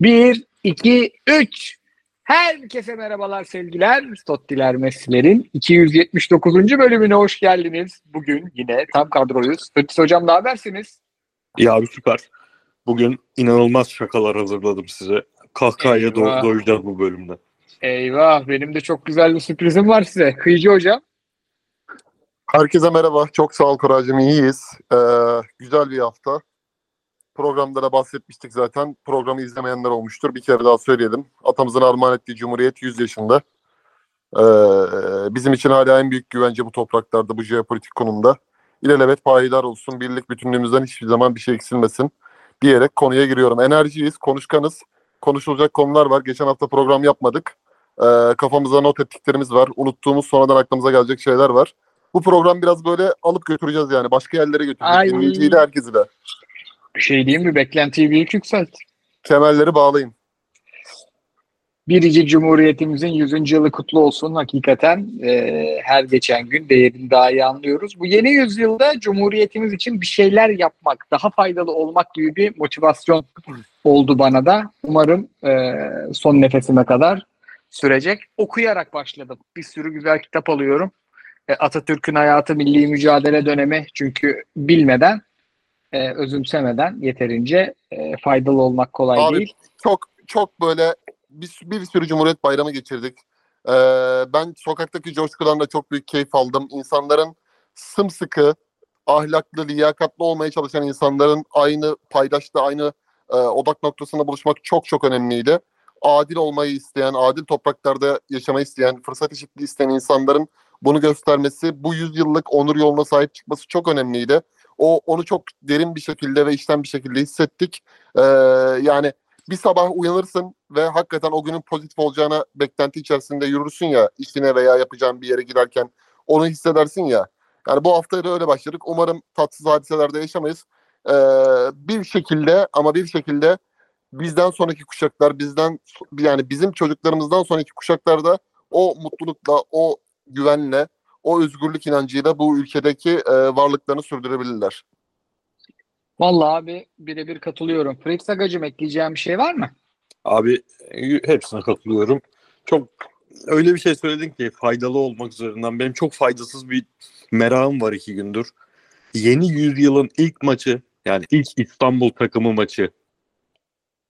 1, 2, 3. Herkese merhabalar sevgiler. Tottiler Messiler'in 279. bölümüne hoş geldiniz. Bugün yine tam kadroyuz. Fritz hocam, ne habersiniz? İyi abi, süper. Bugün inanılmaz şakalar hazırladım size. Kahkahaya doyacağız bu bölümde. Eyvah, benim de çok güzel bir sürprizim var size. Kıyıcı hocam. Herkese merhaba. Çok sağ ol Koraycığım, iyiyiz. Güzel bir hafta. Programlara bahsetmiştik zaten. Programı izlemeyenler olmuştur. Bir kere daha söyleyelim. Atamızın armağan ettiği Cumhuriyet 100 yaşında. Bizim için hala en büyük güvence bu topraklarda, bu jeopolitik konumda. İlelebet payidar olsun. Birlik bütünlüğümüzden hiçbir zaman bir şey eksilmesin diyerek konuya giriyorum. Enerjiyiz, konuşkanız. Konuşulacak konular var. Geçen hafta program yapmadık. Kafamıza not ettiklerimiz var. Unuttuğumuz, sonradan aklımıza gelecek şeyler var. Bu program biraz böyle alıp götüreceğiz yani. Başka yerlere götüreceğiz. Dinleyiciyle, herkesiyle. Bir şey diyeyim mi? Beklentiyi büyük yükselt. Kemerleri bağlayın. Biricik Cumhuriyetimizin 100. yılı kutlu olsun. Hakikaten her geçen gün değerini daha iyi anlıyoruz. Bu yeni yüzyılda Cumhuriyetimiz için bir şeyler yapmak, daha faydalı olmak gibi bir motivasyon oldu bana da. Umarım son nefesime kadar sürecek. Okuyarak başladım. Bir sürü güzel kitap alıyorum. Atatürk'ün hayatı, milli mücadele dönemi. Çünkü bilmeden, özümsemeden yeterince faydalı olmak kolay abi, değil. Çok böyle bir sürü Cumhuriyet Bayramı geçirdik. Ben sokaktaki coşkudan da çok büyük keyif aldım. İnsanların sımsıkı, ahlaklı, liyakatlı olmaya çalışan insanların aynı paydaşta, aynı odak noktasında buluşmak çok önemliydi. Adil olmayı isteyen, adil topraklarda yaşamayı isteyen, fırsat eşitliği isteyen insanların bunu göstermesi, bu yüzyıllık onur yoluna sahip çıkması çok önemliydi. Onu çok derin bir şekilde ve içten bir şekilde hissettik. Yani bir sabah uyanırsın ve hakikaten o günün pozitif olacağına beklenti içerisinde yürürsün ya, işine veya yapacağın bir yere girerken onu hissedersin ya. Yani bu haftayı öyle başladık. Umarım tatsız hadiselerde yaşamayız. Bir şekilde bizden sonraki kuşaklar, bizim çocuklarımızdan sonraki kuşaklarda o mutlulukla, o güvenle, o özgürlük inancıyla bu ülkedeki varlıklarını sürdürebilirler. Vallahi abi birebir katılıyorum. Fritz Agacım, ekleyeceğim bir şey var mı? Abi hepsine katılıyorum. Çok öyle bir şey söyledin ki faydalı olmak üzerinden. Benim çok faydasız bir merakım var 2 gündür. Yeni yüzyılın ilk maçı, yani ilk İstanbul takımı maçı.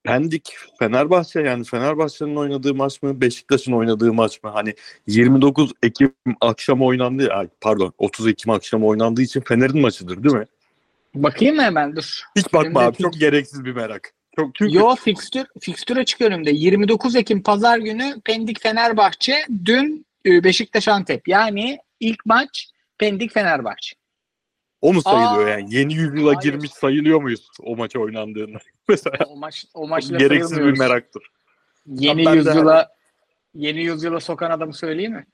Pendik, Fenerbahçe, yani Fenerbahçe'nin oynadığı maç mı, Beşiktaş'ın oynadığı maç mı? Hani 29 Ekim akşam oynandı, 30 Ekim akşam oynandığı için Fener'in maçıdır değil mi? Bakayım mı hemen, dur. Hiç bakma abi, çok gereksiz bir merak. Yo, fikstür açık önümde. 29 Ekim pazar günü Pendik Fenerbahçe, dün Beşiktaş Antep. Yani ilk maç Pendik Fenerbahçe. O mu sayılıyor yani? Yeni yüzyıla girmiş sayılıyor muyuz o maça oynandığında? Mesela o maçla gereksiz bir meraktır. Yeni yüzyıla sokan adamı söyleyeyim mi?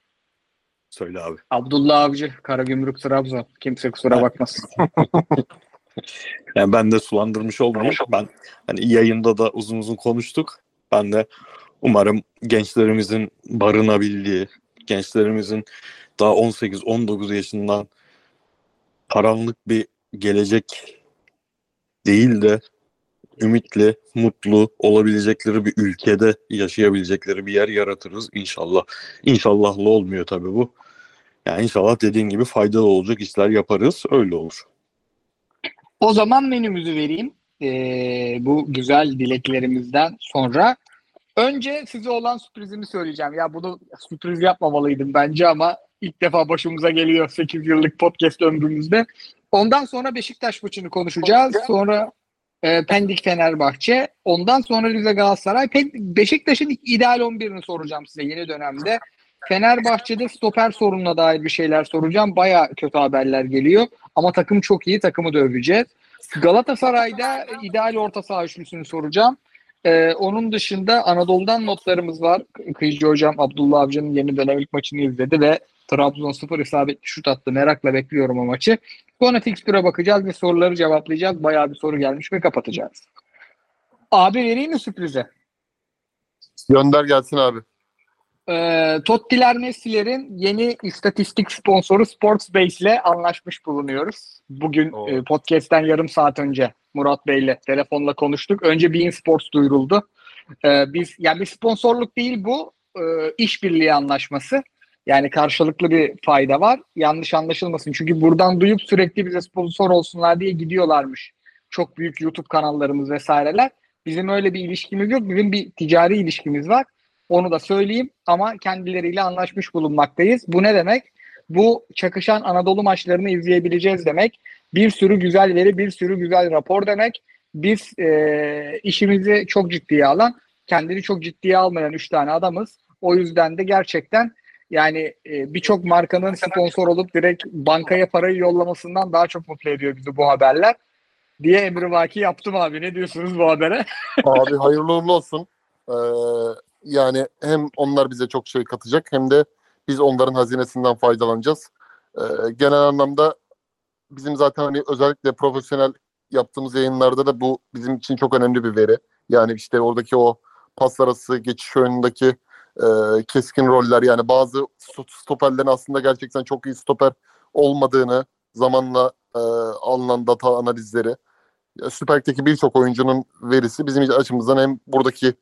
Söyle abi. Abdullah Avcı, Karagümrük, Trabzon. Kimse kusura bakmasın. Yani ben de sulandırmış olmamış. Ben hani yayında da uzun konuştuk. Ben de umarım gençlerimizin barınabildiği, gençlerimizin daha 18-19 yaşından karanlık bir gelecek değil de ümitli, mutlu olabilecekleri bir ülkede yaşayabilecekleri bir yer yaratırız inşallah. İnşallahlı olmuyor tabii bu. Yani inşallah dediğin gibi faydalı olacak işler yaparız. Öyle olur. O zaman menümüzü vereyim. Bu güzel dileklerimizden sonra. Önce size olan sürprizimi söyleyeceğim. Ya bunu sürpriz yapmamalıydım bence ama ilk defa başımıza geliyor 8 yıllık podcast ömrümüzde. Ondan sonra Beşiktaş maçını konuşacağız. Sonra Pendik Fenerbahçe. Ondan sonra Rize Galatasaray. Beşiktaş'ın ideal 11'ini soracağım size yeni dönemde. Fenerbahçe'de stoper sorununa dair bir şeyler soracağım. Bayağı kötü haberler geliyor. Ama takım çok iyi. Takımı da öveceğiz. Galatasaray'da ideal orta saha üçlüsünü soracağım. Onun dışında Anadolu'dan notlarımız var. Kıyıcı hocam Abdullah Avcı'nın yeni dönem ilk maçını izledi ve Trabzon 0 isabetli şut attı. Merakla bekliyorum o maçı. Sonra fikstüre bakacağız ve soruları cevaplayacağız. Bayağı bir soru gelmiş ve kapatacağız. Abi vereyim mi sürprize? Gönder gelsin abi. Tottiler Messiler'in yeni istatistik sponsoru SportsBase ile anlaşmış bulunuyoruz. Bugün podcast'ten yarım saat önce Murat Bey'le telefonla konuştuk. Önce Bein Sports duyuruldu. Biz yani bir sponsorluk değil bu, işbirliği anlaşması. Yani karşılıklı bir fayda var. Yanlış anlaşılmasın. Çünkü buradan duyup sürekli bize sponsor olsunlar diye gidiyorlarmış. Çok büyük YouTube kanallarımız vesaireler. Bizim öyle bir ilişkimiz yok. Bizim bir ticari ilişkimiz var. Onu da söyleyeyim ama kendileriyle anlaşmış bulunmaktayız. Bu ne demek? Bu çakışan Anadolu maçlarını izleyebileceğiz demek. Bir sürü güzel veri, bir sürü güzel rapor demek. Biz işimizi çok ciddiye alan, kendini çok ciddiye almayan 3 tane adamız. O yüzden de gerçekten yani birçok markanın sponsor olup direkt bankaya parayı yollamasından daha çok mutlu ediyor bizi bu haberler. Diye emrivaki yaptım abi. Ne diyorsunuz bu habere? Abi hayırlı uğurlu olsun. Yani hem onlar bize çok şey katacak hem de biz onların hazinesinden faydalanacağız. Genel anlamda bizim zaten hani özellikle profesyonel yaptığımız yayınlarda da bu bizim için çok önemli bir veri. Yani işte oradaki o pas arası geçiş oyunundaki keskin roller, yani bazı stoperlerin aslında gerçekten çok iyi stoper olmadığını zamanla alınan data analizleri, Süper Lig'deki birçok oyuncunun verisi bizim açımızdan hem buradaki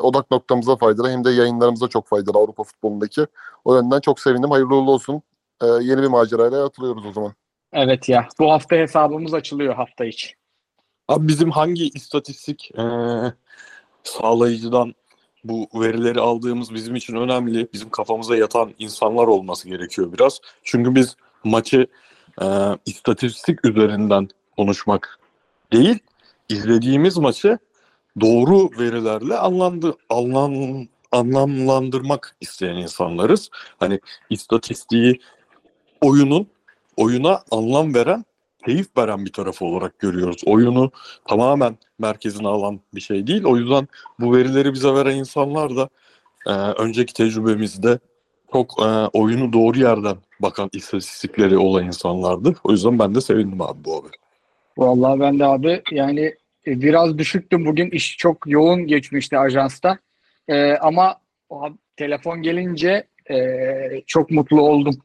odak noktamıza faydalı hem de yayınlarımıza çok faydalı Avrupa futbolundaki. O yönden çok sevindim. Hayırlı uğurlu olsun. Yeni bir macerayla atılıyoruz o zaman. Evet ya. Bu hafta hesabımız açılıyor hafta içi. Abi bizim hangi istatistik sağlayıcıdan bu verileri aldığımız bizim için önemli. Bizim kafamıza yatan insanlar olması gerekiyor biraz. Çünkü biz maçı istatistik üzerinden konuşmak değil, izlediğimiz maçı doğru verilerle anlamlandırmak isteyen insanlarız. Hani istatistiği oyuna anlam veren, keyif veren bir tarafı olarak görüyoruz. Oyunu tamamen merkezine alan bir şey değil. O yüzden bu verileri bize veren insanlar da önceki tecrübemizde çok oyunu doğru yerden bakan, istatistikleri olan insanlardı. O yüzden ben de sevindim abi bu haberi. Vallahi ben de abi yani biraz düşüktüm bugün. İş çok yoğun geçmişti ajansta. Ama telefon gelince çok mutlu oldum.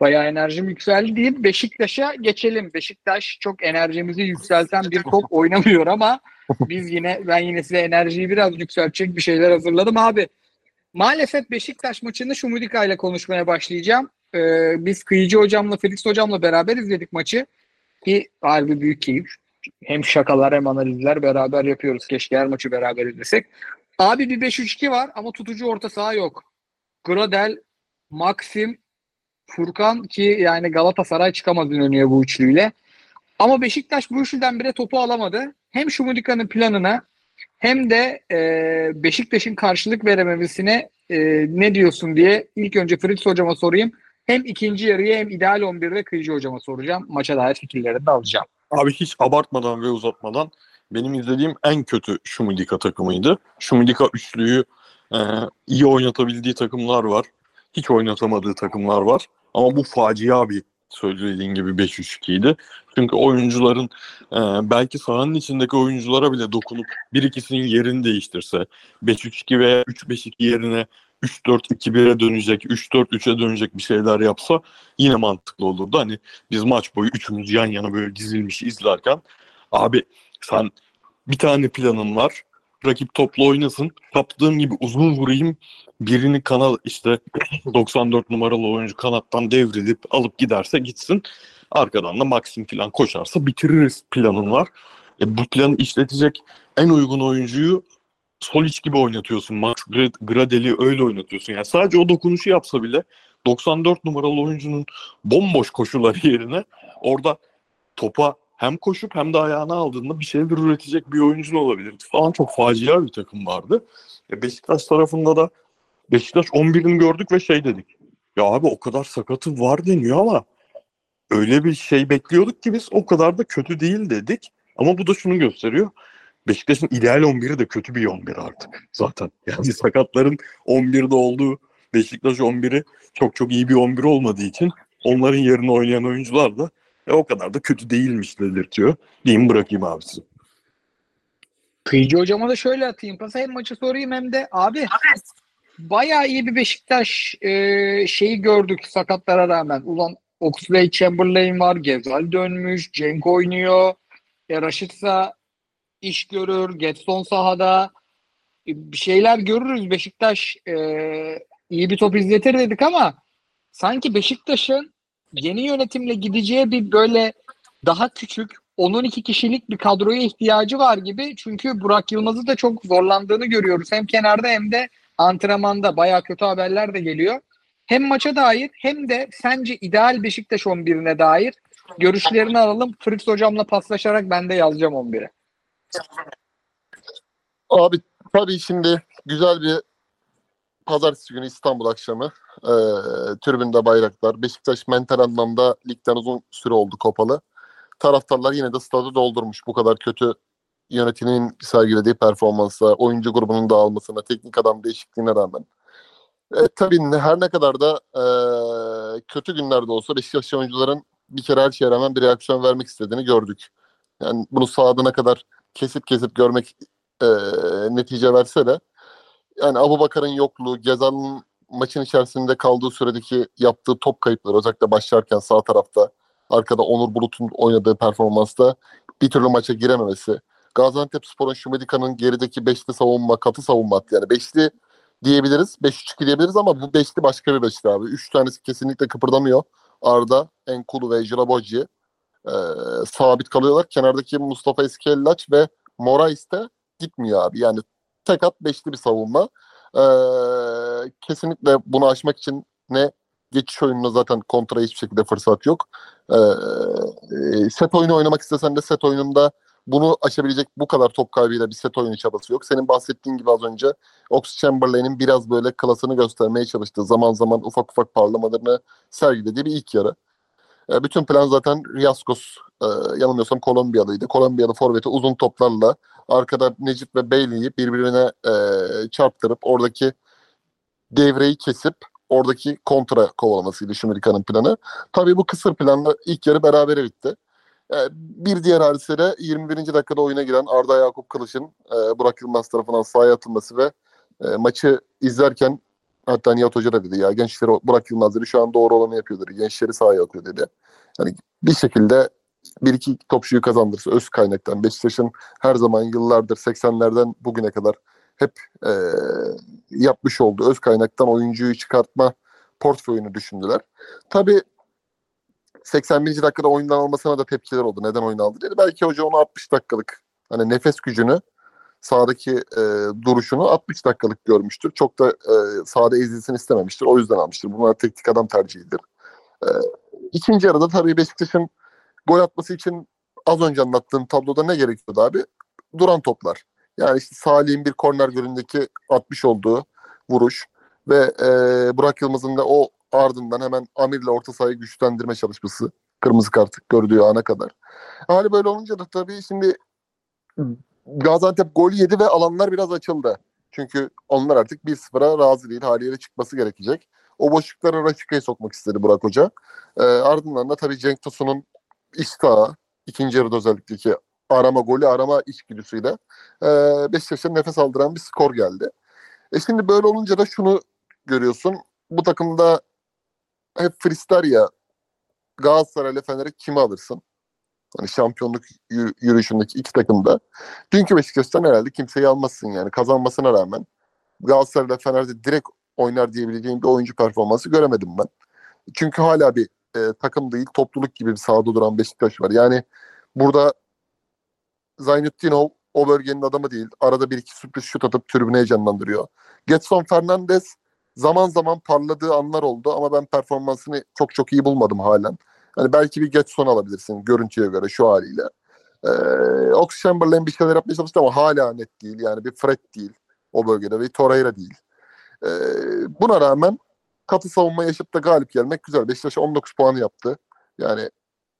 Bayağı enerjim yükseldi deyip Beşiktaş'a geçelim. Beşiktaş çok enerjimizi yükselten bir top oynamıyor ama ben yine size enerjiyi biraz yükseltecek bir şeyler hazırladım abi. Maalesef Beşiktaş maçını Şumudika ile konuşmaya başlayacağım. Biz Kıyıcı hocamla, Fritz hocamla beraber izledik maçı. Ki harbi büyük keyif. Hem şakalar hem analizler beraber yapıyoruz. Keşke her maçı beraber izlesek. Abi bir 5-3-2 var ama tutucu orta saha yok. Gradel, Maxim, Furkan ki yani Galatasaray çıkamaz önüne bu üçlüyle. Ama Beşiktaş bu üçlüden bire topu alamadı. Hem Şumudika'nın planına hem de Beşiktaş'ın karşılık verememesine ne diyorsun diye ilk önce Fritz hocama sorayım. Hem ikinci yarıya hem ideal 11'de Kıyıcı hocama soracağım. Maça dair fikirlerini de alacağım. Abi hiç abartmadan ve uzatmadan benim izlediğim en kötü Şumudika takımıydı. Şumudika üçlüyü iyi oynatabildiği takımlar var. Hiç oynatamadığı takımlar var. Ama bu facia bir söylediğin gibi 5-3-2'ydi. Çünkü oyuncuların belki sahanın içindeki oyunculara bile dokunup 1-2'sinin yerini değiştirse 5-3-2 veya 3-5-2 yerine 3-4-2-1'e dönecek, 3-4-3'e dönecek bir şeyler yapsa yine mantıklı olurdu. Hani biz maç boyu üçümüz yan yana böyle dizilmiş izlerken abi sen bir tane planın var. Rakip topla oynasın. Kaptığım gibi uzun vurayım. Birini işte 94 numaralı oyuncu kanattan devrilip alıp giderse gitsin. Arkadan da Maxim falan koşarsa bitiririz planın var. Bu planı işletecek en uygun oyuncuyu Solic gibi oynatıyorsun. Max Gradel'i öyle oynatıyorsun. Yani sadece o dokunuşu yapsa bile 94 numaralı oyuncunun bomboş koşuları yerine orada topa hem koşup hem de ayağına aldığında bir şeyler üretecek bir oyuncun olabilirdi falan. Çok facia bir takım vardı. Beşiktaş tarafında da Beşiktaş 11'ini gördük ve şey dedik. Ya abi o kadar sakatı var deniyor ama öyle bir şey bekliyorduk ki biz o kadar da kötü değil dedik. Ama bu da şunu gösteriyor. Beşiktaş'ın ideal 11'i de kötü bir 11 artık zaten. Yani sakatların 11'de olduğu Beşiktaş 11'i çok iyi bir 11 olmadığı için onların yerine oynayan oyuncular da o kadar da kötü değilmiş dedirtiyor. Diyeyim bırakayım abisi. Kıyıcı hocama da şöyle atayım pası, hem maçı sorayım hem de abi bayağı iyi bir Beşiktaş şeyi gördük sakatlara rağmen. Ulan Oxlade-Chamberlain var, Ghezzal dönmüş, Cenk oynuyor, Rashica iş görür, Getson sahada. bir şeyler görürüz. Beşiktaş iyi bir top izletir dedik ama sanki Beşiktaş'ın yeni yönetimle gideceği bir böyle daha küçük 10-12 kişilik bir kadroya ihtiyacı var gibi. Çünkü Burak Yılmaz'ı da çok zorlandığını görüyoruz. Hem kenarda hem de antrenmanda bayağı kötü haberler de geliyor. Hem maça dair hem de sence ideal Beşiktaş 11'ine dair görüşlerini alalım. Fritz hocamla paslaşarak ben de yazacağım 11'e. Abi tabii şimdi güzel bir pazartesi günü İstanbul akşamı. Tribünde bayraklar. Beşiktaş mental anlamda ligden uzun süre oldu kopalı. Taraftarlar yine de stadı doldurmuş. Bu kadar kötü yönetimin sergilediği performansa, oyuncu grubunun dağılmasına, teknik adam değişikliğine rağmen. Tabii her ne kadar da kötü günlerde olsa Beşiktaş oyuncuların bir kere her şeye rağmen bir reaksiyon vermek istediğini gördük. Yani bunu sahada ne kadar kesip görmek netice verse de yani Abubakar'ın yokluğu, Ghezzal'ın maçın içerisinde kaldığı süredeki yaptığı top kayıpları özellikle başlarken sağ tarafta arkada Onur Bulut'un oynadığı performansta bir türlü maça girememesi. Gaziantepspor'un Şumedika'nın gerideki beşli savunma, katı savunma attı. Yani beşli diyebiliriz, 5-3-2 diyebiliriz ama bu beşli başka bir beşli abi. 3 tanesi kesinlikle kıpırdamıyor. Arda, Enkulu ve Jiraboji sabit kalıyorlar. Kenardaki Mustafa Eskellaç ve Morais de gitmiyor abi. Yani tek at beşli bir savunma. Kesinlikle bunu aşmak için ne geçiş oyununa zaten kontra hiçbir şekilde fırsat yok. Set oyunu oynamak istesen de set oyununda bunu aşabilecek bu kadar top kaybıyla bir set oyunu çabası yok. Senin bahsettiğin gibi az önce Oxlade-Chamberlain'in biraz böyle klasını göstermeye çalıştığı zaman zaman ufak ufak parlamalarını sergilediği bir ilk yarı. Bütün plan zaten Riascos, yanılmıyorsam Kolombiyalıydı. Kolombiyalı forveti uzun toplarla arkada Necip ve Bailey'i birbirine çarptırıp oradaki devreyi kesip oradaki kontra kovalamasıydı Şumirika'nın planı. Tabii bu kısır planla ilk yarı berabere bitti. Bir diğer hadise de 21. dakikada oyuna giren Arda Yakup Kılıç'ın Burak Yılmaz tarafından sahaya atılması ve maçı izlerken hatta Nihat Hoca da dedi ya gençleri Burak Yılmaz dedi şu an doğru olanı yapıyor dedi. Gençleri sahaya atıyor dedi. Yani bir şekilde bir iki topçuyu kazandırsa öz kaynaktan Beşiktaş'ın her zaman yıllardır 80'lerden bugüne kadar hep yapmış olduğu öz kaynaktan oyuncuyu çıkartma portföyünü düşündüler. Tabii 81. dakikada oyundan almasına da tepkiler oldu. Neden oyunu aldı dedi. Belki hoca onu 60 dakikalık hani nefes gücünü sahadaki duruşunu 60 dakikalık görmüştür. Çok da sahada ezilsin istememiştir. O yüzden almıştır. Bunlar teknik adam tercihidir. İkinci yarıda tabii Beşiktaş'ın gol atması için az önce anlattığım tabloda ne gerekiyordu abi? Duran toplar. Yani işte Salih'in bir korner golündeki atmış olduğu vuruş ve Burak Yılmaz'ın da o ardından hemen Amir'le orta sahayı güçlendirme çalışması. Kırmızı kart gördüğü ana kadar. Hali böyle olunca da tabii şimdi Gaziantep golü yedi ve alanlar biraz açıldı. Çünkü onlar artık 1-0'a razı değil. Haliyle çıkması gerekecek. O boşluklara Rashica'yı sokmak istedi Burak Hoca. Ardından da tabii Cenk Tosun'un iştahı, ikinci yarıda özellikle ki arama golü, arama içgüdüsüyle Beşiktaş'a nefes aldıran bir skor geldi. Şimdi böyle olunca da şunu görüyorsun. Bu takımda hep freestyle ya Galatasaray'la Fener'i kimi alırsın? Hani şampiyonluk yürüyüşündeki iki takımda. Dünkü Beşiktaş'tan herhalde kimseyi almazsın yani. Kazanmasına rağmen Galatasaray'la Fener'de direkt oynar diyebileceğim bir oyuncu performansı göremedim ben. Çünkü hala bir takım değil, topluluk gibi bir sahada duran Beşiktaş var. Yani burada Zaynutdinov o bölgenin adamı değil. Arada bir iki sürpriz şut atıp tribüne heyecanlandırıyor. Gedson Fernandes zaman zaman parladığı anlar oldu ama ben performansını çok iyi bulmadım halen. Hani belki bir Gedson alabilirsin görüntüye göre şu haliyle. Oxlade-Chamberlain bir şeyler yapmaya çalıştı ama hala net değil. Yani bir Fred değil o bölgede ve Torreira değil. Buna rağmen katı savunma yaşayıp da galip gelmek güzel. Beşiktaş 19 puan yaptı. Yani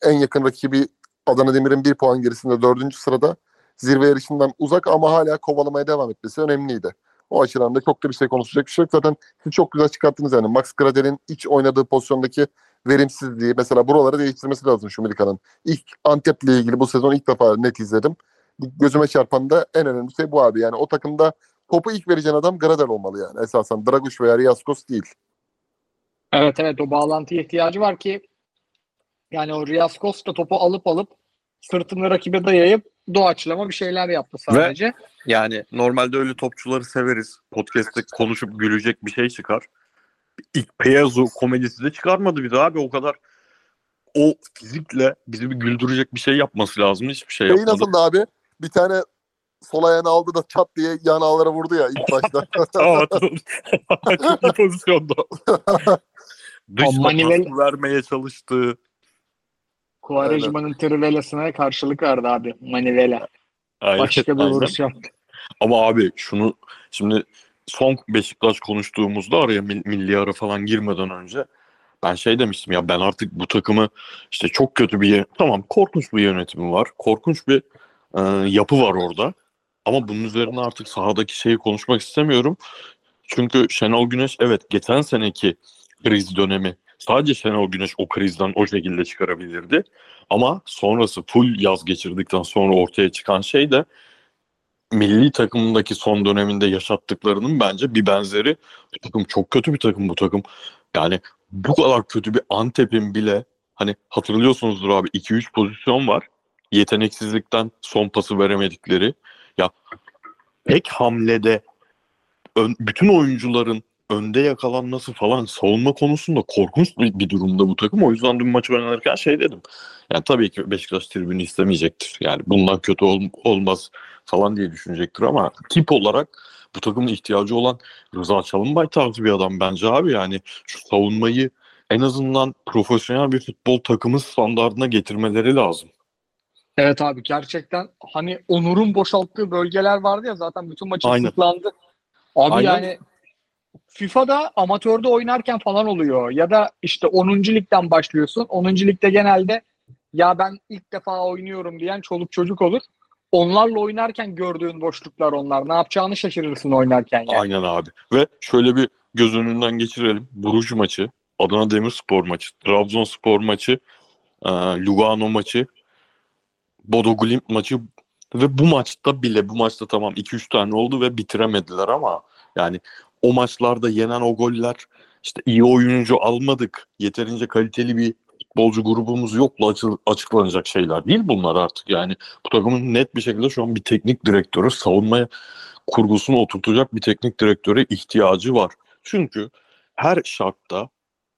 en yakın rakibi Adana Demir'in 1 puan gerisinde 4. sırada zirve yarışından uzak ama hala kovalamaya devam etmesi önemliydi. O açıdan da çok da bir şey konuşacak bir şey yok. Zaten siz çok güzel çıkarttınız yani. Max Gradel'in iç oynadığı pozisyondaki verimsizliği mesela buralara değiştirmesi lazım Şumirika'nın. İlk Antep'le ilgili bu sezon ilk defa net izledim. Gözüme çarpan da en önemli şey bu abi. Yani o takımda topu ilk vereceğin adam Gradel olmalı yani. Esasen Draguş veya Riascos değil. Evet o bağlantıya ihtiyacı var ki yani o Riascos da topu alıp sırtını rakibe dayayıp doğaçlama bir şeyler yaptı sadece. Ve yani normalde öyle topçuları severiz. Podcast'te konuşup gülecek bir şey çıkar. İlk Piyazo komedisi de çıkarmadı bize abi. O kadar o fizikle bizi bir güldürecek bir şey yapması lazım. Hiçbir şey yapmadı. Nasıl abi? Bir tane sol ayağını aldı da çat diye yan ağlara vurdu ya ilk başta. Çok iyi pozisyonda. Dış manevra vermeye çalıştı. Quaresma'nın trivelasına karşılık verdi abi. Manivela. Başka bir vuruş yaptı. Ama abi şunu şimdi son Beşiktaş konuştuğumuzda araya milli ara falan girmeden önce ben şey demiştim ya, ben artık bu takımı işte çok kötü bir tamam korkunç bir yönetimi var. Korkunç bir yapı var orada. Ama bunun üzerine artık sahadaki şeyi konuşmak istemiyorum. Çünkü Şenol Güneş evet geçen seneki kriz dönemi sadece Şenol Güneş o krizden o şekilde çıkarabilirdi. Ama sonrası full yaz geçirdikten sonra ortaya çıkan şey de milli takımındaki son döneminde yaşattıklarının bence bir benzeri. Bu takım çok kötü bir takım bu takım. Yani bu kadar kötü bir Antep'in bile hani hatırlıyorsunuzdur abi 2-3 pozisyon var. Yeteneksizlikten son pası veremedikleri. Ya tek hamlede bütün oyuncuların önde yakalanması falan savunma konusunda korkunç bir durumda bu takım. O yüzden dün maçı oynarken şey dedim. Yani tabii ki Beşiktaş tribünü istemeyecektir. Yani bundan kötü olmaz falan diye düşünecektir ama tip olarak bu takımın ihtiyacı olan Rıza Çalınbay tarzı bir adam bence abi. Yani şu savunmayı en azından profesyonel bir futbol takımı standardına getirmeleri lazım. Evet abi gerçekten hani Onur'un boşalttığı bölgeler vardı ya zaten bütün maçı tıklandı. Abi aynen. Yani FIFA'da amatörde oynarken falan oluyor ya da işte 10. ligden başlıyorsun. 10. ligde genelde ya ben ilk defa oynuyorum diyen çoluk çocuk olur. Onlarla oynarken gördüğün boşluklar onlar. Ne yapacağını şaşırırsın oynarken yani. Aynen abi. Ve şöyle bir göz önünden geçirelim. Bruges maçı, Adana Demirspor maçı, Trabzonspor maçı, Lugano maçı, Bodo Glimt maçı ve bu maçta bile bu maçta tamam 2-3 tane oldu ve bitiremediler ama yani o maçlarda yenen o goller işte iyi oyuncu almadık, yeterince kaliteli bir futbolcu grubumuz yokla açıklanacak şeyler değil bunlar artık yani. Bu takımın net bir şekilde şu an bir teknik direktörü, savunma kurgusunu oturtacak bir teknik direktöre ihtiyacı var. Çünkü her şartta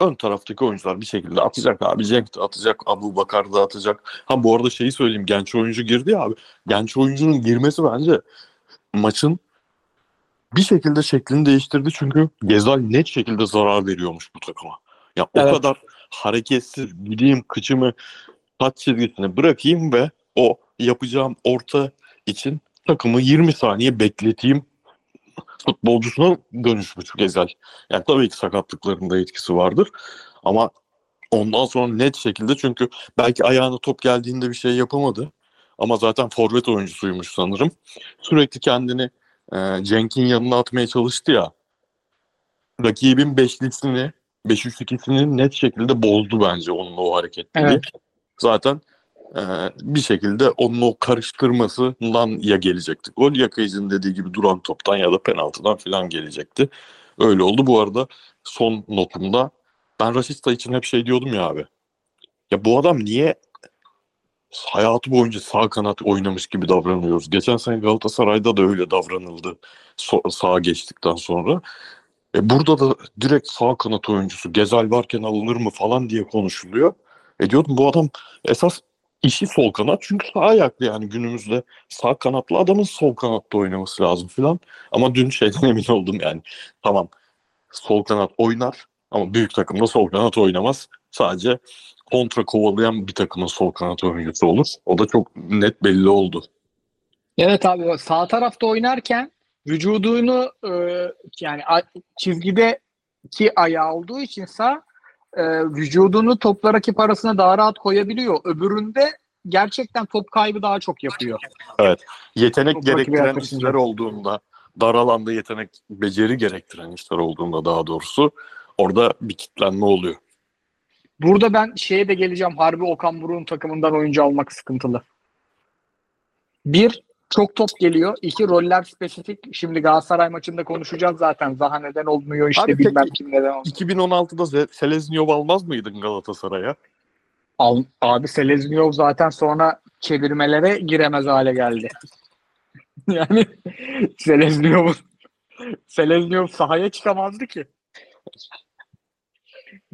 ön taraftaki oyuncular bir şekilde atacak abi. Cenk de atacak, Abubakar da atacak. Ha bu arada şeyi söyleyeyim, genç oyuncu girdi ya abi. Genç oyuncunun girmesi bence maçın bir şekilde şeklini değiştirdi. Çünkü Ghezzal net şekilde zarar veriyormuş bu takıma. Ya evet. O kadar hareketsiz gideyim kıçımı taç çizgisine bırakayım ve o yapacağım orta için takımı 20 saniye bekleteyim futbolcusuna dönüşmüş Ghezzal. Yani tabii ki sakatlıklarında etkisi vardır ama ondan sonra net şekilde çünkü belki ayağına top geldiğinde bir şey yapamadı ama zaten forvet oyuncusuymuş sanırım. Sürekli kendini Cenk'in yanına atmaya çalıştı ya. Rakibin 5-3-2'sini net şekilde bozdu bence onun o hareketleri. Evet. Zaten bir şekilde onun o karıştırmasından ya gelecekti. Gol ya Kıyıcı'nın dediği gibi duran toptan ya da penaltıdan falan gelecekti. Öyle oldu. Bu arada son notumda ben Rashica için hep şey diyordum ya abi. Ya bu adam niye hayatı boyunca sağ kanat oynamış gibi davranıyoruz? Geçen sene Galatasaray'da da öyle davranıldı. Sağa geçtikten sonra. Burada da direkt sağ kanat oyuncusu Ghezzal varken alınır mı falan diye konuşuluyor. Diyordum bu adam esas İşi sol kanat çünkü sağ ayaklı yani günümüzde sağ kanatlı adamın sol kanatta oynaması lazım filan. Ama dün şeyden emin oldum yani tamam sol kanat oynar ama büyük takımda sol kanat oynamaz. Sadece kontra kovalayan bir takımın sol kanat oyuncusu olur. O da çok net belli oldu. Evet abi sağ tarafta oynarken vücudunu yani çizgideki ayağı olduğu için sağ vücudunu topla rakip arasına daha rahat koyabiliyor. Öbüründe gerçekten top kaybı daha çok yapıyor. Evet. Yetenek top gerektiren işler olduğunda, dar alanda yetenek, beceri gerektiren işler olduğunda daha doğrusu orada bir kitlenme oluyor. Burada ben şeye de geleceğim. Harbi Okan Buruk'un takımından oyuncu almak sıkıntılı. Bir, çok top geliyor. İki, roller spesifik. Şimdi Galatasaray maçında konuşacağız zaten. Zaha neden olmuyor işte abi, bilmem kim neden olmuyor. 2016'da Selezniyov almaz mıydın Galatasaray'a? Abi Selezniyov zaten sonra çevirmelere giremez hale geldi. Yani Selezniyov sahaya çıkamazdı ki.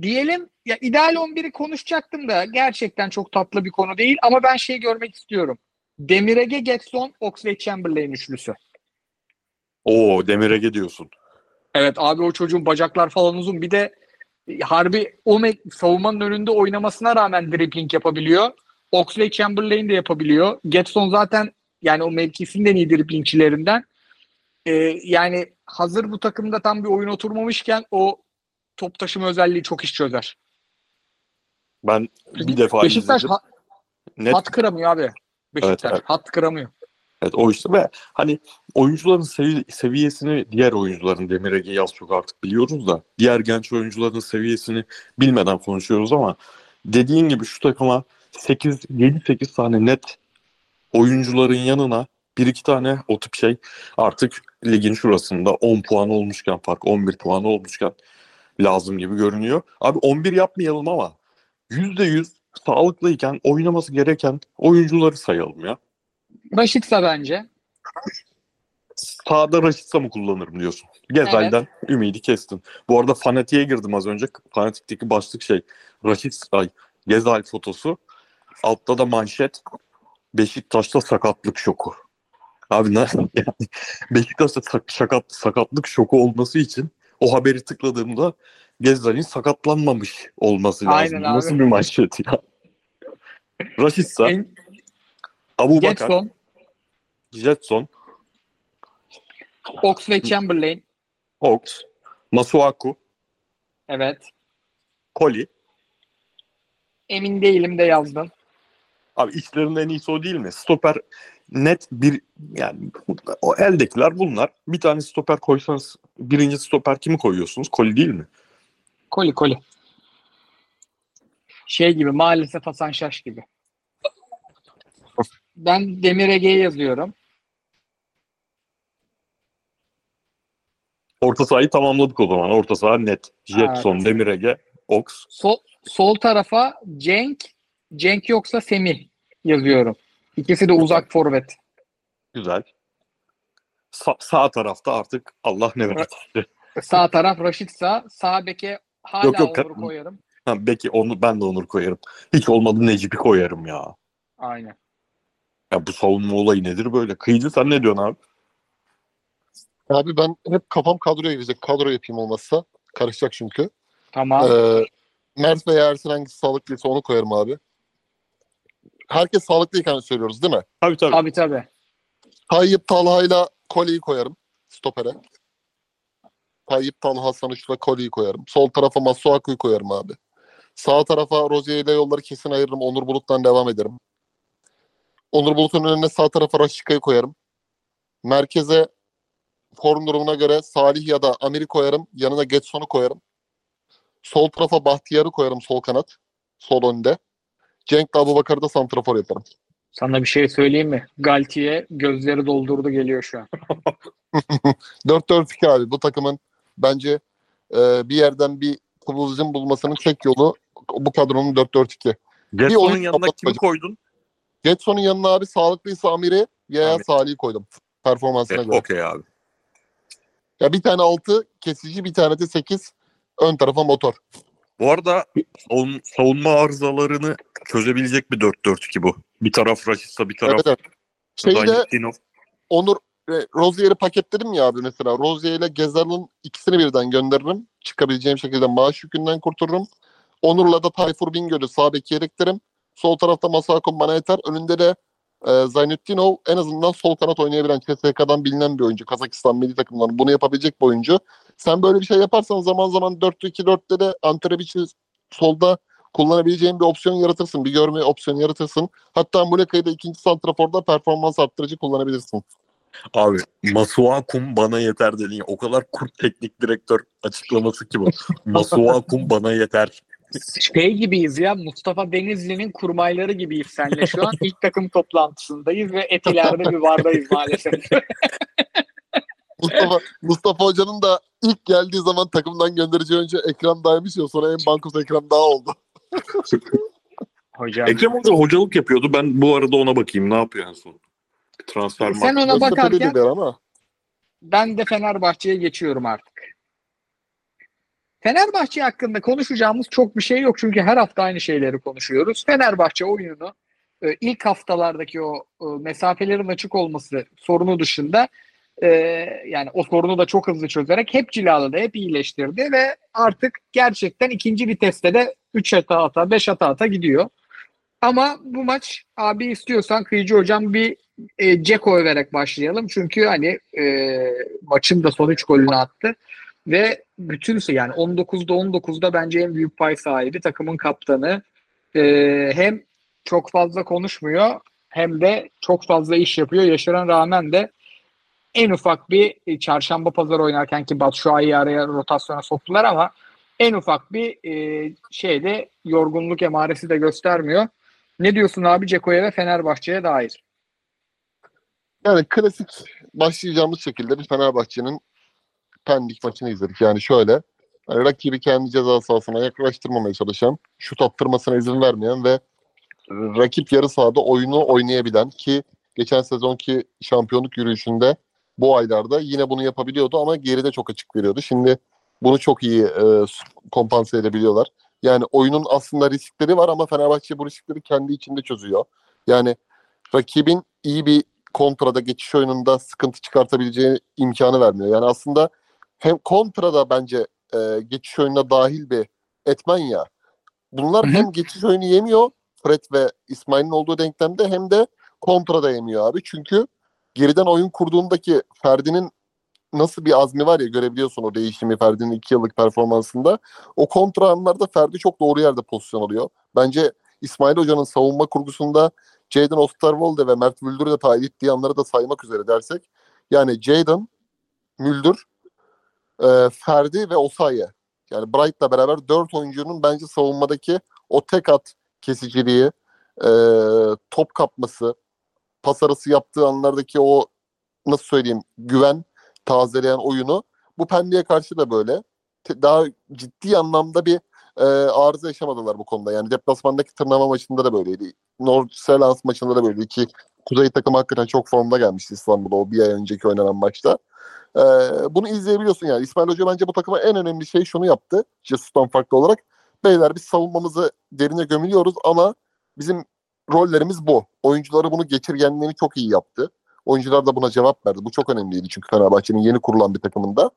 Diyelim ya, ideal 11'i konuşacaktım da gerçekten çok tatlı bir konu değil ama ben şey görmek istiyorum. Demir Ege, Ghezzal, Oxlade-Chamberlain üçlüsü. Oo, Demir Ege diyorsun. Evet abi, o çocuğun bacaklar falan uzun. Bir de harbi o savunmanın önünde oynamasına rağmen dribbling yapabiliyor. Oxlade-Chamberlain de yapabiliyor. Ghezzal zaten yani o mevkisinden iyi dribblingçilerinden. Yani hazır bu takımda tam bir oyun oturmamışken o top taşıma özelliği çok iş çözer. Ben bir defa Beşiktaş izledim. Hat kıramıyor abi. Beşiktaş evet. Hat kıramıyor. Evet o işte ve hani oyuncuların seviyesini diğer oyuncuların, Demir Ege'yi az çok artık biliyoruz da diğer genç oyuncuların seviyesini bilmeden konuşuyoruz ama dediğin gibi şu takıma 7-8 tane net oyuncuların yanına 1-2 tane o tip şey artık ligin şurasında 10 puan olmuşken fark 11 puan olmuşken lazım gibi görünüyor. Abi 11 yapmayalım ama %100 sağlıklıyken oynaması gereken oyuncuları sayalım ya. Rashica bence. Sağda Rashica mı kullanırım diyorsun. Ghezzal'den evet. Ümidi kestin. Bu arada Fanatik'e girdim az önce. Fanatik'teki başlık şey Rashica, Ghezzal fotosu. Altta da manşet Beşiktaş'ta sakatlık şoku. Abi nasıl yani? Beşiktaş'ta sakatlık şoku olması için o haberi tıkladığımda Ghezzal'in sakatlanmamış olması lazım. Aynen. Nasıl abi bir manşet ya? Rashica, Abubakar, Jetson, Oxlade-Chamberlain, Ox, Masuaku, evet, Koli. Emin değilim de yazdım. Abi içlerinde en iyisi o değil mi? Stoper net bir, yani o eldekiler bunlar. Bir tane stoper koysanız birinci stoper kimi koyuyorsunuz? Koli değil mi? Koli. Şey gibi, maalesef Hasan Şaş gibi. Ben Demir Ege'yi yazıyorum. Orta sahayı tamamladık o zaman. Orta saha net. Jetson, evet. Demir Ege, Ox. Sol tarafa Cenk yoksa Semih yazıyorum. İkisi de uzak forvet. Güzel. Sağ tarafta artık Allah ne verirse. Sağ taraf Rashica, sağ beke hala yok. Onur koyarım. Ha, beki onu ben de Onur koyarım. Hiç olmadı Necip'i koyarım ya. Aynen. Ya bu savunma olayı nedir böyle? Kıyıcı sen ne diyorsun abi? Abi ben hep kafam kadroya gidecek. Kadro yapayım olmazsa. Karışacak çünkü. Tamam. Mert veya Ersin hangisi sağlıklıysa onu koyarım abi. Herkes sağlıklıyken söylüyoruz değil mi? Tabii. Tayyip Talha'yla Koli'yi koyarım. Stopere. Tayyip Talha sonuçla Koli'yi koyarım. Sol tarafa Masuaku'yu koyarım abi. Sağ tarafa Rozier ile yolları kesin ayırırım. Onur Bulut'tan devam ederim. Onur Bulut'un önüne sağ tarafa Rashica'yı koyarım. Merkeze form durumuna göre Salih ya da Amir'i koyarım. Yanına Getson'u koyarım. Sol tarafa Bahtiyar'ı koyarım sol kanat. Sol önde. Cenk de Abubakar'ı da santrafor yaparım. Sana bir şey söyleyeyim mi? Galtiye gözleri doldurdu geliyor şu an. 4-4-2 abi. Bu takımın bence bir yerden bir kıvılcım bulmasının tek yolu bu kadronun 4-4-2. Getson'un yanına kimi koydun? Getson'un yanına abi sağlıklıysa Amir'i ya Salih'i koydum. Performansına göre. Okey abi. Ya bir tane 6 kesici, bir tane de 8 ön tarafa motor. Bu arada savunma arızalarını çözebilecek bir 4-4-2 bu. Bir taraf Rashica, bir taraf... Evet. Şeyde Onur, Rozier'i paketledim ya abi mesela. Rozier ile Ghezzal'ın ikisini birden gönderirim. Çıkabileceğim şekilde maaş yükünden kurtulurum. Onur'la da Tayfur Bingöl'ü sağ beki yedeklerim. Sol tarafta Masuaku bana yeter. Önünde de Zaynutdinov en azından sol kanat oynayabilen, CSK'dan bilinen bir oyuncu. Kazakistan milli takımlarının bunu yapabilecek bir oyuncu. Sen böyle bir şey yaparsan zaman zaman 4-2-4'te de Antrebiç'i solda kullanabileceğin bir opsiyon yaratırsın. Bir görme opsiyonu yaratırsın. Hatta Muleka'yı da ikinci santraforda performans arttırıcı kullanabilirsin. Abi Masuakum bana yeter dedin ya. O kadar kurt teknik direktör açıklaması ki bu. Masuakum bana yeter. Şey gibiyiz ya, Mustafa Denizli'nin kurmayları gibiyiz senle şu an. İlk takım toplantısındayız ve etilerde bir vardayız maalesef. Mustafa Hoca'nın da ilk geldiği zaman takımdan göndereceği önce Ekrem Daymış ya, sonra en bankoz Ekrem daha oldu. Hocam. Ekrem Hoca hocalık yapıyordu. Ben bu arada ona bakayım. Ne yapıyor en son? Transfer sen market. Ona bakarken ama. Ben de Fenerbahçe'ye geçiyorum artık. Fenerbahçe hakkında konuşacağımız çok bir şey yok. Çünkü her hafta aynı şeyleri konuşuyoruz. Fenerbahçe oyununu ilk haftalardaki o mesafelerin açık olması sorunu dışında yani o sorunu da çok hızlı çözerek hep cilaladı, hep iyileştirdi ve artık gerçekten ikinci viteste de 3 hata ata, 5 hata ata gidiyor. Ama bu maç abi istiyorsan Kıyıcı hocam bir Ceko överek başlayalım. Çünkü hani maçın da son 3 golünü attı ve bütünse yani 19'da bence en büyük pay sahibi, takımın kaptanı. Hem çok fazla konuşmuyor hem de çok fazla iş yapıyor. Yaşar'a rağmen de en ufak bir çarşamba pazar oynarken ki Batshuayi'yi araya rotasyona soktular ama en ufak bir şeyde yorgunluk emaresi de göstermiyor. Ne diyorsun abi Ceko'ya ve Fenerbahçe'ye dair? Yani klasik başlayacağımız şekilde bir Fenerbahçe'nin Pendik maçını izledik. Yani şöyle, yani rakibi kendi ceza sahasına yaklaştırmamaya çalışan, şut attırmasına izin vermeyen ve rakip yarı sahada oyunu oynayabilen ki geçen sezonki şampiyonluk yürüyüşünde bu aylarda yine bunu yapabiliyordu ama geride çok açık veriyordu. Şimdi bunu çok iyi kompanse edebiliyorlar. Yani oyunun aslında riskleri var ama Fenerbahçe bu riskleri kendi içinde çözüyor. Yani rakibin iyi bir kontrada, geçiş oyununda sıkıntı çıkartabileceği imkanı vermiyor. Yani aslında hem kontrada bence geçiş oyununa dahil bir etmen ya. Bunlar hem geçiş oyunu yemiyor Fred ve İsmail'in olduğu denklemde hem de kontrada yemiyor abi. Çünkü geriden oyun kurduğundaki Ferdi'nin nasıl bir azmi var ya, görebiliyorsun o değişimi Ferdi'nin 2 yıllık performansında. O kontra anlarda Ferdi çok doğru yerde pozisyon alıyor. Bence İsmail Hoca'nın savunma kurgusunda Jadon Osterwolde ve Mert Müldür'ü de dahil ettiği anları da saymak üzere dersek. Yani Jadon, Müldür, Ferdi ve Osayi. Yani Bright'la beraber 4 oyuncunun bence savunmadaki o tek at kesiciliği, top kapması, pas arası yaptığı anlardaki o nasıl söyleyeyim güven tazeleyen oyunu bu Pendik'e karşı da böyle daha ciddi anlamda bir arıza yaşamadılar bu konuda. Yani deplasmandaki tırnava maçında da böyleydi. Nordsjælland maçında da böyleydi ki Kuzey takım hakikaten çok formda gelmişti İstanbul'da o bir ay önceki oynanan maçta. Bunu izleyebiliyorsun yani. İsmail Hoca bence bu takıma en önemli şey şunu yaptı. Jesus'tan farklı olarak. Beyler biz savunmamızı derine gömülüyoruz ama bizim rollerimiz bu. Oyuncuları bunu geçirgenliğini çok iyi yaptı. Oyuncular da buna cevap verdi. Bu çok önemliydi çünkü Fenerbahçe'nin yeni kurulan bir takımında.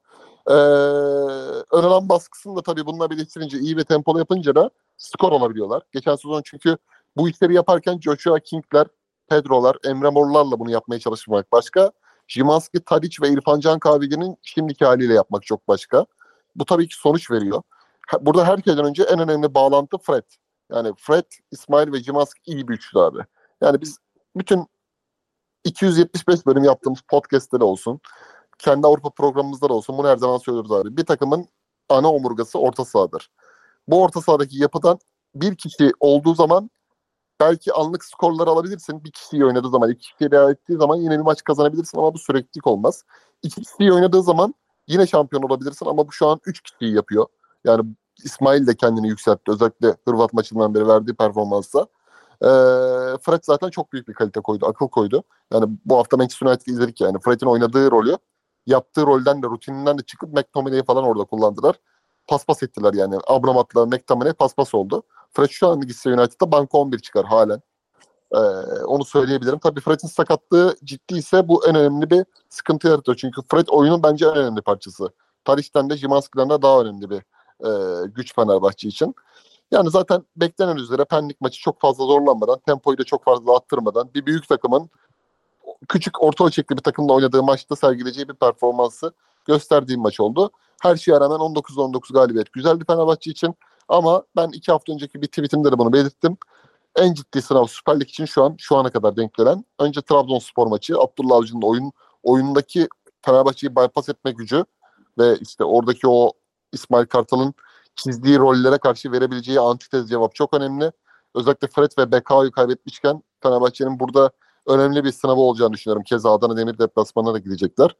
Ön alan baskısını da tabii bununla birleştirince iyi ve tempolu yapınca da skor olabiliyorlar. Geçen sezon çünkü bu işleri yaparken Joshua King'ler, Pedro'lar, Emre Mor'larla bunu yapmaya çalışmak başka. Szymański, Tadić ve İrfan Can Kahveci'nin şimdiki haliyle yapmak çok başka. Bu tabii ki sonuç veriyor. Burada herkesten önce en önemli bağlantı Fred. Yani Fred, İsmail ve Szymański iyi bir üçlü abi. Yani biz bütün 275 bölüm yaptığımız podcast'te de olsun, kendi Avrupa programımızda da olsun bunu her zaman söylüyoruz abi. Bir takımın ana omurgası orta sahadır. Bu orta sahadaki yapıdan bir kişi olduğu zaman belki anlık skorları alabilirsin. Bir kişiyi oynadığı zaman, iki kişiyi real ettiği zaman yine bir maç kazanabilirsin ama bu süreklilik olmaz. İki kişiyi oynadığı zaman yine şampiyon olabilirsin ama bu şu an 3 kişiyi yapıyor. Yani İsmail de kendini yükseltti. Özellikle Hırvat maçından beri verdiği performansla. Fred zaten çok büyük bir kalite koydu, akıl koydu. Yani bu hafta Manchester United'i izledik yani. Fred'in oynadığı rolü, yaptığı rolden de, rutininden de çıkıp McTominay'i falan orada kullandılar. Paspas ettiler yani. Abramat'la McTominay paspas oldu. Fred şu an gitse United'da banka 11 çıkar halen. Onu söyleyebilirim. Tabii Fred'in sakatlığı ciddi ise bu en önemli bir sıkıntı yaratıyor. Çünkü Fred oyunun bence en önemli parçası. Tadić'ten de Szymański'den de daha önemli bir güç Fenerbahçe için. Yani zaten beklenen üzere Pendik maçı çok fazla zorlanmadan, tempoyu da çok fazla attırmadan bir büyük takımın küçük orta ölçekli bir takımla oynadığı maçta sergileyeceği bir performansı gösterdiği maç oldu. Her şeye rağmen 19-19 galibiyet güzeldi Fenerbahçe için ama ben 2 hafta önceki bir tweetimde de bunu belirttim. En ciddi sınav Süper Lig için şu ana kadar denk gelen önce Trabzonspor maçı, Abdullah Avcı'nın oyundaki Fenerbahçe'yi bypass etme gücü ve işte oradaki o İsmail Kartal'ın çizdiği rollere karşı verebileceği antitez cevap çok önemli. Özellikle Fred ve Bekao'yu kaybetmişken Fenerbahçe'nin burada önemli bir sınavı olacağını düşünüyorum. Keza Adana Demir deplasmanına da gidecekler.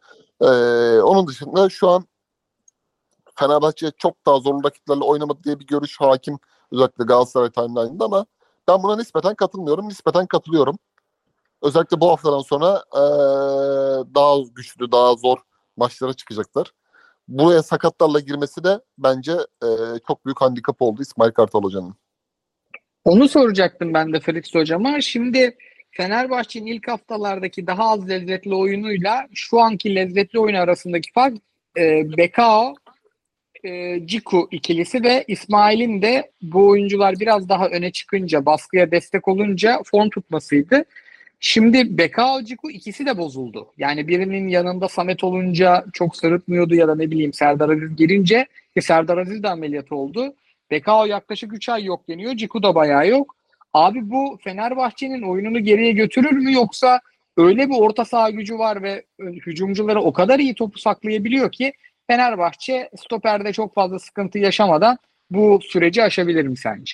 Onun dışında şu an Fenerbahçe çok daha zorlu rakiplerle oynamadı diye bir görüş hakim özellikle Galatasaray timeline'ında ama Ben buna nispeten katılmıyorum. Nispeten katılıyorum. Özellikle bu haftadan sonra daha güçlü, daha zor maçlara çıkacaklar. Buraya sakatlarla girmesi de bence çok büyük handikap oldu İsmail Kartal Hoca'nın. Onu soracaktım ben de Fritz Hocam'a. Şimdi Fenerbahçe'nin ilk haftalardaki daha az lezzetli oyunuyla şu anki lezzetli oyun arasındaki fark Bekao, Ciku ikilisi ve İsmail'in de bu oyuncular biraz daha öne çıkınca, baskıya destek olunca form tutmasıydı. Şimdi Bekao, Ciku ikisi de bozuldu. Yani birinin yanında Samet olunca çok sırıtmıyordu ya da ne bileyim Serdar Aziz girince ki Serdar Aziz de ameliyat oldu. Bekao yaklaşık 3 ay yok deniyor. Ciku da bayağı yok. Abi bu Fenerbahçe'nin oyununu geriye götürür mü yoksa öyle bir orta saha gücü var ve hücumcuları o kadar iyi topu saklayabiliyor ki Fenerbahçe stoperde çok fazla sıkıntı yaşamadan bu süreci aşabilir mi sence?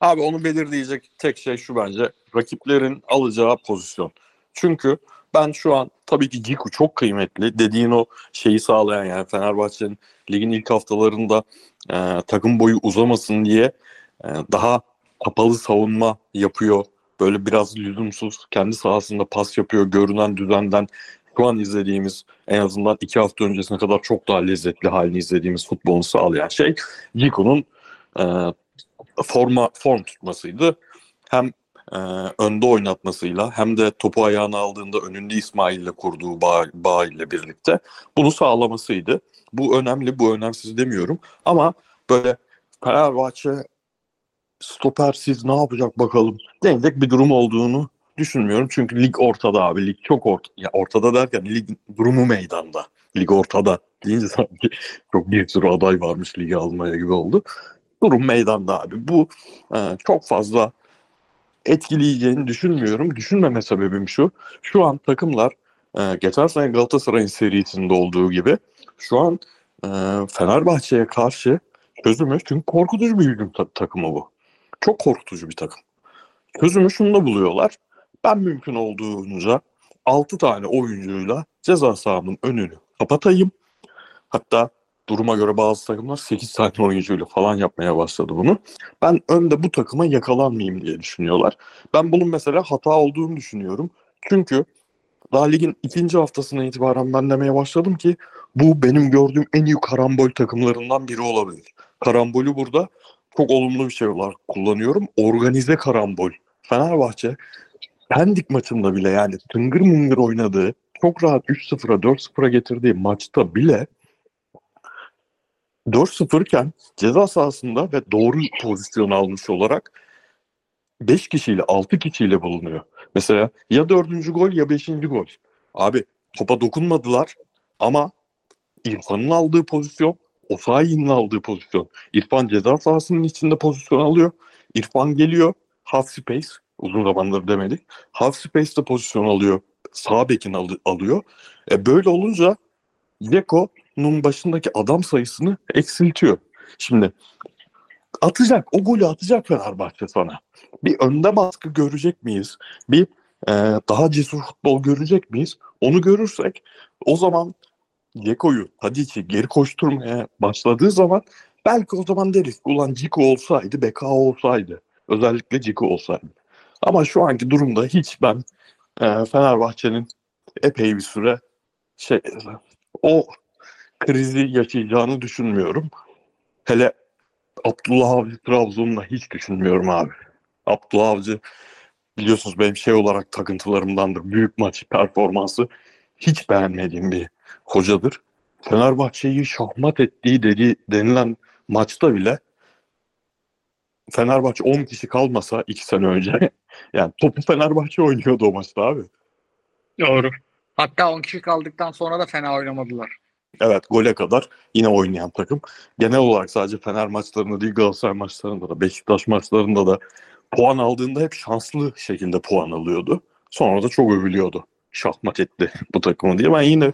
Abi onu belirleyecek tek şey şu bence. Rakiplerin alacağı pozisyon. Çünkü ben şu an tabii ki Ciku çok kıymetli. Dediğin o şeyi sağlayan yani Fenerbahçe'nin ligin ilk haftalarında takım boyu uzamasın diye daha kapalı savunma yapıyor. Böyle biraz lüzumsuz kendi sahasında pas yapıyor. Görünen düzenden şu an izlediğimiz en azından 2 hafta öncesine kadar çok daha lezzetli halini izlediğimiz futbolunu sağlayan şey Ciku'nun form tutmasıydı. Hem önde oynatmasıyla hem de topu ayağına aldığında önünde İsmail'le kurduğu bağ ile birlikte bunu sağlamasıydı. Bu önemli, bu önemsiz demiyorum. Ama böyle Fenerbahçe stopersiz ne yapacak bakalım denecek bir durum olduğunu düşünmüyorum. Çünkü lig ortada abi. Lig çok ortada derken lig durumu meydanda. Lig ortada deyince sanki çok bir sürü aday varmış ligi almaya gibi oldu. Durum meydanda abi. Bu çok fazla etkileyeceğini düşünmüyorum. Düşünmeme sebebim şu. Şu an takımlar geçen sene Galatasaray'ın serisinde olduğu gibi şu an Fenerbahçe'ye karşı çözümü çünkü korkutucu bir hücum takımı bu. Çok korkutucu bir takım. Çözümü şunda buluyorlar. Ben mümkün olduğunca 6 tane oyuncuyla ceza sahamın önünü kapatayım. Hatta duruma göre bazı takımlar 8 tane oyuncuyla falan yapmaya başladı bunu. Ben önde bu takıma yakalanmayayım diye düşünüyorlar. Ben bunun mesela hata olduğunu düşünüyorum. Çünkü daha ligin 2. haftasına itibaren ben demeye başladım ki bu benim gördüğüm en iyi karambol takımlarından biri olabilir. Karambolü burada çok olumlu bir şey olarak kullanıyorum. Organize karambol. Fenerbahçe Pendik maçında bile yani tıngır mıngır oynadığı, çok rahat 3-0'a 4-0'a getirdiği maçta bile 4-0 iken ceza sahasında ve doğru pozisyon almış olarak 5 kişiyle 6 kişiyle bulunuyor. Mesela ya 4. gol ya 5. gol. Abi topa dokunmadılar ama İrfan'ın aldığı pozisyon, Osayi'nin aldığı pozisyon. İrfan ceza sahasının içinde pozisyon alıyor. İrfan geliyor half space, uzun zamandır demedik. Half space'de pozisyon alıyor. Sağ bekin alıyor. Böyle olunca Deko'nun başındaki adam sayısını eksiltiyor. Şimdi atacak, o golü atacak Fenerbahçe sana. Bir önde baskı görecek miyiz? Bir daha cesur futbol görecek miyiz? Onu görürsek o zaman Diego'yu Tadic'i geri koşturmaya başladığı zaman belki o zaman deriz ulan Ciku olsaydı, Beka olsaydı. Özellikle Ciku olsaydı. Ama şu anki durumda hiç ben Fenerbahçe'nin epey bir süre o krizi yaşayacağını düşünmüyorum. Hele Abdullah Avcı Trabzon'la hiç düşünmüyorum abi. Abdullah Avcı biliyorsunuz benim şey olarak takıntılarımdandır. Büyük maç performansı hiç beğenmediğim bir hocadır. Fenerbahçe'yi şahmat ettiği denilen maçta bile Fenerbahçe 10 kişi kalmasa 2 sene önce yani topu Fenerbahçe oynuyordu o maçta abi. Doğru. Hatta 10 kişi kaldıktan sonra da fena oynamadılar. Evet, gole kadar yine oynayan takım. Genel olarak sadece Fener maçlarında değil Galatasaray maçlarında da Beşiktaş maçlarında da puan aldığında hep şanslı şekilde puan alıyordu. Sonra da çok övülüyordu. Şahmat etti bu takımı diye. Ben yine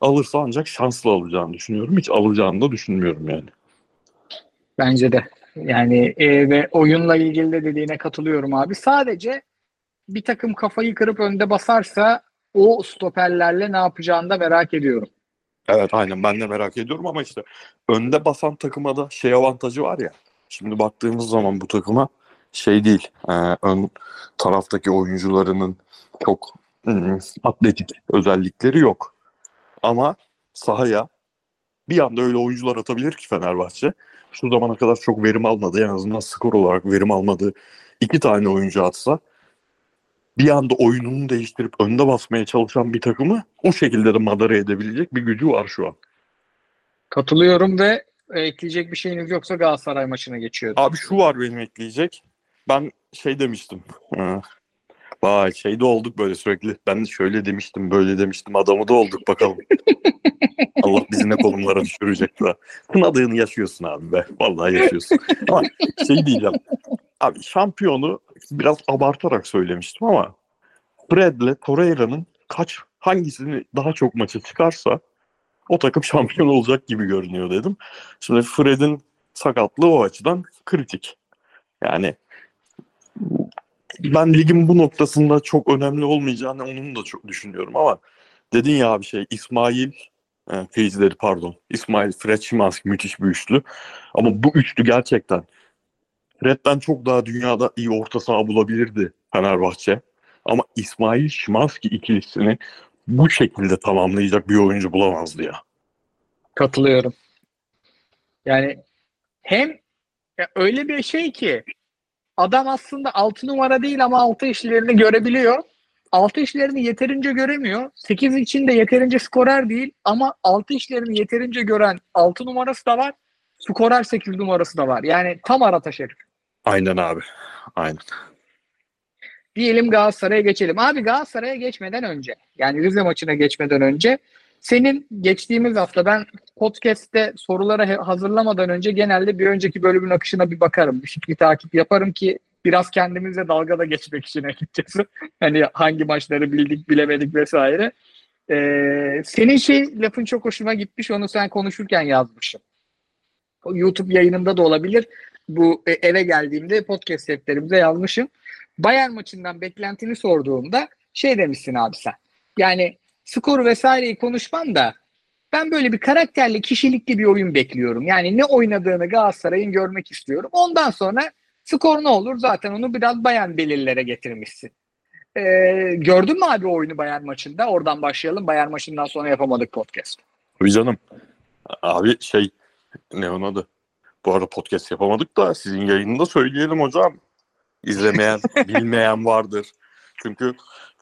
alırsa ancak şanslı alacağını düşünüyorum. Hiç alacağını da düşünmüyorum yani. Bence de. Yani ve oyunla ilgili de dediğine katılıyorum abi. Sadece bir takım kafayı kırıp önde basarsa o stoperlerle ne yapacağını da merak ediyorum. Evet aynen ben de merak ediyorum ama işte önde basan takıma da şey avantajı var ya. Şimdi baktığımız zaman bu takıma şey değil. Ön taraftaki oyuncularının çok atletik özellikleri yok. Ama sahaya bir anda öyle oyuncular atabilir ki Fenerbahçe. Şu zamana kadar çok verim almadı. En azından skor olarak verim almadı. 2 tane oyuncu atsa bir anda oyununu değiştirip önde basmaya çalışan bir takımı o şekilde de madara edebilecek bir gücü var şu an. Katılıyorum ve ekleyecek bir şeyiniz yoksa Galatasaray maçına geçiyordu. Abi şu var benim ekleyecek. Ben şey demiştim. Vay şeyde olduk böyle sürekli. Ben şöyle demiştim, böyle demiştim. Adamı da olduk bakalım. Allah bizi ne kolumlara düşürecek daha. Adayını yaşıyorsun abi be. Vallahi yaşıyorsun. Ama şey diyeceğim. Abi şampiyonu biraz abartarak söylemiştim ama Fred'le Torreira'nın hangisini daha çok maça çıkarsa o takım şampiyon olacak gibi görünüyor dedim. Şimdi Fred'in sakatlığı o açıdan kritik. Yani ben ligin bu noktasında çok önemli olmayacağını onun da çok düşünüyorum ama dedin ya abi İsmail, Fred, Şimanski müthiş bir üçlü. Ama bu üçlü gerçekten Fred'den çok daha dünyada iyi orta saha bulabilirdi Fenerbahçe. Ama İsmail Şimanski ikilisini bu şekilde tamamlayacak bir oyuncu bulamazdı ya. Katılıyorum. Yani hem ya öyle bir şey ki adam aslında 6 numara değil ama 6 işlerini görebiliyor. 6 işlerini yeterince göremiyor. 8 için de yeterince skorer değil ama 6 işlerini yeterince gören 6 numarası da var. Skorer 8 numarası da var. Yani tam arataş herif. Aynen abi. Aynen. Diyelim Galatasaray'a geçelim. Abi Galatasaray'a geçmeden önce, yani Rize maçına geçmeden önce senin geçtiğimiz hafta ben podcast'te sorulara hazırlamadan önce genelde bir önceki bölümün akışına bir bakarım. Bir fikri takip yaparım ki biraz kendimize dalgada geçmek için açıkçası. Hani hangi maçları bildik bilemedik vesaire. Senin lafın çok hoşuma gitmiş. Onu sen konuşurken yazmışsın. YouTube yayınında da olabilir. Bu eve geldiğimde podcast setlerimize yazmışım. Bayern maçından beklentini sorduğumda demişsin abi sen. Yani skor vesaireyi konuşmam da ben böyle bir karakterli, kişilikli bir oyun bekliyorum. Yani ne oynadığını Galatasaray'ın görmek istiyorum. Ondan sonra skor ne olur? Zaten onu biraz Bayern belirlere getirmişsin. Gördün mü abi oyunu Bayern maçında? Oradan başlayalım. Bayern maçından sonra yapamadık podcast. Tabii canım. Abi ne onun adı? Bu arada podcast yapamadık da sizin yayınında söyleyelim hocam. İzlemeyen, bilmeyen vardır. Çünkü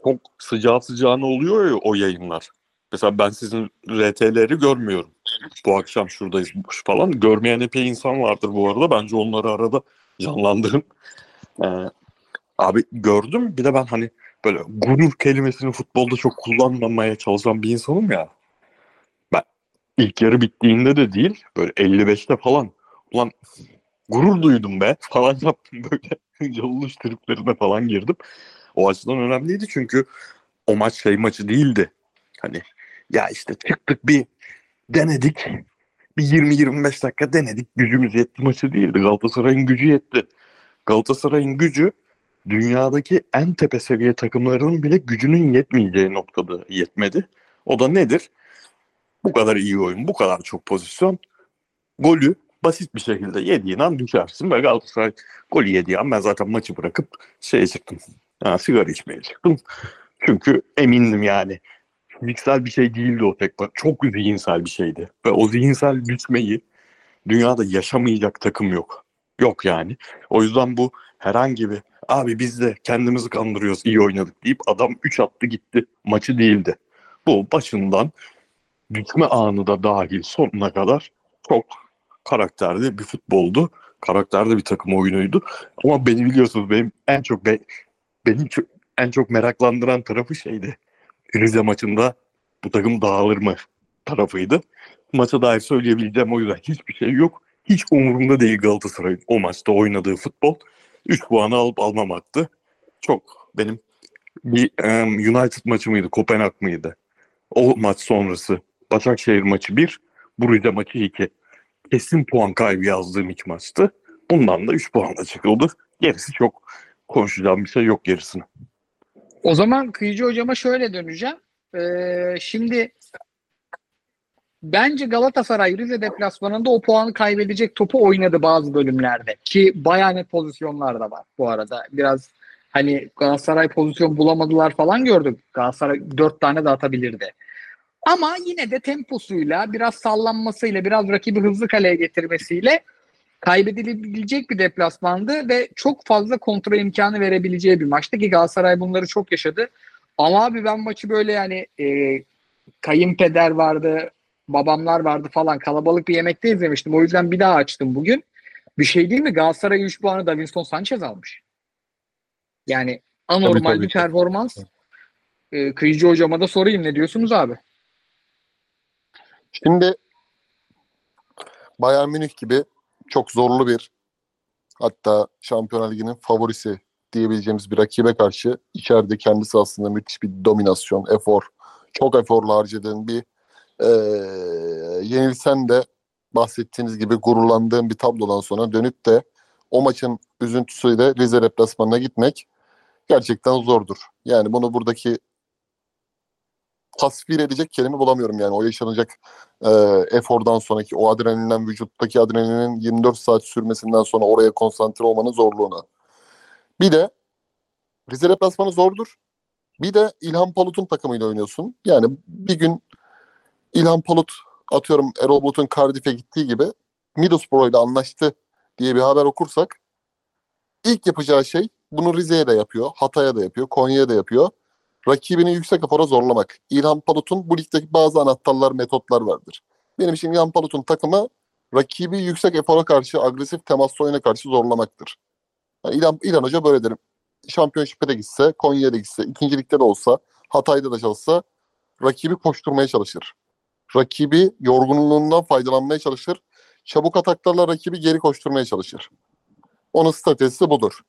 çok sıcağı sıcağına oluyor ya o yayınlar. Mesela ben sizin RT'leri görmüyorum. Bu akşam şuradayız falan. Görmeyen epey insan vardır bu arada. Bence onları arada canlandırın. Abi gördüm. Bir de ben hani böyle gurur kelimesini futbolda çok kullanmamaya çalışan bir insanım ya. Ben ilk yarı bittiğinde de değil. Böyle 55'te falan. Ulan gurur duydum be falan yaptım böyle. Yolluş triplerine falan girdim. O açıdan önemliydi çünkü o maç maçı değildi. Hani ya çıktık bir denedik. Bir 20-25 dakika denedik. Gücümüz yetti maçı değildi. Galatasaray'ın gücü yetti. Galatasaray'ın gücü dünyadaki en tepe seviye takımlarının bile gücünün yetmeyeceği noktada yetmedi. O da nedir? Bu kadar iyi oyun, bu kadar çok pozisyon. Golü basit bir şekilde yediğin an düşersin ve Galatasaray golü yediği an ben zaten maçı bırakıp çıktım. Yani sigara içmeye çıktım. Çünkü emindim yani. Fiziksel bir şey değildi o tek. Çok zihinsel bir şeydi. Ve o zihinsel düşmeyi dünyada yaşamayacak takım yok. Yok yani. O yüzden bu herhangi bir abi biz de kendimizi kandırıyoruz iyi oynadık deyip adam 3 attı gitti. Maçı değildi. Bu başından düşme anı da dahil sonuna kadar çok karakterli bir futboldu. Karakterli bir takım oyunuydu. Ama beni biliyorsunuz beni en çok meraklandıran tarafı Rize maçında bu takım dağılır mı tarafıydı. Maça dair söyleyebileceğim o yüzden hiçbir şey yok. Hiç umurumda değil Galatasaray'ın o maçta oynadığı futbol. 3 puanı alıp almamaktı. Çok benim bir United maçı mıydı? Kopenhag mıydı? O maç sonrası. Başakşehir maçı 1, bu Rize maçı 2. Kesin puan kaybı yazdığım 2 maçtı. Bundan da 3 puanla çıkıldı. Gerisi çok konuşacağım bir şey yok gerisine. O zaman Kıyıcı hocama şöyle döneceğim. Şimdi Bence Galatasaray Rize deplasmanında o puanı kaybedecek topu oynadı bazı bölümlerde. Ki bayağı net pozisyonlar da var bu arada. Biraz hani Galatasaray pozisyon bulamadılar falan gördük. Galatasaray 4 tane de atabilirdi. Ama yine de temposuyla, biraz sallanmasıyla, biraz rakibi hızlı kaleye getirmesiyle kaybedilebilecek bir deplasmandı ve çok fazla kontra imkanı verebileceği bir maçtı ki Galatasaray bunları çok yaşadı. Ama abi ben maçı böyle yani kayınpeder vardı, babamlar vardı falan, kalabalık bir yemekte izlemiştim. O yüzden bir daha açtım bugün. Bir şey değil mi? Galatasaray 3 puanı Davinson Sanchez almış. Yani anormal tabii. Bir performans. Kıyıcı hocama da sorayım, ne diyorsunuz abi? Şimdi Bayern Münih gibi çok zorlu bir, hatta Şampiyonlar Ligi'nin favorisi diyebileceğimiz bir rakibe karşı içeride kendisi aslında müthiş bir dominasyon, efor, çok eforla harcadığın bir yenilsen de bahsettiğiniz gibi gururlandığın bir tablodan sonra dönüp de o maçın üzüntüsüyle Rize deplasmanına gitmek gerçekten zordur. Yani bunu buradaki tasvir edecek kelime bulamıyorum yani. O yaşanacak efordan sonraki, o adrenalinden, vücuttaki adrenalinin 24 saat sürmesinden sonra oraya konsantre olmanın zorluğuna. Bir de Rize deplasmanı zordur. Bir de İlhan Palut'un takımıyla oynuyorsun. Yani bir gün İlhan Palut, atıyorum Erol Bulut'un Cardiff'e gittiği gibi Middlesbrough ile anlaştı diye bir haber okursak ilk yapacağı şey, bunu Rize'ye de yapıyor, Hatay'a da yapıyor, Konya'ya da yapıyor, rakibini yüksek afora zorlamak. İlhan Palut'un bu ligdeki bazı anahtarlar, metotlar vardır. Benim için İlhan Palut'un takımı rakibi yüksek efora karşı, agresif temaslı oyuna karşı zorlamaktır. Yani İlhan Hoca böyle derim. Şampiyonşipe de gitse, Konya'ya da gitse, ikincilikte de olsa, Hatay'da da çalışsa rakibi koşturmaya çalışır. Rakibi yorgunluğundan faydalanmaya çalışır. Çabuk ataklarla rakibi geri koşturmaya çalışır. Onun stratejisi budur.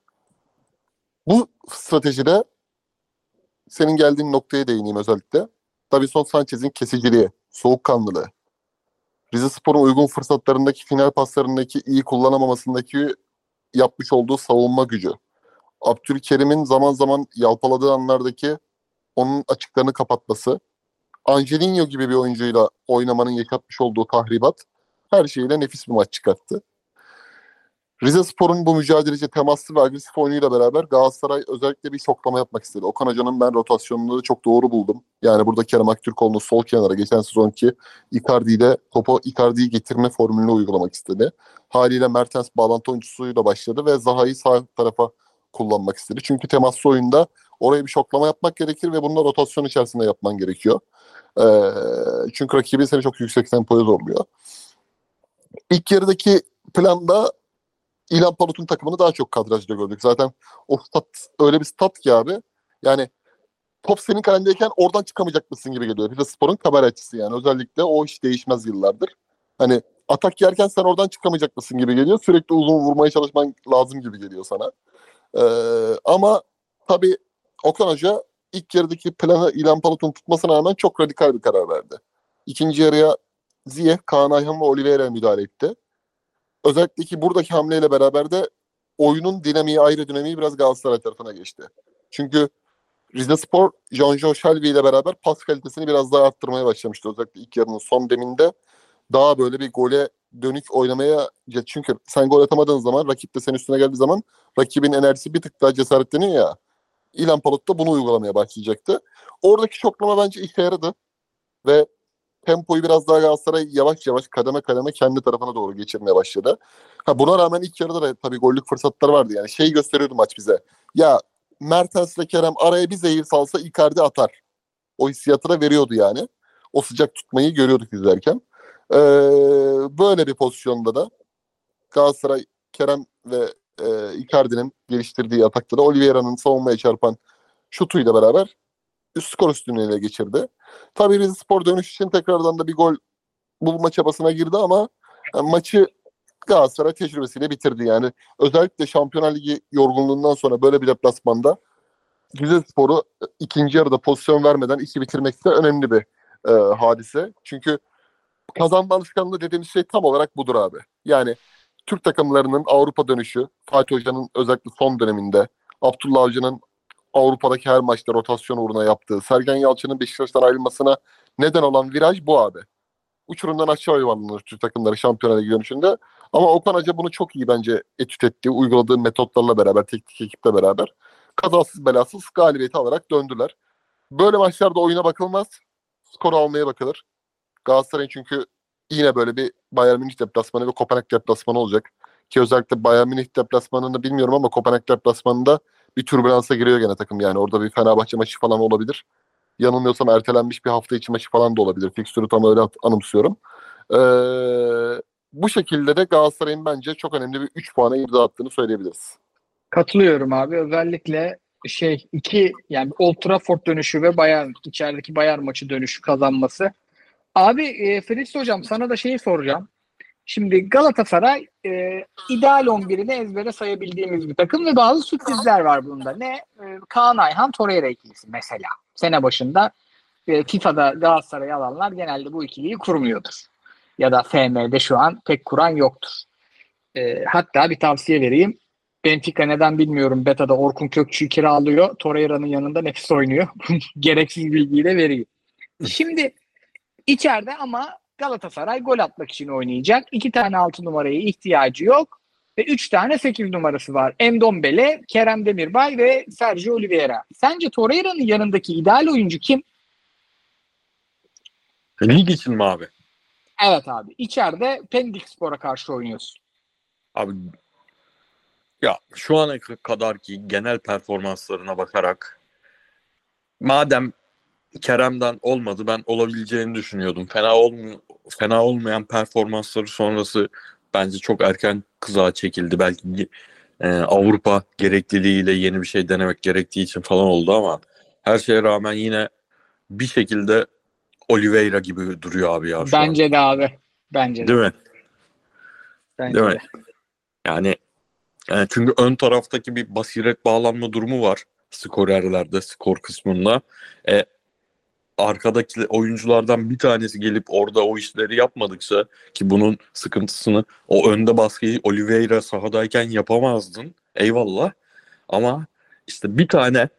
Bu stratejide senin geldiğin noktaya değineyim özellikle. Davinson Sanchez'in kesiciliği, soğukkanlılığı, Rizespor'un uygun fırsatlarındaki, final paslarındaki iyi kullanamamasındaki yapmış olduğu savunma gücü, Abdülkerim'in zaman zaman yalpaladığı anlardaki onun açıklarını kapatması, Angelinho gibi bir oyuncuyla oynamanın yaşatmış olduğu tahribat, her şeyle nefis bir maç çıkarttı. Rizespor'un bu mücadeleci, temaslı ve agresif oyunuyla beraber Galatasaray özellikle bir şoklama yapmak istedi. Okan Hoca'nın ben rotasyonunu çok doğru buldum. Yani burada Kerem Aktürkoğlu'nu sol kenara, geçen sezonki Icardi'yle topu, Icardi'yi getirme formülünü uygulamak istedi. Haliyle Mertens bağlantı oyuncusuyla başladı ve Zaha'yı sağ tarafa kullanmak istedi. Çünkü temaslı oyunda oraya bir şoklama yapmak gerekir ve bunu rotasyon içerisinde yapman gerekiyor. Çünkü rakibi seni çok yüksek tempoya zorluyor. İlk yarıdaki planda İlhan Palut'un takımını daha çok kadrajda gördük. Zaten o stat öyle bir stat ki abi. Yani top senin kalendeyken oradan çıkamayacak mısın gibi geliyor. Rizespor'un kamera açısı yani. Özellikle o hiç değişmez yıllardır. Hani atak yerken sen oradan çıkamayacak mısın gibi geliyor. Sürekli uzun vurmaya çalışman lazım gibi geliyor sana. Ama tabii Okan Hoca ilk yarıdaki planı İlhan Palut'un tutmasına rağmen çok radikal bir karar verdi. İkinci yarıya Ziyeh, Kaan Ayhan ve Oliveira müdahale etti. Özellikle ki buradaki hamleyle beraber de oyunun dinamiği, ayrı dinamiği biraz Galatasaray tarafına geçti. Çünü Rizespor, Jean-Jo Shelby ile beraber pas kalitesini biraz daha arttırmaya başlamıştı. Özellikle ilk yarının son deminde daha böyle bir gole dönük oynamaya, çünkü sen gol atamadığın zaman, rakip de senin üstüne geldiği zaman rakibin enerjisi bir tık daha cesaretleniyor ya. İlhan Palut da bunu uygulamaya başlayacaktı. Oradaki şoklama bence işe yaradı ve tempoyu biraz daha Galatasaray yavaş yavaş, kademe kademe kendi tarafına doğru geçirmeye başladı. Buna rağmen ilk yarıda da tabii gollük fırsatları vardı. Yani şeyi gösteriyordu maç bize. Ya Mertens ile Kerem araya bir zehir salsa Icardi atar. O hissiyatı da veriyordu yani. O sıcak tutmayı görüyorduk izlerken. Böyle bir pozisyonda da Galatasaray, Kerem ve Icardi'nin geliştirdiği atakta da Oliveira'nın savunmaya çarpan şutuyla beraber skor üstünlüğüyle geçirdi. Tabii Rizespor dönüş için tekrardan da bir gol bulma çabasına girdi ama yani maçı Galatasaray tecrübesiyle bitirdi. Yani özellikle Şampiyonlar Ligi yorgunluğundan sonra böyle bir deplasmanda Rizespor'u ikinci yarıda pozisyon vermeden işi bitirmek de önemli bir hadise. Çünkü kazanma alışkanlığı dediğimiz şey tam olarak budur abi. Yani Türk takımlarının Avrupa dönüşü, Fatih Hoca'nın özellikle son döneminde, Abdullah Avcı'nın Avrupa'daki her maçta rotasyon uğruna yaptığı, Sergen Yalçın'ın Beşiktaş'tan ayrılmasına neden olan viraj bu abi. uçurumdan aşağı yuvarlanır Türk takımları Şampiyonlar Ligi dönüşünde. Ama Okan Hoca bunu çok iyi bence etüt etti. Uyguladığı metotlarla beraber, teknik ekiple beraber kazasız belasız galibiyeti alarak döndüler. Böyle maçlarda oyuna bakılmaz. Skoru almaya bakılır. Galatasaray'ın çünkü yine böyle bir Bayern Münih deplasmanı ve Kopenhag deplasmanı olacak. Ki özellikle Bayern Münih deplasmanını bilmiyorum ama Kopenhag deplasmanında bir türbülansa giriyor gene takım. Yani orada bir Fenerbahçe maçı falan olabilir. Yanılmıyorsam ertelenmiş bir hafta içi maçı falan da olabilir. Fikstürü tam öyle anımsıyorum. Bu şekilde de Galatasaray'ın bence çok önemli bir 3 puana imza attığını söyleyebiliriz. Katılıyorum abi. Özellikle Old Trafford dönüşü ve Bayern, içerideki Bayern maçı dönüşü kazanması. Abi Fritz hocam sana da şeyi soracağım. Şimdi Galatasaray ideal 11'ini ezbere sayabildiğimiz bir takım ve bazı sürprizler var bunda. Kaan Ayhan Torreira ikilisi mesela. Sene başında FIFA'da Galatasaray'ı alanlar genelde bu ikiliyi kurmuyordur. Ya da FM'de şu an pek kuran yoktur. Hatta bir tavsiye vereyim. Benfica neden bilmiyorum beta'da Orkun Kökçü'yü kiralıyor. Torreira'nın yanında nefis oynuyor. Gereksiz bilgiyi de vereyim. Şimdi içeride ama Galatasaray gol atmak için oynayacak. 2 tane 6 numaraya ihtiyacı yok. Ve 3 tane 8 numarası var. Ndombele, Kerem Demirbay ve Sergio Oliveira. Sence Torreira'nın yanındaki ideal oyuncu kim? Lig için mi abi? Evet abi. İçeride Pendik Spor'a karşı oynuyorsun. Abi ya şu ana kadar ki genel performanslarına bakarak madem Kerem'den olmadı, ben olabileceğini düşünüyordum. Fena olmayan performansları sonrası bence çok erken kızağa çekildi. Belki Avrupa gerekliliğiyle yeni bir şey denemek gerektiği için falan oldu ama her şeye rağmen yine bir şekilde Oliveira gibi duruyor abi ya. Bence de abi. Bence de. Değil mi? Bence değil mi? De. Yani çünkü ön taraftaki bir basiret bağlanma durumu var skorerlerde, skor kısmında. Arkadaki oyunculardan bir tanesi gelip orada o işleri yapmadıkça ki bunun sıkıntısını o önde baskıyı Oliveira sahadayken yapamazdın. Eyvallah. Ama işte bir tane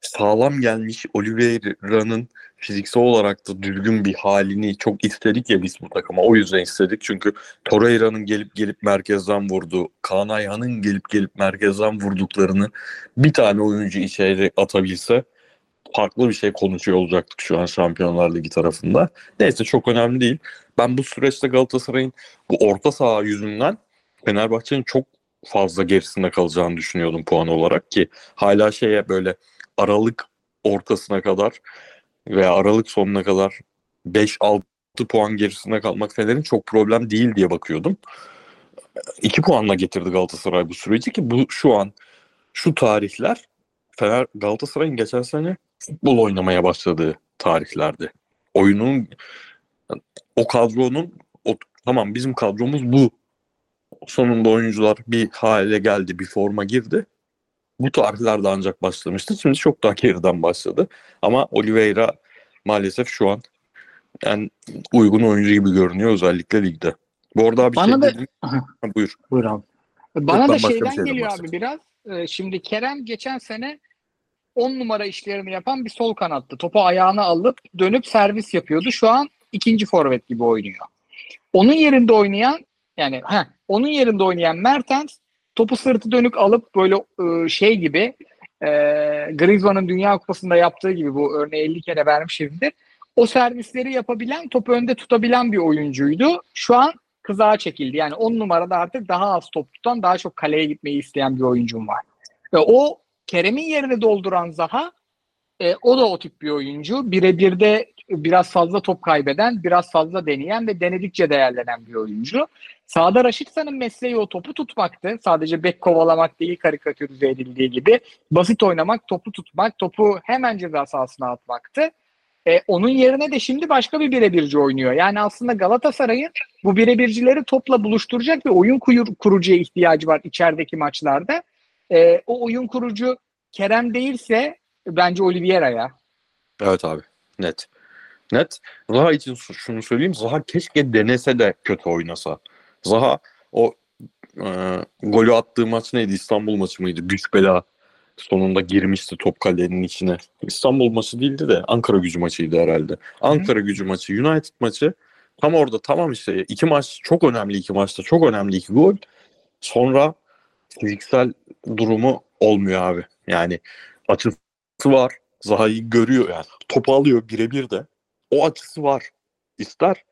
sağlam gelmiş Oliveira'nın fiziksel olarak da düzgün bir halini çok istedik ya biz bu takıma. O yüzden istedik. Çünkü Torreira'nın gelip merkezden vurdu. Kaan Ayhan'ın gelip merkezden vurduklarını bir tane oyuncu içeri atabilse farklı bir şey konuşuyor olacaktık şu an Şampiyonlar Ligi tarafında. Neyse çok önemli değil. Ben bu süreçte Galatasaray'ın bu orta saha yüzünden Fenerbahçe'nin çok fazla gerisinde kalacağını düşünüyordum puan olarak ki hala böyle Aralık ortasına kadar veya Aralık sonuna kadar 5-6 puan gerisinde kalmak Fener'in çok problem değil diye bakıyordum. 2 puanla getirdi Galatasaray bu süreci ki bu şu an şu tarihler Galatasaray'ın geçen sene futbol oynamaya başladığı tarihlerde. Tamam bizim kadromuz bu. Sonunda oyuncular bir hale geldi, bir forma girdi. Bu tarihlerde ancak başlamıştı. Şimdi çok daha geriden başladı. Ama Oliveira maalesef şu an en uygun oyuncu gibi görünüyor özellikle ligde. Bu arada bir bana şey da... Buyur abi. Bana da şeyden geliyor abi biraz. Şimdi Kerem geçen sene 10 numara işlerini yapan bir sol kanattı. Topu ayağına alıp dönüp servis yapıyordu. Şu an 2. forvet gibi oynuyor. Onun yerinde oynayan Mertens topu sırtı dönük alıp böyle Griezmann'ın Dünya Kupası'nda yaptığı gibi bu örneği 50 kere vermişimdir. O servisleri yapabilen, topu önde tutabilen bir oyuncuydu. Şu an kızağa çekildi. Yani 10 numarada artık daha az top tutan, daha çok kaleye gitmeyi isteyen bir oyuncum var. Ve o Kerem'in yerini dolduran Zaha, o da o tip bir oyuncu. Birebir de biraz fazla top kaybeden, biraz fazla deneyen ve denedikçe değerlenen bir oyuncu. Sağda Rashica'nın mesleği o topu tutmaktı. Sadece bek kovalamak değil, karikatürize edildiği gibi. Basit oynamak, topu tutmak, topu hemen ceza sahasına atmaktı. Onun yerine de şimdi başka bir birebirci oynuyor. Yani aslında Galatasaray'ın bu birebircileri topla buluşturacak ve oyun kurucuya ihtiyacı var içerideki maçlarda. O oyun kurucu Kerem değilse bence Oliveira ya. Evet abi net. Zaha için şunu söyleyeyim. Zaha keşke denese de kötü oynasa. Zaha o golü attığı maç neydi? İstanbul maçı mıydı? Güç bela sonunda girmişti top kalenin içine. İstanbul maçı değildi de Ankara Gücü maçıydı herhalde. Ankara Gücü maçı, United maçı Tam orada tamam işte iki maç çok önemli, iki maçta çok önemli iki gol. Sonra fiziksel durumu olmuyor abi. Yani açısı var. Zaha'yı görüyor yani. Topu alıyor birebir de. O açısı var. İster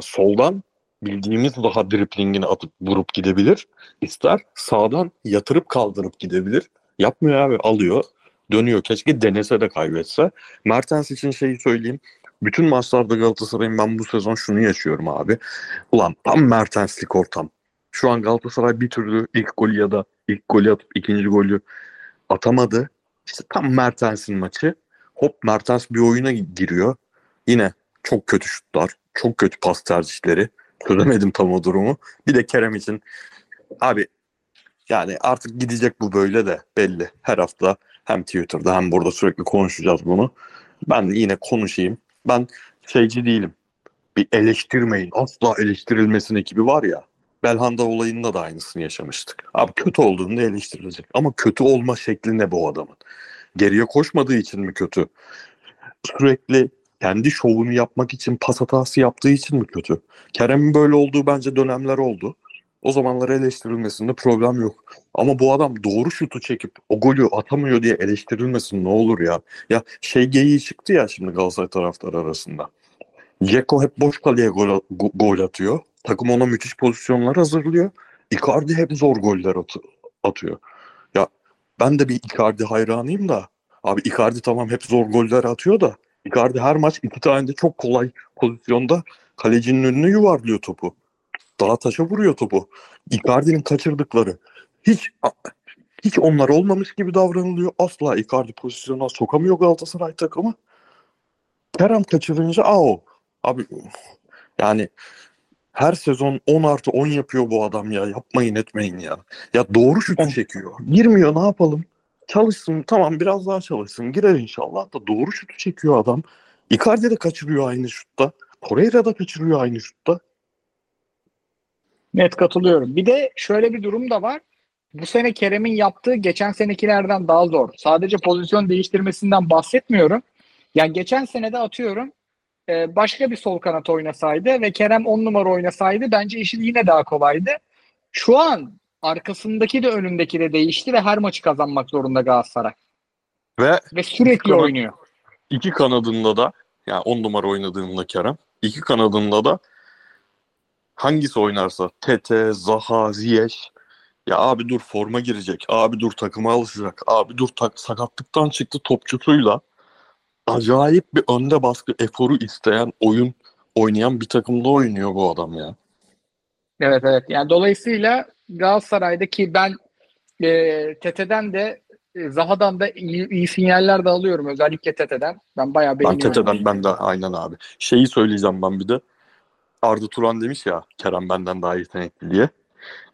soldan bildiğimiz daha driplingini atıp vurup gidebilir. İster sağdan yatırıp kaldırıp gidebilir. Yapmıyor abi. Alıyor. Dönüyor. Keşke denese de kaybetse. Mertens için şeyi söyleyeyim. Bütün maçlarda Galatasaray'ın ben bu sezon şunu yaşıyorum abi. Ulan tam Mertenslik ortam. Şu an Galatasaray bir türlü ilk golü ya da ilk golü atıp ikinci golü atamadı. İşte tam Mertens'in maçı. Hop Mertens bir oyuna giriyor. Yine çok kötü şutlar. Çok kötü pas tercihleri. Çözemedim tam o durumu. Bir de Kerem için. Abi yani artık gidecek bu böyle de belli. Her hafta hem Twitter'da hem burada sürekli konuşacağız bunu. Ben de yine konuşayım. Ben şeyci değilim. Bir eleştirmeyin. Asla eleştirilmesin ekibi var ya. Belhanda olayında da aynısını yaşamıştık. Abi kötü olduğunda eleştirilecek. Ama kötü olma şekli ne bu adamın? Geriye koşmadığı için mi kötü? Sürekli kendi şovunu yapmak için pas hatası yaptığı için mi kötü? Kerem'in böyle olduğu bence dönemler oldu. O zamanlar eleştirilmesinde problem yok. Ama bu adam doğru şutu çekip o golü atamıyor diye eleştirilmesin ne olur ya. Ya şey geyiği çıktı ya şimdi Galatasaray taraftarı arasında. Dzeko hep boş kaleye gol atıyor. Takım ona müthiş pozisyonlar hazırlıyor. Icardi hep zor goller atıyor. Ya ben de bir Icardi hayranıyım da. Abi Icardi tamam hep zor goller atıyor da. Icardi her maç iki tane de çok kolay pozisyonda kalecinin önüne yuvarlıyor topu. Dağa taşa vuruyor topu. Icardi'nin kaçırdıkları. Hiç onlar olmamış gibi davranılıyor. Asla Icardi pozisyonuna sokamıyor Galatasaray takımı. Kerem kaçırınca o. Abi yani... Her sezon 10+10 yapıyor bu adam ya. Yapmayın etmeyin ya. Ya doğru şutu çekiyor. Girmiyor ne yapalım? Çalışsın tamam biraz daha çalışsın. Girer inşallah da doğru şutu çekiyor adam. Icardi de kaçırıyor aynı şutta. Torreira da kaçırıyor aynı şutta. Net katılıyorum. Bir de şöyle bir durum da var. Bu sene Kerem'in yaptığı geçen senekilerden daha zor. Sadece pozisyon değiştirmesinden bahsetmiyorum. Yani geçen senede atıyorum. Başka bir sol kanat oynasaydı ve Kerem 10 numara oynasaydı bence işi yine daha kolaydı. Şu an arkasındaki de önündeki de değişti ve her maçı kazanmak zorunda Galatasaray. Ve sürekli oynuyor. İki kanadında da yani 10 numara oynadığında Kerem, iki kanadında da hangisi oynarsa Tete, Zaha, Ziyech ya abi dur forma girecek, abi dur takıma alışacak, abi dur sakatlıktan çıktı topçusuyla acayip bir önde baskı eforu isteyen oyun oynayan bir takımda oynuyor bu adam ya. Evet. Yani dolayısıyla Galatasaray'daki ben Tete'den de Zaha'dan da iyi sinyaller de alıyorum. Özellikle Tete'den. Ben bayağı beğeniyorum. Ben de aynen abi. Şeyi söyleyeceğim ben bir de. Arda Turan demiş ya Kerem benden daha yetenekli diye.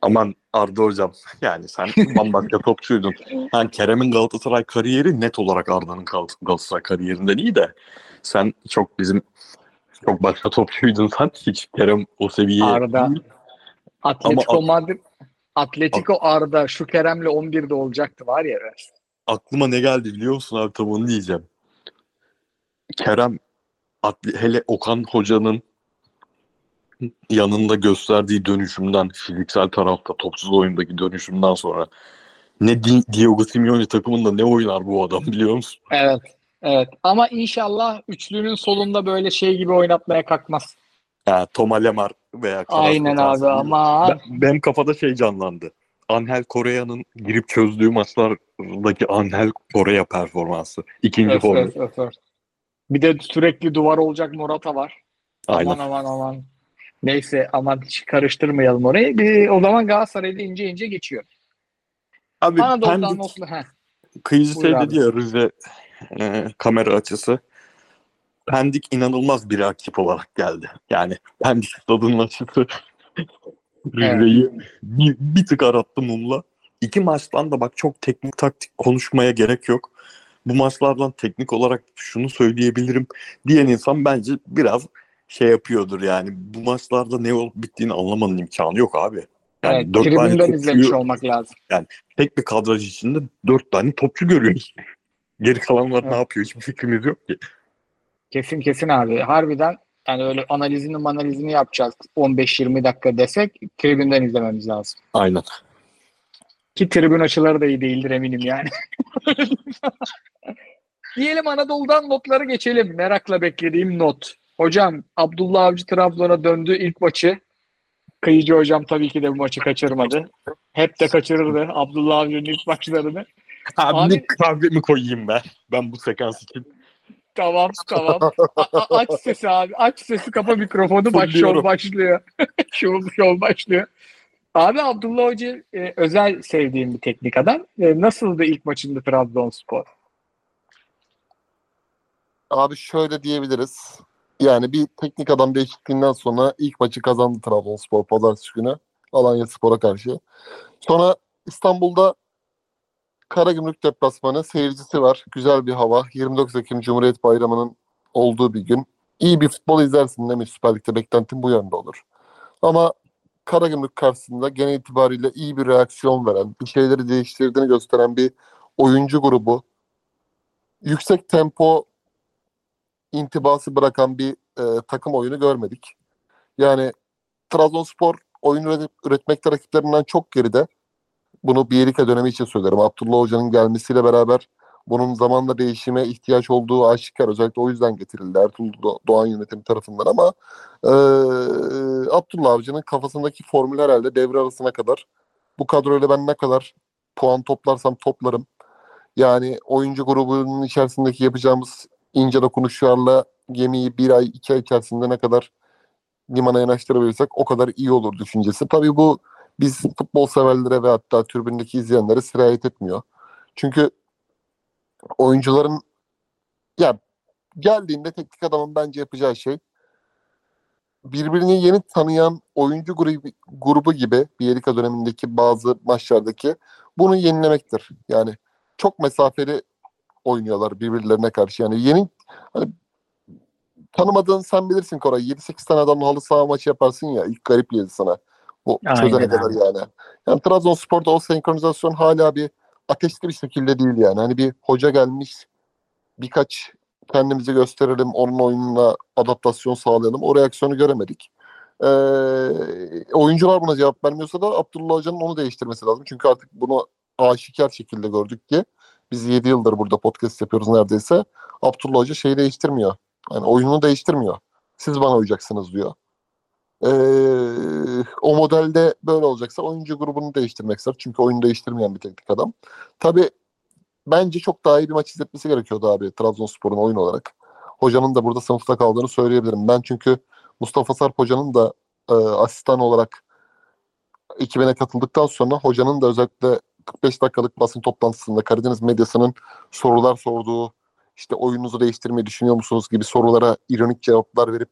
Aman Arda hocam yani sen bambaşka topçuydun. Yani Kerem'in Galatasaray kariyeri net olarak Arda'nın Galatasaray kariyerinden iyi de sen çok başka topçuydun sen hiç Kerem o seviyeye. Arda Atletico Madrid Atletico Arda şu Kerem'le 11'de olacaktı var ya. Aklıma ne geldi biliyor musun abi tam onu diyeceğim. Kerem hele Okan Hoca'nın yanında gösterdiği dönüşümden fiziksel tarafta topsuz oyundaki dönüşümden sonra ne Diego Simeone takımında ne oynar bu adam biliyor musun? Evet ama inşallah üçlünün solunda böyle şey gibi oynatmaya kalkmaz. Tom Alemar veya aynen abi ama benim kafada şey canlandı. Angel Correa'nın girip çözdüğü maçlardaki Angel Correa performansı. İkinci forvet. Evet. Bir de sürekli duvar olacak Morata var. Aynen. Aman. Neyse aman hiç karıştırmayalım orayı. O zaman Galatasaray'da ince geçiyor. Abi Pendik Kıyıcı söyledi ya Rize kamera açısı. Pendik inanılmaz bir rakip olarak geldi. Yani Pendik stadının açısı Rize'yi bir tık arattı mumla. İki maçtan da bak çok teknik taktik konuşmaya gerek yok. Bu maçlardan teknik olarak şunu söyleyebilirim diyen insan bence biraz şey yapıyordur yani bu maçlarda ne olup bittiğini anlamanın imkanı yok abi. Yani evet, tribünden izlemiş olmak lazım. Yani tek bir kadraj içinde 4 tane topçu görüyoruz. Geri kalanlar ne yapıyor hiçbir fikrimiz yok ki. Kesin abi. Harbiden Yani öyle analizini yapacağız 15-20 dakika desek tribünden izlememiz lazım. Aynen. Ki tribün açıları da iyi değildir eminim yani. Diyelim Anadolu'dan notları geçelim. Merakla beklediğim not. Hocam Abdullah Avcı Trabzon'a döndü ilk maçı. Kıyıcı hocam tabii ki de bu maçı kaçırmadı. Hep de kaçırırdı Abdullah Avcı'nın ilk maçlarını. Abi ne kahvemi koyayım ben. Ben bu sekans için. Tamam. Aç sesi abi. Aç sesi, kapa mikrofonu. Başlıyor. Şov başlıyor. Abi Abdullah Hoca özel sevdiğim bir teknik adam. Nasıldı ilk maçında Trabzonspor? Abi şöyle diyebiliriz. Yani bir teknik adam değişikliğinden sonra ilk maçı kazandı Trabzonspor pazartesi günü Alanyaspor'a karşı. Sonra İstanbul'da Karagümrük deplasmanı, seyircisi var. Güzel bir hava. 24 Ekim Cumhuriyet Bayramı'nın olduğu bir gün. İyi bir futbol izlersin demiş Süper Lig'de. Beklentim bu yönde olur. Ama Karagümrük karşısında genel itibariyle iyi bir reaksiyon veren, bir şeyleri değiştirdiğini gösteren bir oyuncu grubu. Yüksek tempo intibası bırakan bir takım oyunu görmedik. Yani Trabzonspor oyun üretmekte rakiplerinden çok geride. Bunu Bielika dönemi için söylerim. Abdullah Hoca'nın gelmesiyle beraber bunun zamanla değişime ihtiyaç olduğu aşikar. Özellikle o yüzden getirildi Ertuğrul Doğan yönetimi tarafından ama Abdullah Avcı'nın kafasındaki formül herhalde devre arasına kadar bu kadroyla ben ne kadar puan toplarsam toplarım. Yani oyuncu grubunun içerisindeki yapacağımız ince dokunuşlarla gemiyi bir ay, iki ay içerisinde ne kadar limana yanaştırabilirsek o kadar iyi olur düşüncesi. Tabii bu biz futbol severlere ve hatta tribündeki izleyenlere sirayet etmiyor. Çünkü oyuncuların ya geldiğinde teknik adamın bence yapacağı şey birbirini yeni tanıyan oyuncu grubu gibi Bielika dönemindeki bazı maçlardaki bunu yenilemektir. Yani çok mesafeli oynuyorlar birbirlerine karşı. Yani yeni hani, tanımadığın sen bilirsin Koray. 7-8 tane adamla halı saha maçı yaparsın ya. İlk garip geldi sana. Bu çözene kadar yani. Yani Trabzonspor'da o senkronizasyon hala bir ateşli bir şekilde değil yani. Hani bir hoca gelmiş birkaç kendimizi gösterelim onun oyununa adaptasyon sağlayalım. O reaksiyonu göremedik. Oyuncular buna cevap vermiyorsa da Abdullah Hoca'nın onu değiştirmesi lazım. Çünkü artık bunu aşikar şekilde gördük ki biz 7 yıldır burada podcast yapıyoruz neredeyse. Abdullah Hoca şeyi değiştirmiyor. Yani oyununu değiştirmiyor. Siz bana uyacaksınız diyor. O modelde böyle olacaksa oyuncu grubunu değiştirmek ister. Çünkü oyunu değiştirmeyen bir teknik adam. Tabii bence çok daha iyi bir maç izletmesi gerekiyordu abi Trabzonspor'un oyun olarak. Hocanın da burada sınıfta kaldığını söyleyebilirim. Ben çünkü Mustafa Sarp Hoca'nın da asistan olarak ekibine katıldıktan sonra hocanın da özellikle 45 dakikalık basın toplantısında Karadeniz medyasının sorular sorduğu işte oyununuzu değiştirmeyi düşünüyor musunuz gibi sorulara ironik cevaplar verip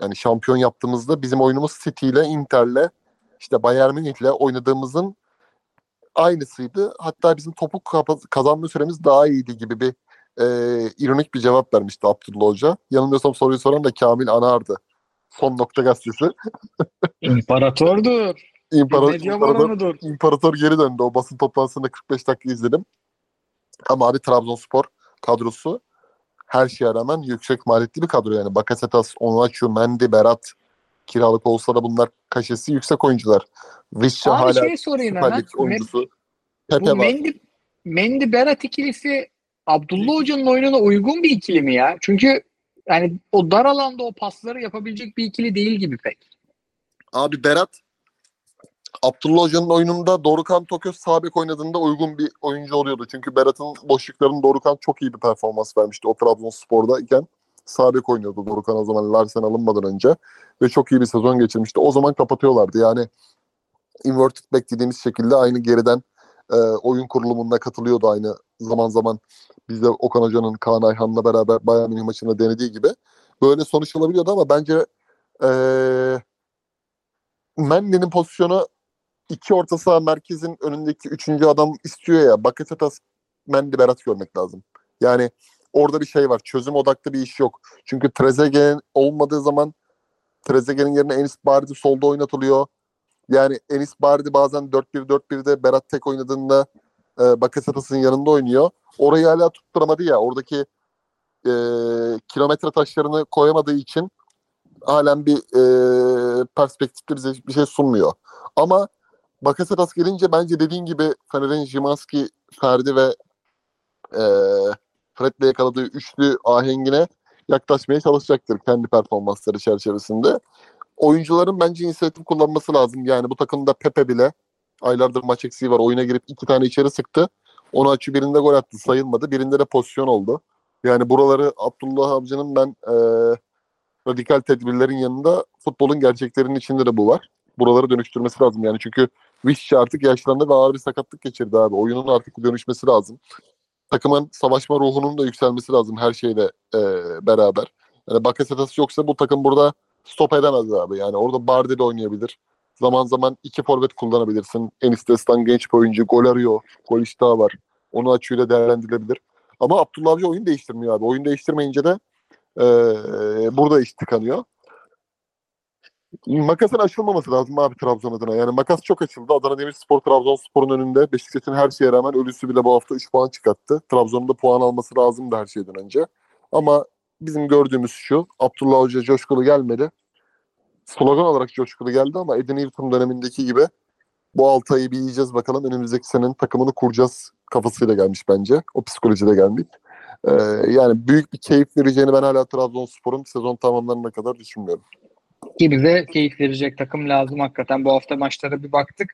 yani şampiyon yaptığımızda bizim oyunumuz City'yle, Inter'le, işte Bayern Münih'le oynadığımızın aynısıydı. Hatta bizim topuk kazanma süremiz daha iyiydi gibi bir ironik bir cevap vermişti Abdullah Hoca. Yanılmıyorsam soruyu soran da Kamil Anar'dı. Son Nokta gazetesi. İmparatordur. İmparator geri döndü. O basın toplantısında 45 dakika izledim. Ama abi Trabzonspor kadrosu her şeye rağmen yüksek maliyetli bir kadro yani. Bakasetas, Onaçu, Mendy, Berat kiralık olsa da bunlar kaşesi yüksek oyuncular. Visca hala Süper Lig oyuncusu. Bu Mendy Berat ikilisi Abdullah Hoca'nın oyununa uygun bir ikili mi ya? Çünkü yani o dar alanda o pasları yapabilecek bir ikili değil gibi pek. Abi Berat Abdullah Hoca'nın oyununda Dorukhan Toköz sağ bek oynadığında uygun bir oyuncu oluyordu. Çünkü Berat'ın boşluklarının Dorukhan çok iyi bir performans vermişti. O Trabzonspor'da iken sağ bek oynuyordu Dorukhan o zaman Larsen alınmadan önce. Ve çok iyi bir sezon geçirmişti. O zaman kapatıyorlardı. Yani inverted back dediğimiz şekilde aynı geriden oyun kurulumuna katılıyordu aynı zaman bizde Okan Hoca'nın Kaan Ayhan'la beraber Bayern Münih maçında denediği gibi. Böyle sonuç alabiliyordu ama bence Mendy'nin pozisyonu iki orta saha merkezin önündeki üçüncü adam istiyor ya. Bakasetas, Mendy, Berat görmek lazım. Yani orada bir şey var. Çözüm odaklı bir iş yok. Çünkü Trezeguet'in olmadığı zaman Trezeguet'in yerine Enis Bardi solda oynatılıyor. Yani Enis Bardi bazen 4-1-4-1'de Berat tek oynadığında Bakasetas'ın yanında oynuyor. Orayı hala tutturamadı ya. Oradaki kilometre taşlarını koyamadığı için halen bir perspektifte bize bir şey sunmuyor. Ama Bakasetas gelince bence dediğin gibi Fener'in Szymański, Ferdi ve Fred'le yakaladığı üçlü ahengine yaklaşmaya çalışacaktır kendi performansları çerçevesinde. Oyuncuların bence inisiyatif kullanması lazım. Yani bu takımda Pepe bile aylardır maç eksiği var. Oyuna girip 2 tane içeri sıktı. Onu açı birinde gol attı, sayılmadı. Birinde de pozisyon oldu. Yani buraları Abdullah Avcı'nın ben radikal tedbirlerin yanında futbolun gerçeklerinin içinde de bu var. Buraları dönüştürmesi lazım yani. Çünkü Vişçi artık yaşlandı ve ağır bir sakatlık geçirdi abi. Oyunun artık dönüşmesi lazım. Takımın savaşma ruhunun da yükselmesi lazım her şeyle beraber. Yani Bakasetas yoksa bu takım burada stop edemez abi. Yani orada Bardi de oynayabilir. Zaman zaman 2 forvet kullanabilirsin. Enis Destan genç bir oyuncu. Gol arıyor. Gol iştahı var. Onu açıyla değerlendirilebilir. Ama Abdullah Avcı oyun değiştirmiyor abi. Oyun değiştirmeyince de burada iş tıkanıyor. Makasın açılmaması lazım abi Trabzon adına. Yani makas çok açıldı. Adana Demirspor Trabzonspor'un önünde. Beşiktaş'ın her şeye rağmen ölüsü bile bu hafta 3 puan çıkarttı. Trabzon'un da puan alması lazımdı her şeyden önce. Ama bizim gördüğümüz şu: Abdullah Hoca coşkulu gelmedi. Slogan olarak coşkulu geldi ama Edin Yıldırım dönemindeki gibi bu 6 ayı bir yiyeceğiz bakalım, önümüzdeki senenin takımını kuracağız kafasıyla gelmiş bence. O psikolojide gelmiş. Yani büyük bir keyif vereceğini ben hala Trabzonspor'un sezon tamamlarına kadar düşünmüyorum. Ki bize keyif verecek takım lazım hakikaten. Bu hafta maçlara bir baktık.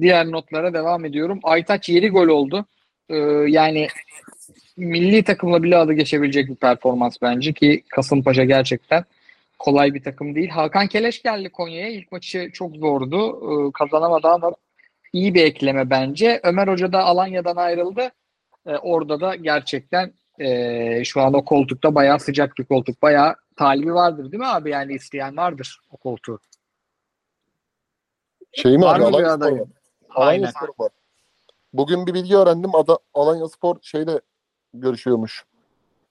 Diğer notlara devam ediyorum. Aytaç 7 gol oldu. Yani milli takımla bile adı geçebilecek bir performans bence ki Kasımpaşa gerçekten kolay bir takım değil. Hakan Keleş geldi Konya'ya. İlk maçı çok zordu. Kazanamadı ama iyi bir ekleme bence. Ömer Hoca da Alanya'dan ayrıldı. Orada da gerçekten şu an o koltukta bayağı sıcak bir koltuk. Bayağı talibi vardır değil mi abi? Yani isteyen vardır o koltuğu. Şey mi var abi? Alanyaspor Alanya var. Bugün bir bilgi öğrendim. Alanyaspor şeyle görüşüyormuş.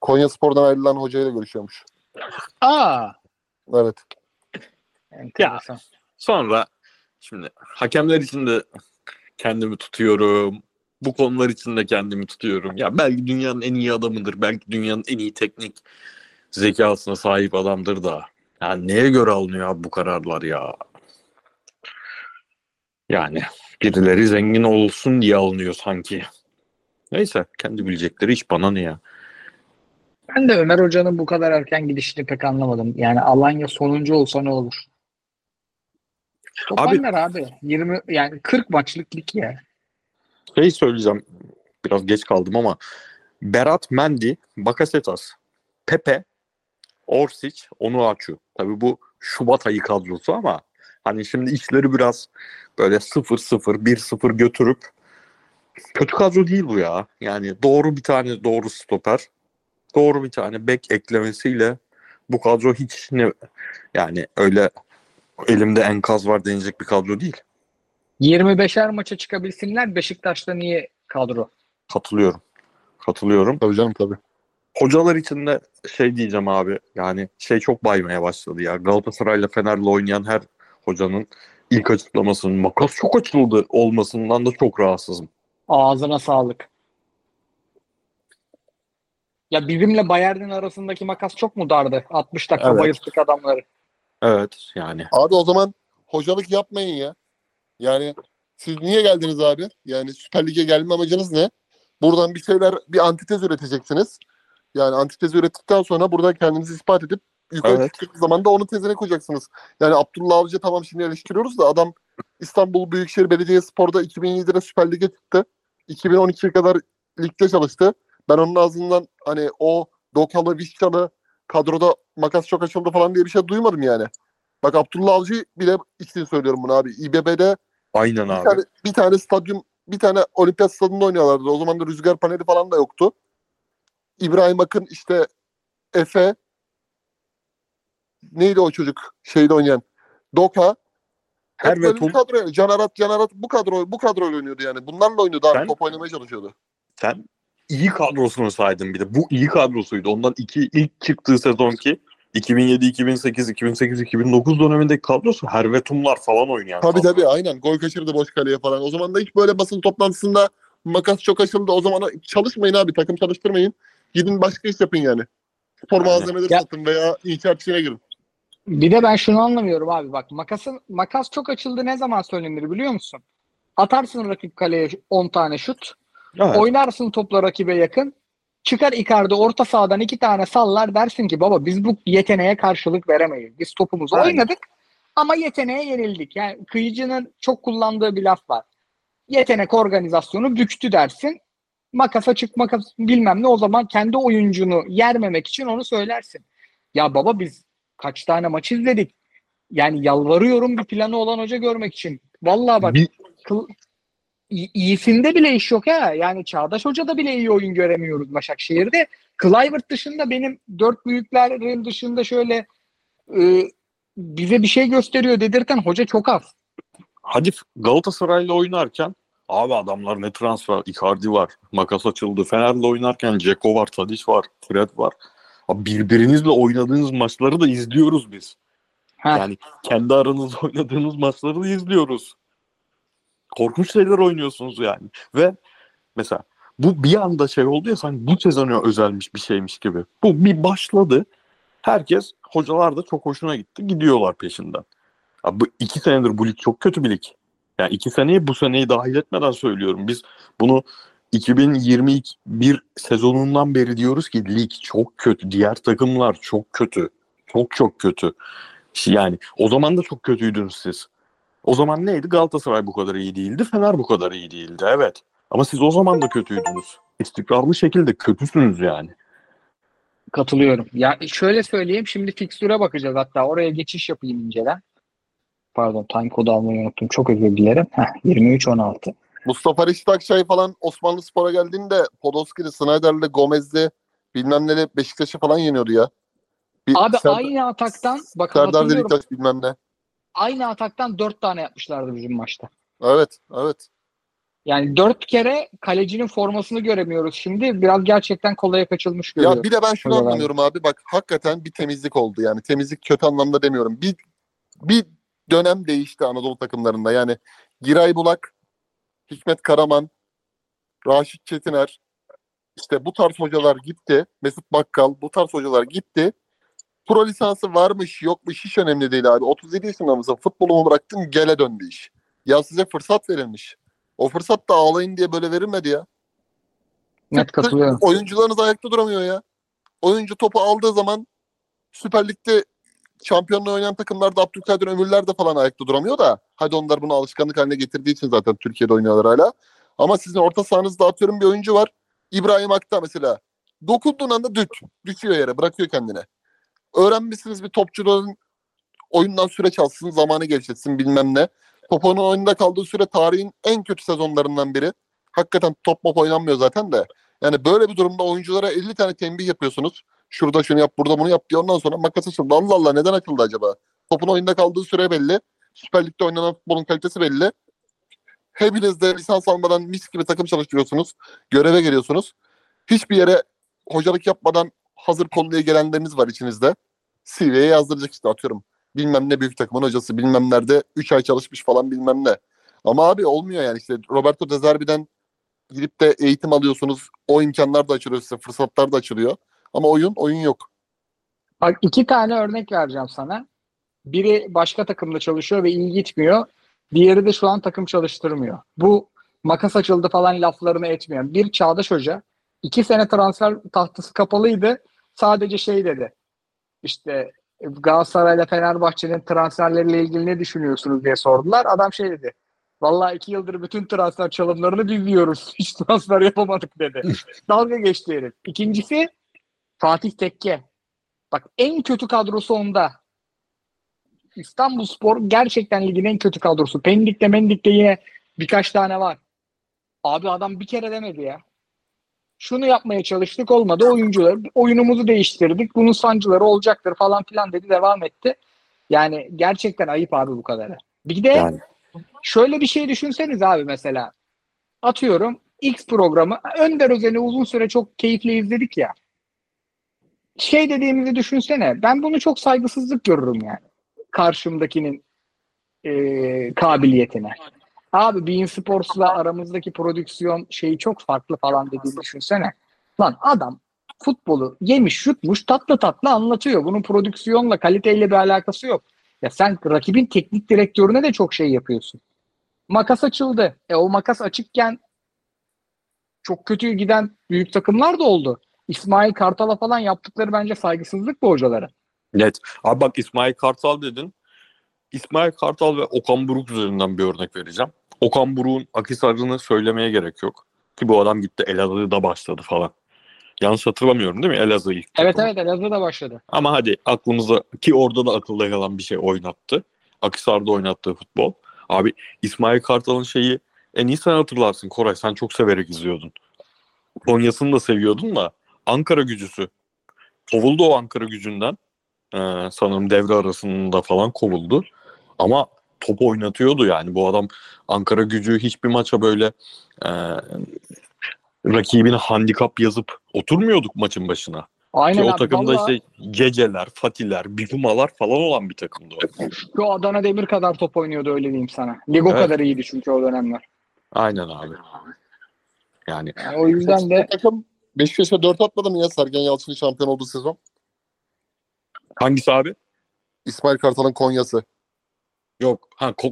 Konyaspor'dan ayrılan hocayla görüşüyormuş. Aa. Evet. Ya, sonra şimdi hakemler için de kendimi tutuyorum. Bu konular için de kendimi tutuyorum. Ya belki dünyanın en iyi adamıdır. Belki dünyanın en iyi teknik zekasına sahip adamdır da. Yani neye göre alınıyor abi bu kararlar ya? Yani birileri zengin olsun diye alınıyor sanki. Neyse, kendi bilecekleri hiç, bana ne ya. Ben de Ömer Hoca'nın bu kadar erken gidişini pek anlamadım. Yani Alanya sonuncu olsa ne olur? Toparlar abi. 20 yani 40 maçlık lig ya. Şey söyleyeceğim. Biraz geç kaldım ama Berat Mendy, Bakasetas, Pepe, Orsic, Onuachu. Tabii bu Şubat ayı kadrosu ama hani şimdi işleri biraz böyle 0-0, 1-0 götürüp kötü kadro değil bu ya. Yani doğru bir tane doğru stoper, doğru bir tane bek eklemesiyle bu kadro hiç yani öyle elimde enkaz var denecek bir kadro değil. 25'er maça çıkabilsinler, Beşiktaş'ta niye kadro? Katılıyorum. Tabii canım, tabii. Hocalar için de şey diyeceğim abi, yani şey çok baymaya başladı ya. Galatasaray'la Fener'le oynayan her hocanın ilk açıklamasının makas çok açıldı olmasından da çok rahatsızım. Ağzına sağlık. Ya bizimle Bayern'in arasındaki makas çok mu dardı? 60 dakika evet. Bayılttık adamları. Evet yani. Abi o zaman hocalık yapmayın ya. Yani siz niye geldiniz abi? Yani Süper Lig'e gelme amacınız ne? Buradan bir antitez üreteceksiniz. Yani antitezi ürettikten sonra burada kendinizi ispat edip yukarı çıktığınız zaman da onu tezine koyacaksınız. Yani Abdullah Avcı tamam şimdi eleştiriyoruz da adam İstanbul Büyükşehir Belediyespor'da 2007'de Süper Lig'e çıktı. 2012'ye kadar ligde çalıştı. Ben onun ağzından hani o Dokalı, Vişkalı kadroda makas çok açıldı falan diye bir şey duymadım yani. Bak Abdullah Avcı bile için söylüyorum bunu abi. İBB'de aynen abi. Bir tane stadyum, bir tane olimpiyat stadında oynuyorlardı. O zaman da rüzgar paneli falan da yoktu. İbrahim Akın, işte Efe, neydi o çocuk şeyde oynayan, Doka, Ertuğrul bu kadroya, Can Arat bu kadroyla oynuyordu yani. Bunlarla oynuyordu abi, top oynamaya çalışıyordu. Sen iyi kadrosunu saydın bir de. Bu iyi kadrosuydu. Ondan ilk çıktığı sezonki 2007-2008-2009 dönemindeki kadrosu Hervetumlar falan oynayan. Tabii aynen. Gol kaçırdı boş kaleye falan. O zaman da hiç böyle basın toplantısında makas çok açıldı. O zaman çalışmayın abi, takım çalıştırmayın. Gidin başka iş yapın yani. spor malzemeleri satın veya inşaatçıya girin. Bir de ben şunu anlamıyorum abi, bak makas çok açıldı, ne zaman söylenir biliyor musun? Atarsın rakip kaleye 10 tane şut. Evet. Oynarsın topla rakibe yakın. Çıkar Icardi orta sahadan 2 tane sallar, dersin ki baba biz bu yeteneğe karşılık veremeyiz. Biz topumuzu oynadık ama yeteneğe yenildik. Yani Kıyıcı'nın çok kullandığı bir laf var. Yetenek organizasyonu büktü dersin. Makasa çık, makas bilmem ne, o zaman kendi oyuncunu yermemek için onu söylersin. Ya baba biz kaç tane maç izledik. Yani yalvarıyorum bir planı olan hoca görmek için. Vallahi bak iyisinde bile iş yok ha. Yani Çağdaş Hoca'da bile iyi oyun göremiyoruz Başakşehir'de. Kluivert dışında, benim dört büyüklerin dışında şöyle bize bir şey gösteriyor dedirten hoca çok az. Hadif Galatasaray'la oynarken abi adamlar ne transfer, Icardi var, makas açıldı. Fener'le oynarken Dzeko var, Tadiç var, Fred var. Abi birbirinizle oynadığınız maçları da izliyoruz biz. Ha. Yani kendi aranızda oynadığınız maçları da izliyoruz. Korkunç şeyler oynuyorsunuz yani. Ve mesela bu bir anda şey oldu ya, sanki bu sezona özelmiş bir şeymiş gibi. Bu bir başladı. Herkes, hocalar da çok hoşuna gitti. Gidiyorlar peşinden. Abi bu 2 senedir bu lig çok kötü bir lig. Yani 2 seneyi bu seneyi dahil etmeden söylüyorum. Biz bunu 2021 sezonundan beri diyoruz ki lig çok kötü. Diğer takımlar çok kötü. Çok kötü. Yani o zaman da çok kötüydünüz siz. O zaman neydi? Galatasaray bu kadar iyi değildi. Fener bu kadar iyi değildi. Evet. Ama siz o zaman da kötüydünüz. İstikrarlı şekilde kötüsünüz yani. Katılıyorum. Ya şöyle söyleyeyim. Şimdi fikstüre bakacağız hatta. Oraya geçiş yapayım inceden. Pardon, time kodu almayı unuttum. Çok özür dilerim. 23-16. Mustafa Reşit Akçay falan Osmanlı Spor'a geldiğinde Podolski'li, Snyder'li, Gomez'li bilmem neyle Beşiktaş'ı falan yeniyordu ya. Abi aynı ataktan bak, Serdar Deliktaş bilmem ne. Aynı ataktan 4 tane yapmışlardı bizim maçta. Evet, evet. Yani 4 kere kalecinin formasını göremiyoruz şimdi. Biraz gerçekten kolaya kaçılmış görüyorum. Ya bir de ben şunu anlamıyorum abi. Bak hakikaten bir temizlik oldu yani. Temizlik kötü anlamda demiyorum. Bir dönem değişti Anadolu takımlarında. Yani Giray Bulak, Hikmet Karaman, Raşit Çetiner, işte bu tarz hocalar gitti. Mesut Bakkal, bu tarz hocalar gitti. Pro lisansı varmış yokmuş hiç önemli değil abi. 37 yaşında mısın? Futbolumu bıraktım, gele döndü iş. Ya size fırsat verilmiş. O fırsat da ağlayın diye böyle verilmedi ya. Net katılıyorum. Oyuncularınız ayakta duramıyor ya. Oyuncu topu aldığı zaman Süper Lig'de şampiyonluğa oynayan takımlarda Abdülkadir Ömürler de falan ayakta duramıyor da. Hadi onlar bunu alışkanlık haline getirdiği için zaten Türkiye'de oynuyorlar hala. Ama sizin orta sahanızda atıyorum bir oyuncu var. İbrahim Ak'ta mesela. Dokunduğun anda düşüyor yere, bırakıyor kendine. Öğrenmişsiniz bir topçuların oyundan süre çalsın, zamanı geçirsin bilmem ne. Topun oyunda kaldığı süre tarihin en kötü sezonlarından biri. Hakikaten top oynanmıyor zaten de. Yani böyle bir durumda oyunculara 50 tane tembih yapıyorsunuz. Şurada şunu yap, burada bunu yap diye, ondan sonra makası şurada. Allah Allah, neden akıllı acaba? Topun oyunda kaldığı süre belli. Süper Lig'de oynanan futbolun kalitesi belli. Hepiniz de lisans almadan mis gibi takım çalıştırıyorsunuz. Göreve geliyorsunuz. Hiçbir yere hocalık yapmadan hazır konuya gelenleriniz var içinizde. CV'ye yazdıracak işte, atıyorum. Bilmem ne büyük takımın hocası bilmem nerede 3 ay çalışmış falan bilmem ne. Ama abi olmuyor yani, işte Roberto De Zerbi'den gidip de eğitim alıyorsunuz. O imkanlar da açılıyor size, fırsatlar da açılıyor. Ama oyun yok. Bak 2 tane örnek vereceğim sana. Biri başka takımda çalışıyor ve iyi gitmiyor. Diğeri de şu an takım çalıştırmıyor. Bu makas açıldı falan laflarını etmiyor. Bir Çağdaş Hoca 2 sene transfer tahtası kapalıydı. Sadece şey dedi. İşte Galatasaray'la Fenerbahçe'nin transferleriyle ilgili ne düşünüyorsunuz diye sordular. Adam şey dedi. Vallahi 2 yıldır bütün transfer çalımlarını biliyoruz. Hiç transfer yapamadık dedi. Dalga geçti herif. İkincisi Fatih Tekke. Bak en kötü kadrosu onda. İstanbulspor gerçekten ligin en kötü kadrosu. Pendik'te yine birkaç tane var. Abi adam bir kere demedi ya. Şunu yapmaya çalıştık, olmadı. Oyuncular, oyunumuzu değiştirdik. Bunun sancıları olacaktır falan filan dedi, devam etti. Yani gerçekten ayıp abi bu kadarı. Bir de yani şöyle bir şey düşünseniz abi, mesela atıyorum X programı Önder Özen'i uzun süre çok keyifle izledik ya. Şey dediğimizi düşünsene. Ben bunu çok saygısızlık görürüm yani. Karşımdakinin kabiliyetine. Abi Bein Sports'la aramızdaki prodüksiyon şeyi çok farklı falan dediğini düşünsene. Lan adam futbolu yemiş yutmuş tatlı tatlı anlatıyor. Bunun prodüksiyonla, kaliteyle bir alakası yok. Ya sen rakibin teknik direktörüne de çok şey yapıyorsun. Makas açıldı. O makas açıkken çok kötü giden büyük takımlar da oldu. İsmail Kartal'a falan yaptıkları bence saygısızlık bu hocalara. Evet. Abi bak İsmail Kartal dedin. İsmail Kartal ve Okan Buruk üzerinden bir örnek vereceğim. Okan Buruk'un Akhisar'ını söylemeye gerek yok. Ki bu adam gitti Elazığ'da başladı falan. Yanlış hatırlamıyorum değil mi? Elazığ ilk. Evet evet, Elazığ'da başladı. Ama hadi aklımıza, ki orada da akılda kalan bir şey oynattı. Akhisar'da oynattığı futbol. Abi İsmail Kartal'ın şeyi en iyi sen hatırlarsın Koray. Sen çok severek izliyordun. Konya'sını da seviyordun da Ankara gücüsü. Kovuldu o Ankara gücünden. Sanırım devre arasında falan kovuldu. Ama top oynatıyordu yani. Bu adam Ankara gücü hiçbir maça böyle rakibine handikap yazıp oturmuyorduk maçın başına. Aynen ki abi, o takımda vallahi... işte Geceler, Fatiler, Bikumalar falan olan bir takımdı. Şu Adana Demir kadar top oynuyordu öyle diyeyim sana. Lig o evet. kadar iyiydi çünkü o dönemler. Aynen abi. Yani o yüzden de... Takım Beşiktaş'a 4 atmadı mı ya Sergen Yalçın'ın şampiyon olduğu sezon? Hangisi abi? İsmail Kartal'ın Konya'sı. Yok.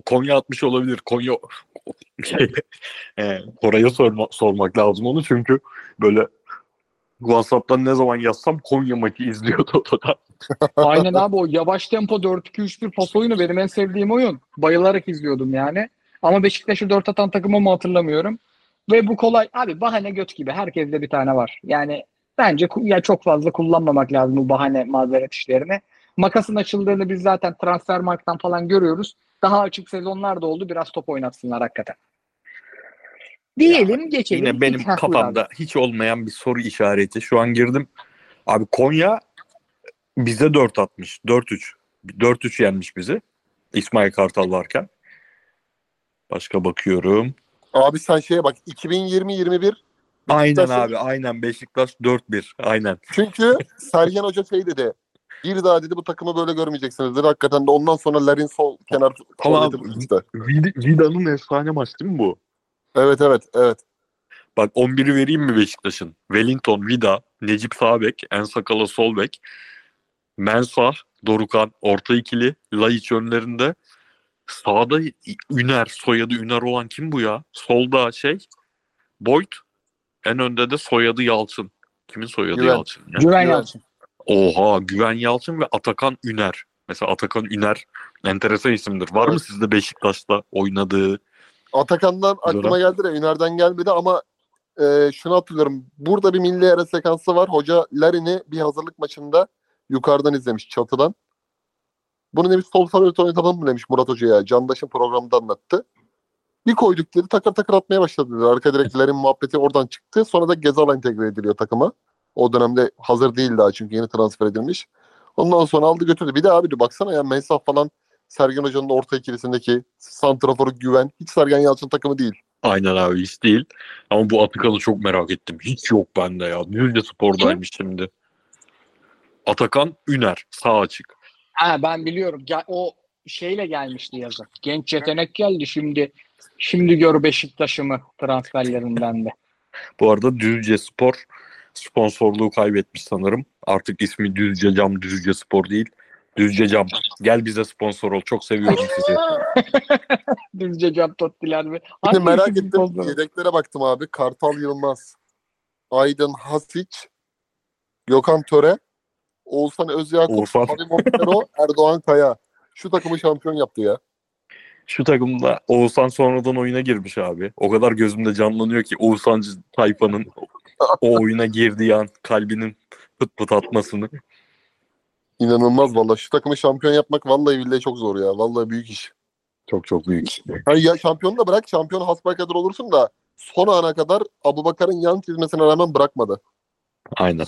Konya atmış olabilir. Konya Koray'a sormak lazım onu çünkü böyle WhatsApp'tan ne zaman yazsam Konya maçı izliyordu o da. Aynen abi, o yavaş tempo 4-2-3-1 pas oyunu benim en sevdiğim oyun. Bayılarak izliyordum yani. Ama Beşiktaş'ı 4 atan takımı mı hatırlamıyorum. Ve bu kolay. Abi bahane göt gibi. Herkeste bir tane var. Yani bence ya çok fazla kullanmamak lazım bu bahane mazeret işlerini. Makasın açıldığını biz zaten Transfermarkt'tan falan görüyoruz. Daha açık sezonlar da oldu. Biraz top oynatsınlar hakikaten. Diyelim ya, geçelim. Yine benim kafamda abi hiç olmayan bir soru işareti. Şu an girdim. Abi Konya bize 4 atmış. 4-3. 4-3 yenmiş bizi. İsmail Kartal varken. Başka bakıyorum. Abi sen şeye bak. 2020-21. Aynen abi. Aynen. Beşiktaş 4-1. Aynen. Çünkü Sergen Hoca şey dedi. Bir daha dedi bu takımı böyle görmeyeceksiniz. Hakikaten de ondan sonra Larin sol kenar tamam. Vida'nın efsane maçı değil mi bu? Evet. Bak 11'i vereyim mi Beşiktaş'ın? Wellington, Vida, Necip Sağbek, Ensakala Solbek, Mensah, Dorukan, orta ikili, Laiç önlerinde. Sağda Üner, soyadı Üner olan kim bu ya? Solda Boyd, en önde de soyadı Yalçın. Kimin soyadı Güven. Yalçın? Yani. Güven Yalçın. Oha, Güven Yalçın ve Atakan Üner. Mesela Atakan Üner enteresan isimdir. Var mı sizde Beşiktaş'ta oynadığı? Atakan'dan aklıma geldi de Üner'den gelmedi ama şunu hatırlıyorum. Burada bir milli ara sekansı var. Hoca Larin'i bir hazırlık maçında yukarıdan izlemiş, çatıdan. Bunu demiş sol tarafı oynatalım mı demiş Murat Hoca'ya. Candaş'ın programında anlattı. Bir koyduk dedi, takır takır atmaya başladı dedi. Arka direkt Larin muhabbeti oradan çıktı. Sonra da Ghezzal entegre ediliyor takıma. O dönemde hazır değil daha çünkü yeni transfer edilmiş. Ondan sonra aldı götürdü. Bir de abi baksana ya Mensah falan Sergen Hoca'nın orta ikilisindeki santraforu Güven. Hiç Sergen Yalçın takımı değil. Aynen abi hiç değil. Ama bu Atakan'ı çok merak ettim. Hiç yok bende ya. Düzce Spor'daymış şimdi. Atakan Üner. Sağ açık. Ha ben biliyorum. O şeyle gelmişti yazı. Genç yetenek geldi şimdi. Şimdi gör Beşiktaş'ımı transferlerinden de. Bu arada Düzce Spor sponsorluğu kaybetmiş sanırım. Artık ismi Düzce Cam, Düzce Spor değil. Düzce Cam. Gel bize sponsor ol. Çok seviyorum sizi. Düzce Cam Tottiler mi? Merak ettim. Yedeklere baktım abi. Kartal Yılmaz, Aydın Hasiç, Gökhan Töre, Oğuzhan Özyakup, Halim Ortero, Erdoğan Kaya. Şu takımı şampiyon yaptı ya. Şu takımda Oğuzhan sonradan oyuna girmiş abi. O kadar gözümde canlanıyor ki Oğuzhan tayfanın o oyuna girdiği an kalbinin pıt pıt atmasını. İnanılmaz valla. Şu takımı şampiyon yapmak vallahi billahi çok zor ya. Vallahi büyük iş. Çok çok büyük iş. Hayır ya şampiyonu da bırak. Şampiyon hasbelkader olursun da son ana kadar Abubakar'ın yan çizmesine rağmen bırakmadı. Aynen.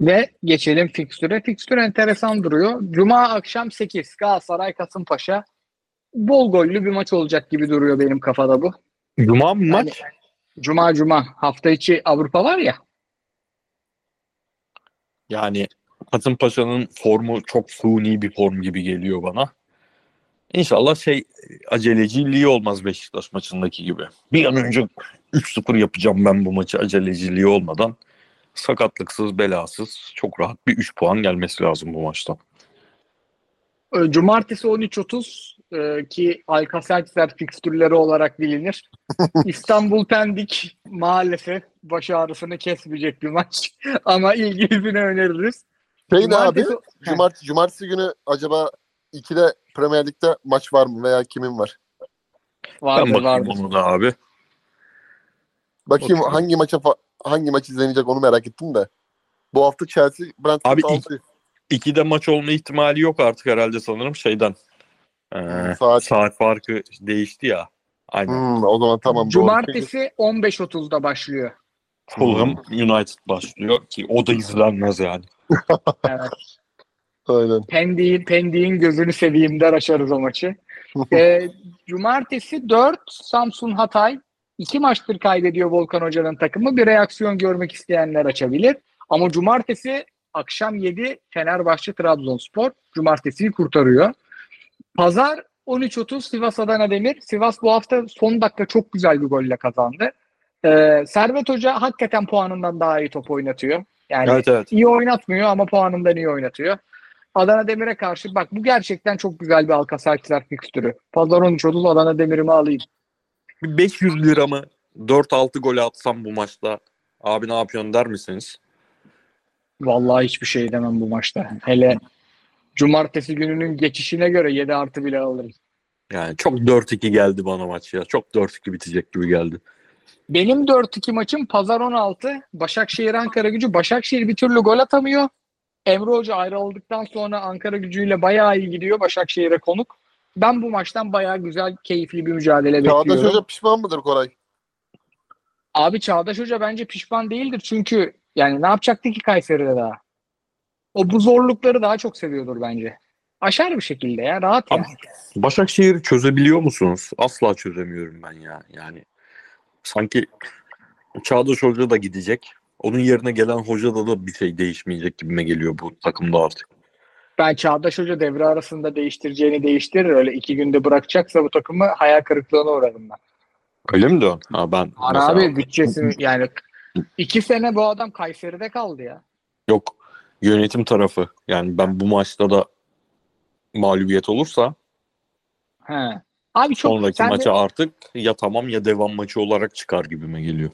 Ve geçelim fikstüre. Fikstür enteresan duruyor. Cuma akşam 8 Galatasaray Kasımpaşa. Bol gollü bir maç olacak gibi duruyor benim kafada bu. Cuma mı maç? Yani, Cuma. Hafta içi Avrupa var ya. Yani Kasımpaşa'nın formu çok suni bir form gibi geliyor bana. İnşallah aceleciliği olmaz Beşiktaş maçındaki gibi. Bir an önce 3-0 yapacağım ben bu maçı aceleciliği olmadan. sakatlıksız, belasız çok rahat bir 3 puan gelmesi lazım bu maçtan. Cumartesi 13.30 ki Alcacelser fikstürleri olarak bilinir. İstanbul Pendik maalesef baş ağrısını kesmeyecek bir maç ama ilgilisini öneririz. Peki cumartesi... abi cumartesi günü acaba 2'de Premier Lig'de maç var mı veya kimin var? Vardır. Onu da abi. Bakayım okay. hangi maç izlenecek onu merak ettim de. Bu hafta Chelsea Brentford abi 2'de maç olma ihtimali yok artık herhalde sanırım şeyden. Saat farkı değişti ya. Aynen. O zaman tamam. Cumartesi 15.30'da başlıyor. Fulham United başlıyor ki o da izlenmez yani. Evet. Aynen. Pendik'in gözünü seveyimden aşarız o maçı. Cumartesi 4 Samsun Hatay. 2 maçtır kaybediyor Volkan Hoca'nın takımı. Bir reaksiyon görmek isteyenler açabilir. Ama cumartesi akşam 7 Fenerbahçe Trabzonspor cumartesiyi kurtarıyor. Pazar 13.30 Sivas Adana Demir. Sivas bu hafta son dakika çok güzel bir golle kazandı. Servet Hoca hakikaten puanından daha iyi top oynatıyor. Yani evet. iyi oynatmıyor ama puanından iyi oynatıyor. Adana Demir'e karşı bak bu gerçekten çok güzel bir Alcacelser fikstürü. Pazar 13.30 Adana Demir'imi alayım. 500 lira mı 4-6 gol atsam bu maçta abi ne yapıyorsun der misiniz? Vallahi hiçbir şey demem bu maçta. Hele cumartesi gününün geçişine göre 7 artı bile alırız. Yani çok 4-2 geldi bana maç ya. Çok 4-2 bitecek gibi geldi. Benim 4-2 maçım pazar 16. Başakşehir Ankaragücü. Başakşehir bir türlü gol atamıyor. Emre Hoca ayrıldıktan sonra Ankaragücü'yle bayağı iyi gidiyor. Başakşehir'e konuk. Ben bu maçtan bayağı güzel, keyifli bir mücadele bekliyorum. Çağdaş Hoca pişman mıdır Koray? Abi Çağdaş Hoca bence pişman değildir. Çünkü yani ne yapacaktı ki Kayseri'de daha? O bu zorlukları daha çok seviyordur bence. Aşar bir şekilde ya. Rahat abi, yani. Başakşehir'i çözebiliyor musunuz? Asla çözemiyorum ben ya. Yani sanki Çağdaş Hoca da gidecek. Onun yerine gelen hocada da bir şey değişmeyecek gibime geliyor bu takımda artık. Ben Çağdaş Hoca devre arasında değiştireceğini değiştirir. Öyle 2 günde bırakacaksa bu takımı hayal kırıklığına uğradım ben. Öyle mi diyorsun? Ben mesela... Abi bütçesini yani 2 sene bu adam Kayseri'de kaldı ya. Yok. Yönetim tarafı. Yani ben bu maçta da mağlubiyet olursa Abi çok, sonraki maça de... artık ya tamam ya devam maçı olarak çıkar gibime geliyor.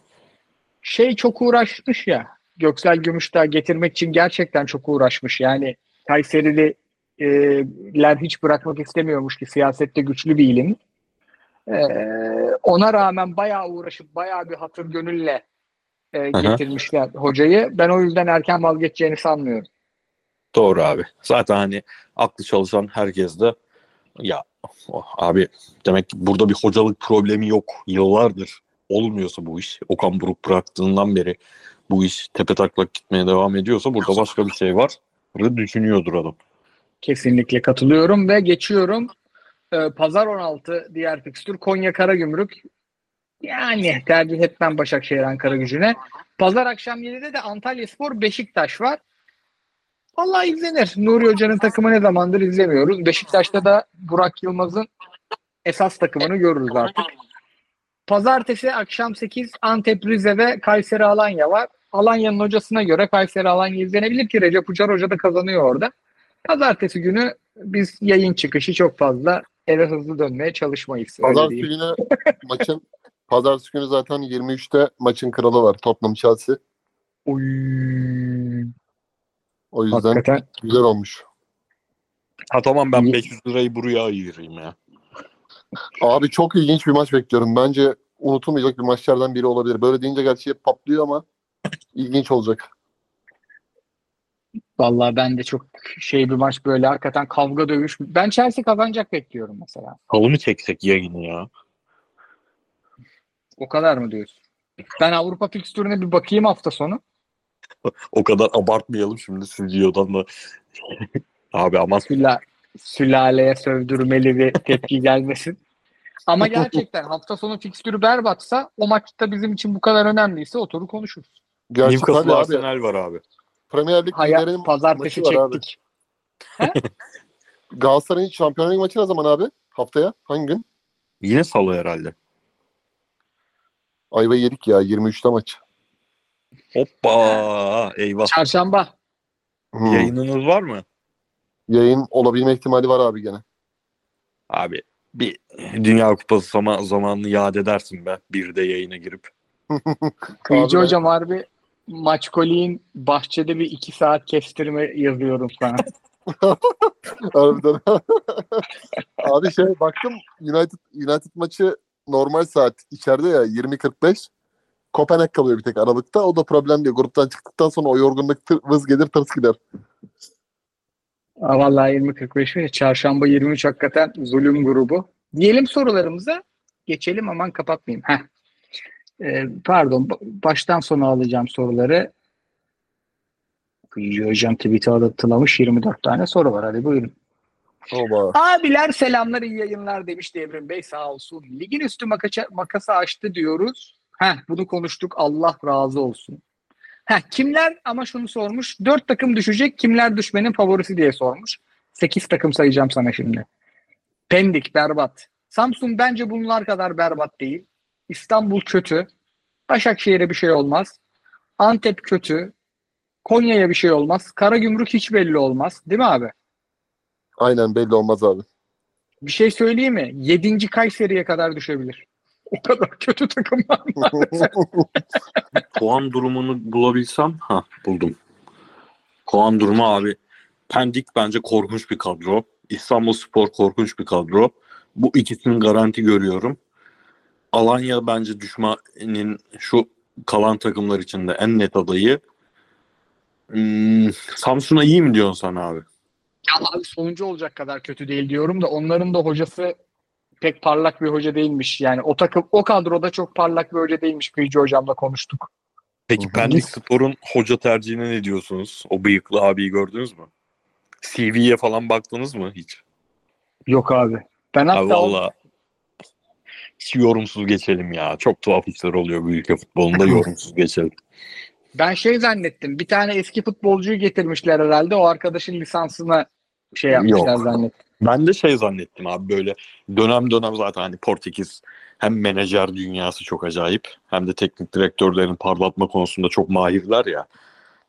Çok uğraşmış ya. Göksel Gümüşdağ getirmek için gerçekten çok uğraşmış. Yani Kayseri'liler hiç bırakmak istemiyormuş ki siyasette güçlü bir ilim. Ona rağmen bayağı uğraşıp bayağı bir hatır gönülle getirmişler hocayı. Ben o yüzden erken vazgeçeceğini sanmıyorum. Doğru abi. Zaten hani aklı çalışan herkes de ya abi demek ki burada bir hocalık problemi yok. Yıllardır olmuyorsa bu iş. Okan Buruk bıraktığından beri bu iş tepetaklak gitmeye devam ediyorsa burada başka bir şey var. Bunu düşünüyordur adam. Kesinlikle katılıyorum ve geçiyorum. Pazar 16 diğer fikstür Konya Karagümrük. Yani tercih etmem Başakşehir Ankara gücüne. Pazar akşam 7'de de Antalyaspor Beşiktaş var. Vallahi izlenir. Nuri Hoca'nın takımı ne zamandır izlemiyoruz. Beşiktaş'ta da Burak Yılmaz'ın esas takımını görürüz artık. Pazartesi akşam 8 Antep Rize ve Kayseri Alanya var. Alanya'nın hocasına göre Kayseri Alanya izlenebilir ki Recep Ucar Hoca da kazanıyor orada. Pazartesi günü biz yayın çıkışı çok fazla eve hızlı dönmeye çalışmayız. Pazartesi günü maçın Pazartesi günü zaten 23'te maçın kralı var. Tottenham Chelsea. Oy. O yüzden hakikaten güzel olmuş. Ha tamam ben 500 lirayı buraya ayırayım ya. Abi çok ilginç bir maç bekliyorum. Bence unutulmayacak bir maçlardan biri olabilir. Böyle deyince gerçi hep patlıyor ama ilginç olacak. Vallahi ben de çok bir maç böyle hakikaten kavga dövüş. Ben Chelsea kazanacak bekliyorum mesela. Halını çeksek yayını ya. O kadar mı diyorsun? Ben Avrupa fikstürüne bir bakayım hafta sonu. O kadar abartmayalım şimdi stüdyodan da. Abi aman. Sülaleye sövdürmeli bir tepki gelmesin. Ama gerçekten hafta sonu fikstürü berbatsa o maçta bizim için bu kadar önemliyse oturur konuşuruz. Newcastle Arsenal var abi. Premier Lig liderinin pazartesi çektik. Galatasaray'ın Şampiyonlar Ligi maçı ne zaman abi? Haftaya? Hangi gün? Yine salı herhalde. Ayva yedik ya 23'te maç. Hoppa! Eyvah. Çarşamba. Yayınınız var mı? Yayın olabilme ihtimali var abi gene. Abi bir Dünya Kupası zamanını yad edersin be. Bir de yayına girip. Kıyıcı hocam harbi Maçkoli'nin bahçede bir 2 saat kestirme yazıyorum sana. Harbiden. Abi şey baktım United maçı normal saat içeride ya 20.45. Kopenhag kalıyor bir tek Aralık'ta. O da problem diyor. Gruptan çıktıktan sonra o yorgunluk vız gelir tırs gider. Vallahi 20.45 mi? Çarşamba 23 hakikaten zulüm grubu. Diyelim sorularımıza. Geçelim aman kapatmayayım. Pardon. Baştan sona alacağım soruları. Kıyıcı hocam tweet'e atılamış 24 tane soru var. Hadi buyurun. Oba. Abiler selamlar iyi yayınlar demiş Devrim Bey sağ olsun. Ligin üstü makası açtı diyoruz. Bunu konuştuk. Allah razı olsun. Kimler ama şunu sormuş. 4 takım düşecek. Kimler düşmenin favorisi diye sormuş. 8 takım sayacağım sana şimdi. Pendik berbat. Samsun bence bunlar kadar berbat değil. İstanbul kötü. Başakşehir'e bir şey olmaz. Antep kötü. Konya'ya bir şey olmaz. Karagümrük hiç belli olmaz. Değil mi abi? Aynen belli olmaz abi. Bir şey söyleyeyim mi? 7. Kayseri'ye kadar düşebilir. O kadar kötü takımlar maalesef. Puan durumunu bulabilsem. Buldum. Puan durumu abi. Pendik bence korkunç bir kadro. İstanbulspor korkunç bir kadro. Bu ikisinin garanti görüyorum. Alanya bence düşmanın şu kalan takımlar içinde en net adayı. Samsun'a iyi mi diyorsun sen abi? Ya abi sonuncu olacak kadar kötü değil diyorum da onların da hocası pek parlak bir hoca değilmiş. Yani o takım, o kadroda çok parlak bir hoca değilmiş. Kıyıcı hocamla konuştuk. Peki Pendikspor'un hoca tercihine ne diyorsunuz? O bıyıklı abiyi gördünüz mü? CV'ye falan baktınız mı hiç? Yok abi. Ben hatta abi valla yorumsuz geçelim ya. Çok tuhaf işler oluyor bu ülke futbolunda. Yorumsuz geçelim. Ben şey zannettim. Bir tane eski futbolcuyu getirmişler herhalde. O arkadaşın lisansına şey yapmışlar zannettim. Ben de şey zannettim abi böyle dönem dönem zaten hani Portekiz hem menajer dünyası çok acayip hem de teknik direktörlerin parlatma konusunda çok mahirler ya.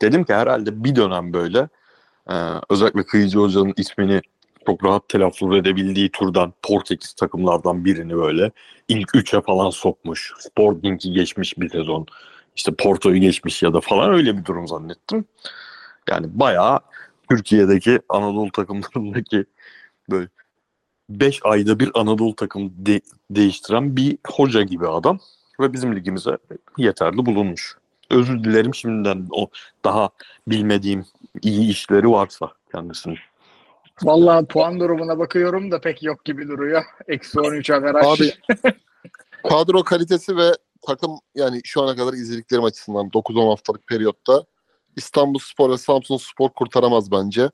Dedim ki herhalde bir dönem böyle özellikle Kıyıcı Hoca'nın ismini çok rahat telaffuz edebildiği türden Portekiz takımlardan birini böyle ilk 3'e falan sokmuş. Sporting'i geçmiş bir sezon. İşte Porto'yu geçmiş ya da falan öyle bir durum zannettim. Yani bayağı Türkiye'deki Anadolu takımlarındaki böyle 5 ayda bir Anadolu takım değiştiren bir hoca gibi adam ve bizim ligimize yeterli bulunmuş. Özür dilerim şimdiden o daha bilmediğim iyi işleri varsa kendisini. Vallahi puan durumuna bakıyorum da pek yok gibi duruyor. Eksi 13 averaj. Abi kadro kalitesi ve takım yani şu ana kadar izlediklerim açısından 9-10 haftalık periyotta İstanbulspor ve Samsunspor kurtaramaz bence.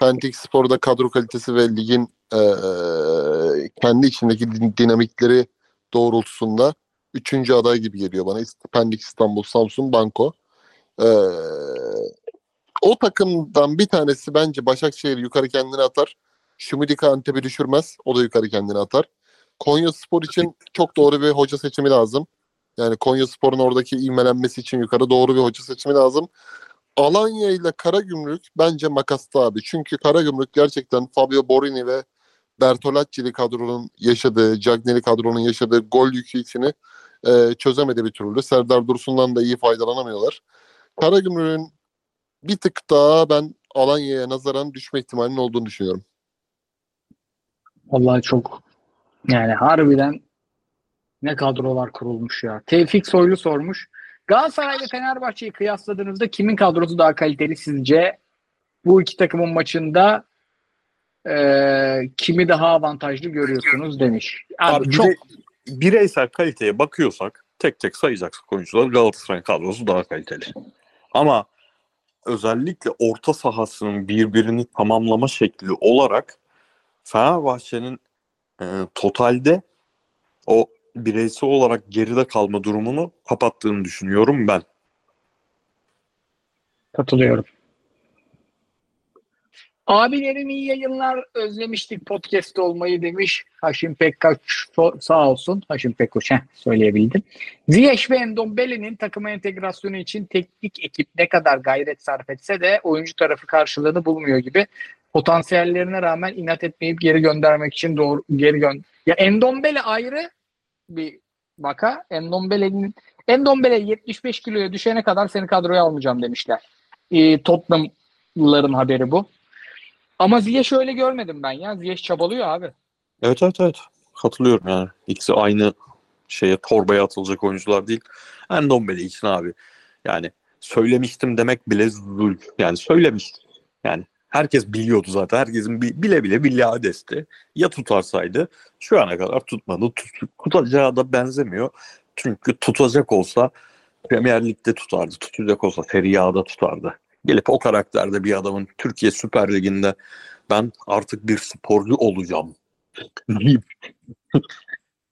Pentikspor'da kadro kalitesi ve ligin kendi içindeki dinamikleri doğrultusunda 3. aday gibi geliyor bana. Pendik, İstanbul, Samsun, Banko. O takımdan bir tanesi bence Başakşehir yukarı kendini atar. Şumidika Antep'i düşürmez. O da yukarı kendini atar. Konyaspor için çok doğru bir hoca seçimi lazım. Yani Konyaspor'un oradaki ivmelenmesi için yukarı doğru bir hoca seçimi lazım. Alanya ile Karagümrük bence makasta abi. Çünkü Karagümrük gerçekten Fabio Borini ve Bertolacci'li kadronun yaşadığı, Cagney'li kadronun yaşadığı gol yükü içini çözemedi bir türlü. Serdar Dursun'dan da iyi faydalanamıyorlar. Karagümrük'ün bir tık daha ben Alanya'ya nazaran düşme ihtimalinin olduğunu düşünüyorum. Vallahi çok yani harbiden ne kadrolar kurulmuş ya. Tevfik Soylu sormuş. Galatasaray ve Fenerbahçe'yi kıyasladığınızda kimin kadrosu daha kaliteli sizce? Bu iki takımın maçında kimi daha avantajlı görüyorsunuz demiş. Abi çok bireysel kaliteye bakıyorsak tek tek sayacaksak oyuncular Galatasaray kadrosu daha kaliteli. Ama özellikle orta sahasının birbirini tamamlama şekli olarak Fenerbahçe'nin totalde o bireysel olarak geride kalma durumunu kapattığını düşünüyorum ben. Katılıyorum. Abilerim iyi yayınlar, özlemiştik podcast olmayı demiş Haşim Pekkoç, sağ olsun Haşim Pekkoç, söyleyebildim. Ziyech ve Ndombele'nin takıma entegrasyonu için teknik ekip ne kadar gayret sarf etse de oyuncu tarafı karşılığını bulmuyor gibi. Potansiyellerine rağmen inat etmeyip geri göndermek için doğru geri ya Ndombele ayrı bir vaka. Ndombele 75 kiloya düşene kadar seni kadroya almayacağım demişler. Tottenham'lıların haberi bu. Ama Ziyech öyle görmedim ben ya. Ziyech çabalıyor abi. Evet. Katılıyorum yani. İkisi aynı şeye, torbaya atılacak oyuncular değil. Ndombele için abi. Yani söylemiştim demek bile zul. Yani söylemiştim. Yani herkes biliyordu zaten. Herkesin bile billadesti. Ya tutarsaydı şu ana kadar tutmadı. Tutacağı da benzemiyor. Çünkü tutacak olsa Premier Lig'de tutardı. Tutacak olsa Serie A'da tutardı. Gelip o karakterde bir adamın Türkiye Süper Ligi'nde ben artık bir sporcu olacağım deyip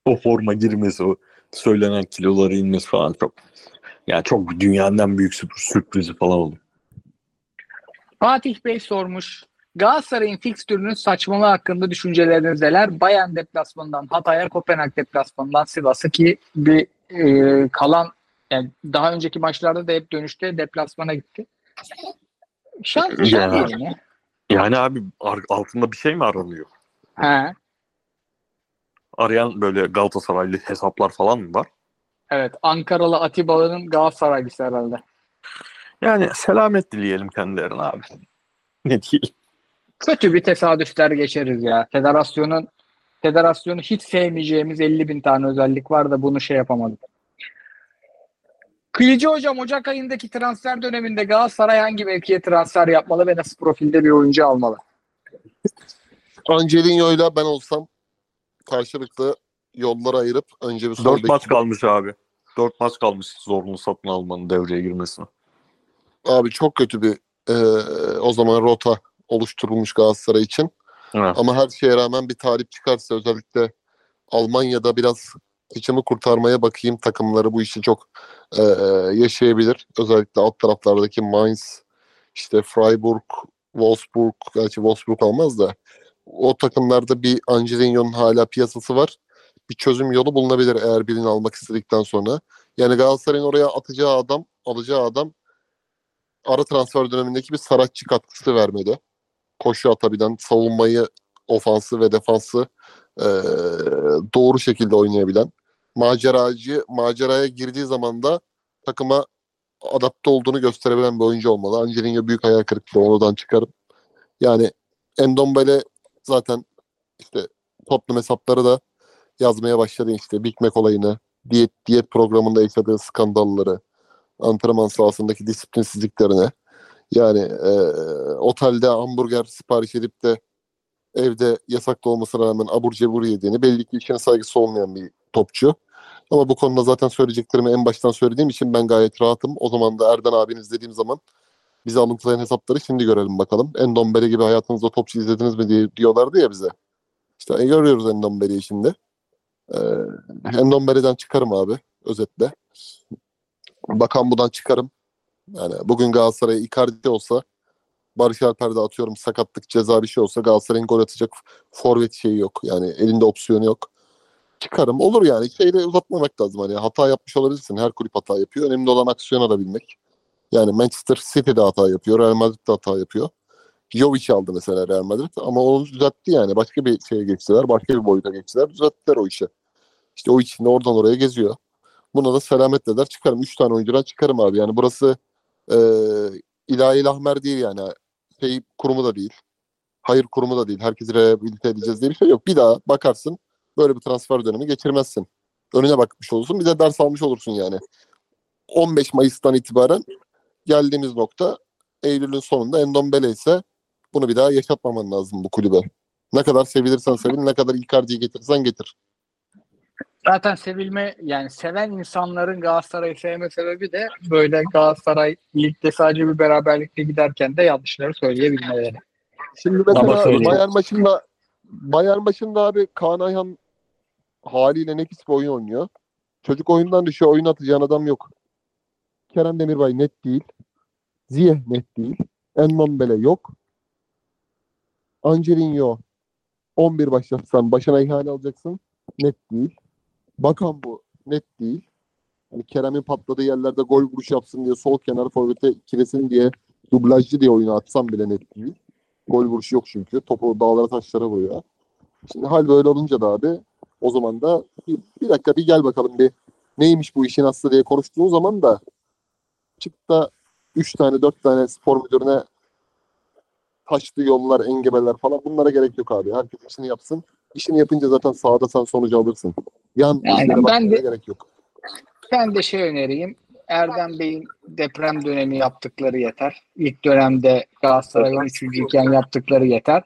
o forma girmesi, o söylenen kiloları inmesi falan çok, yani çok dünyanın en büyük sürprizi falan oldu. Fatih Bey sormuş. Galatasaray'ın fikstürünün saçmalığı hakkında düşünceleriniz neler? Bayern deplasmanından Hatay'a, Kopenhag deplasmanından Sivas'a ki bir kalan, yani daha önceki maçlarda da hep dönüşte deplasmana gitti. Yani abi altında bir şey mi aranıyor? He. Arayan böyle Galatasaraylı hesaplar falan mı var? Evet, Ankaralı Atiba'nın Galatasaraylısı herhalde. Yani selamet dileyelim kendilerine abi. Ne diyeyim? Kötü bir tesadüfler geçeriz ya. Federasyonu hiç sevmeyeceğimiz 50.000 tane özellik var da bunu şey yapamadık. Kıyıcı hocam, Ocak ayındaki transfer döneminde Galatasaray hangi mevkiye transfer yapmalı ve nasıl profilde bir oyuncu almalı? Angelinho'yla ben olsam karşılıklı yollar ayırıp önce bir soru bekliyorum. 4 maç kalmış abi. 4 maç kalmış zorunlu satın almanın devreye girmesine. Abi çok kötü bir o zaman rota oluşturulmuş Galatasaray için. Evet. Ama her şeye rağmen bir talip çıkarsa, özellikle Almanya'da biraz İçimi kurtarmaya bakayım takımları bu işi çok yaşayabilir. Özellikle alt taraflardaki Mainz, işte Freiburg, Wolfsburg, gerçi Wolfsburg almaz da o takımlarda bir Angelinho'nun hala piyasası var. Bir çözüm yolu bulunabilir eğer birini almak istedikten sonra. Yani Galatasaray'ın oraya alacağı adam ara transfer dönemindeki bir Saracchi katkısı vermedi. Koşu atabilen, savunmayı, ofansı ve defansı doğru şekilde oynayabilen, maceraya girdiği zaman da takıma adapte olduğunu gösterebilen bir oyuncu olmalı. Angelinho büyük hayal kırıklığı, oradan çıkarım. Yani Ndombele zaten işte toplum hesapları da yazmaya başladı, işte Big Mac olayını, diyet programında yaşadığı skandalları, antrenman sahasındaki disiplinsizliklerini, yani otelde hamburger sipariş edip de evde yasaklı olmasına rağmen abur cebur yediğini, belli ki işine saygısı olmayan bir topçu. Ama bu konuda zaten söyleyeceklerimi en baştan söylediğim için ben gayet rahatım. O zaman da Erden abini izlediğim zaman bizi alıntılayan hesapları şimdi görelim bakalım. Ndombele gibi hayatınızda topçu izlediniz mi diye diyorlardı ya bize. İşte görüyoruz Ndombele'yi şimdi. Ndombele'den çıkarım abi, özetle. Bakan budan çıkarım. Yani bugün Galatasaray'a Icardi olsa, Barış Alper'de atıyorum sakatlık, ceza bir şey olsa Galatasaray'ın gol atacak forvet şeyi yok. Yani elinde opsiyonu yok. Çıkarım. Olur yani. Şeyle uzatmamak lazım. Hani hata yapmış olabilirsin. Her kulüp hata yapıyor. Önemli olan aksiyon alabilmek. Yani Manchester City'de hata yapıyor. Real Madrid'de hata yapıyor. Jovic aldı mesela Real Madrid. Ama onu düzeltti yani. Başka bir şeye geçtiler. Başka bir boyuta geçtiler. Düzelttiler o işi. İşte o içinde oradan oraya geziyor. Buna da selametle der. Çıkarım. 3 tane oyuncudan çıkarım abi. Yani burası İlahi Lahmer değil yani. Şey kurumu da değil. Hayır kurumu da değil. Herkesi rehabilite edeceğiz diye bir şey yok. Bir daha bakarsın, böyle bir transfer dönemi geçirmezsin. Önüne bakmış olursun. Bir de ders almış olursun yani. 15 Mayıs'tan itibaren geldiğimiz nokta Eylül'ün sonunda Ndombele ise bunu bir daha yaşatmaman lazım bu kulübe. Ne kadar sevilirsen sevin, ne kadar Icardi'yi getirirsen getir. Zaten sevilme, yani seven insanların Galatasaray'ı sevme sebebi de böyle Galatasaray ligde sadece bir beraberlikte giderken de yanlışları söyleyebilmeleri. Şimdi mesela Bayern maçında abi Kaan Ayhan haliyle nekis bir oyun oynuyor. Çocuk oyundan düşüyor, oyun atacağın adam yok. Kerem Demirbay net değil. Ziyech net değil. Ndombele yok. Angelinho 11 başlatsan başına ihale alacaksın. Net değil. Bakan bu. Net değil. Yani Kerem'in patladığı yerlerde gol vuruş yapsın diye sol kenar forvete kiresin diye dublajcı diye oyunu atsam bile net değil. Gol vuruşu yok çünkü. Topu dağlara taşlara vuruyor. Şimdi hal böyle olunca da abi o zaman da bir dakika bir gel bakalım bir neymiş bu işin aslı diye konuştuğun zaman da çık da 3 tane 4 tane spor müdürüne taşlı yollar, engebeler falan bunlara gerek yok abi. Herkes işini yapsın. İşini yapınca zaten sahada sen sonucu alırsın. Yan yani bakmaya gerek yok. Ben de şey önereyim. Erdem Bey'in deprem dönemi yaptıkları yeter. İlk dönemde Galatasaray'ın 3. iken yaptıkları yeter.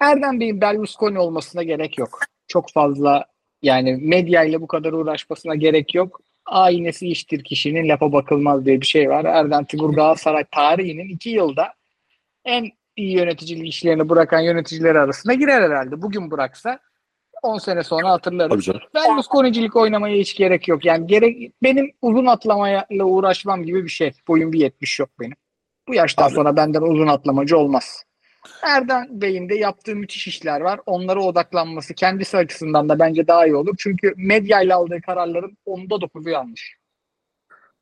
Erdem Bey'in Berlusconi olmasına gerek yok. Çok fazla yani medyayla bu kadar uğraşmasına gerek yok. Aynesi iştir kişinin lafa bakılmaz diye bir şey var. Erdem Timur Galatasaray tarihinin 2 yılda en iyi yöneticilik işlerini bırakan yöneticiler arasına girer herhalde. Bugün bıraksa 10 sene sonra hatırlarız. Berlusconi'cilik oynamaya hiç gerek yok. Yani gerek benim uzun atlamayla uğraşmam gibi bir şey. Boyum bir 70 yok benim. Bu yaştan abi sonra benden uzun atlamacı olmaz. Erdem Bey'in de yaptığı müthiş işler var. Onlara odaklanması kendisi açısından da bence daha iyi olur. Çünkü medyayla aldığı kararların onda dokuzu yanlış.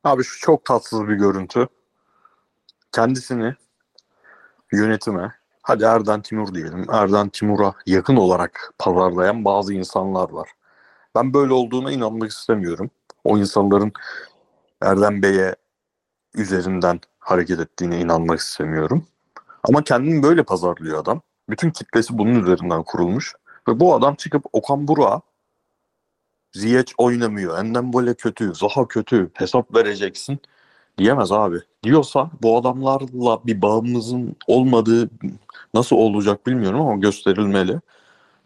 Abi şu çok tatsız bir görüntü. Kendisini yönetime, hadi Erdem Timur diyelim, Erdem Timur'a yakın olarak pazarlayan bazı insanlar var. Ben böyle olduğuna inanmak istemiyorum. O insanların Erdem Bey'e üzerinden hareket ettiğine inanmak istemiyorum. Ama kendini böyle pazarlıyor adam. Bütün kitlesi bunun üzerinden kurulmuş. Ve bu adam çıkıp Okan Buruk'a Ziyech oynamıyor, Endembele kötü, Zaha kötü, hesap vereceksin diyemez abi. Diyorsa bu adamlarla bir bağımızın olmadığı nasıl olacak bilmiyorum ama gösterilmeli.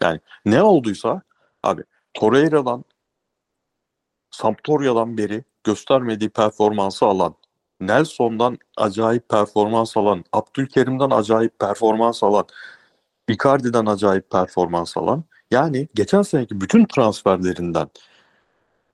Yani ne olduysa abi Torreira'dan, Sampdoria'dan beri göstermediği performansı alan, Nelson'dan acayip performans alan, Abdülkerim'den acayip performans alan, Icardi'den acayip performans alan. Yani geçen seneki bütün transferlerinden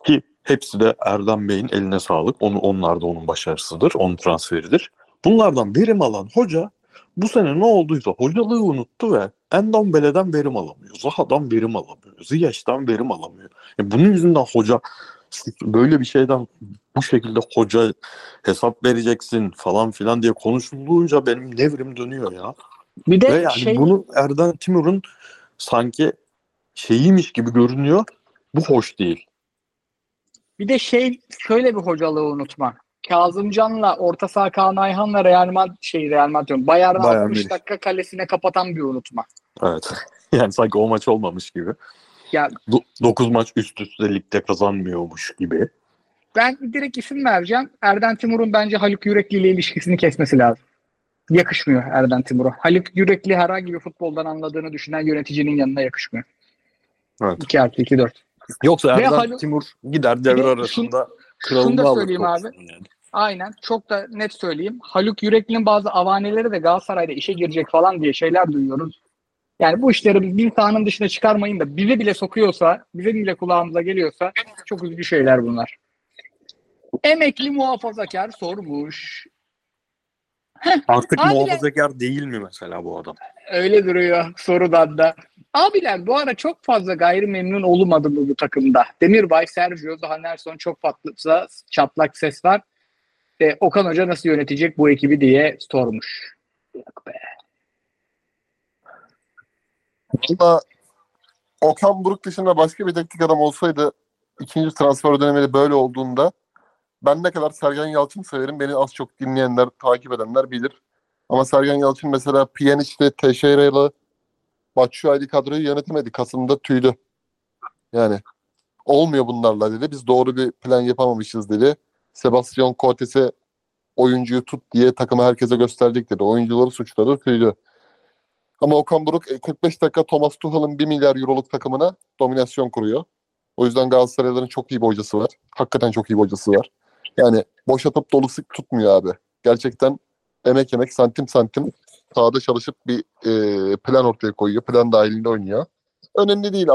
ki hepsi de Erdem Bey'in eline sağlık. Onlar da onun başarısıdır, onun transferidir. Bunlardan verim alan hoca bu sene ne olduysa hocalığı unuttu ve Endombele'den verim alamıyor. Zaha'dan verim alamıyor. Ziyech'ten verim alamıyor. Bunun yüzünden hoca böyle bir şeyden bu şekilde hoca hesap vereceksin falan filan diye konuşulduğunca benim nevrim dönüyor ya. Bir de ve yani şey, bunu Erdem Timur'un sanki şeyiymiş gibi görünüyor. Bu hoş değil. Bir de şöyle bir hocalığı unutma. Kazımcan'la orta saha Kaan Ayhan'la Real Madrid Bayern'ı 60 dakika kalesine kapatan bir unutma. Evet. Yani sanki o maç olmamış gibi. Ya 9 maç üst üste ligde kazanmıyormuş gibi. Ben direkt isim vereceğim. Erdem Timur'un bence Haluk Yürekli ile ilişkisini kesmesi lazım. Yakışmıyor Erdem Timur'a. Haluk Yürekli herhangi bir futboldan anladığını düşünen yöneticinin yanına yakışmıyor. Evet. 2+2=4. Yoksa Erdem Timur gider devre arasında kralını alır. Söyleyeyim abi. Yani. Aynen. Çok da net söyleyeyim. Haluk Yürekli'nin bazı avaneleri de Galatasaray'da işe girecek falan diye şeyler duyuyoruz. Yani bu işleri biz bir sahanın dışına çıkarmayın da bize bile sokuyorsa, bize bile kulağımıza geliyorsa çok üzücü şeyler bunlar. Emekli muhafazakar sormuş. Artık abiler, muhafazakar değil mi mesela bu adam? Öyle duruyor sorudan da. Abiler bu ara çok fazla gayrimemnun olmadı mı bu takımda? Demirbay, Sergio, Zaha, Nelson çok patlıksa çatlak ses var. Okan Hoca nasıl yönetecek bu ekibi diye sormuş. Yok be. Valla Okan Buruk dışında başka bir teknik adam olsaydı ikinci transfer döneminde böyle olduğunda ben ne kadar Sergen Yalçın severim. Beni az çok dinleyenler, takip edenler bilir. Ama Sergen Yalçın mesela Pjanic'le, Teixeira'yla Batshuayi kadroyu yönetemedi. Kasım'da tüylü. Yani olmuyor bunlarla dedi. Biz doğru bir plan yapamamışız dedi. Sebastian Coetes'e oyuncuyu tut diye takımı herkese gösterdik dedi. Oyuncuları suçladı, tüylü. Ama Okan Buruk 45 dakika Thomas Tuchel'ın 1 milyar euroluk takımına dominasyon kuruyor. O yüzden Galatasaray'ların çok iyi bir hocası var. Hakikaten çok iyi bir hocası var. Yani boş atıp dolu sık tutmuyor abi. Gerçekten emek santim santim sahada çalışıp bir plan ortaya koyuyor. Plan dahilinde oynuyor. Önemli değil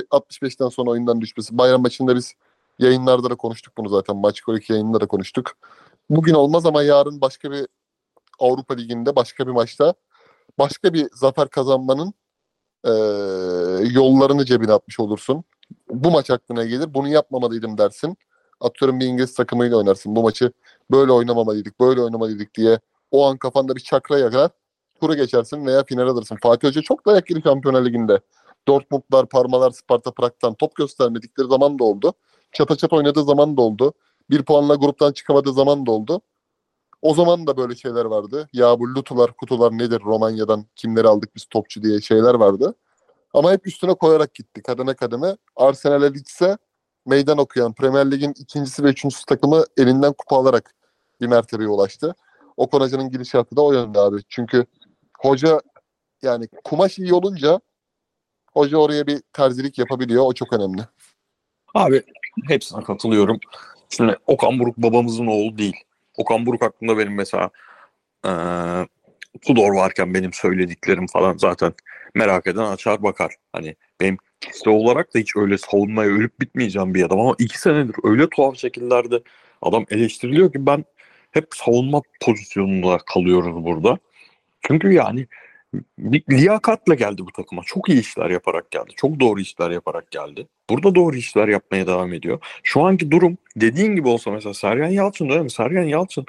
65'ten sonra oyundan düşmesi. Bayram maçında biz yayınlarda da konuştuk bunu zaten. Maçkolik yayınında da konuştuk. Bugün olmaz ama yarın başka bir Avrupa Ligi'nde başka bir maçta başka bir zafer kazanmanın yollarını cebine atmış olursun. Bu maç aklına gelir. Bunu yapmamalıydım dersin. Atıyorum bir İngiliz takımıyla oynarsın. Bu maçı böyle oynamamalıydık, böyle oynamalıydık diye o an kafanda bir çakra yakar. Turu geçersin veya final alırsın. Fatih Hoca çok dayak yedi Şampiyonlar Ligi'nde. Dortmundlar, Parmalar, Sparta Prag'tan top göstermedikleri zaman da oldu. Çata çata oynadığı zaman da oldu. Bir puanla gruptan çıkamadığı zaman da oldu. O zaman da böyle şeyler vardı. Ya bu lutular, kutular nedir? Romanya'dan kimleri aldık biz topçu diye şeyler vardı. Ama hep üstüne koyarak gitti kademe kademe. Arsenal'e Leeds'e meydan okuyan Premier Lig'in ikincisi ve üçüncüsü takımı elinden kupa alarak bir mertebeye ulaştı. Okan Hoca'nın gidişatı da o yönde abi. Çünkü hoca yani kumaş iyi olunca hoca oraya bir terzilik yapabiliyor. O çok önemli. Abi hepsine katılıyorum. Şimdi Okan Buruk babamızın oğlu değil. Okan Buruk hakkında benim mesela Tudor varken benim söylediklerim falan zaten merak eden açar bakar. Hani benim kişisel olarak da hiç öyle savunmaya ölüp bitmeyeceğim bir adam ama 2 senedir öyle tuhaf şekillerde adam eleştiriliyor ki ben hep savunma pozisyonunda kalıyoruz burada. Çünkü yani liyakatla geldi bu takıma. Çok iyi işler yaparak geldi. Çok doğru işler yaparak geldi. Burada doğru işler yapmaya devam ediyor. Şu anki durum dediğin gibi olsa mesela Sergen Yalçın değil mi? Sergen Yalçın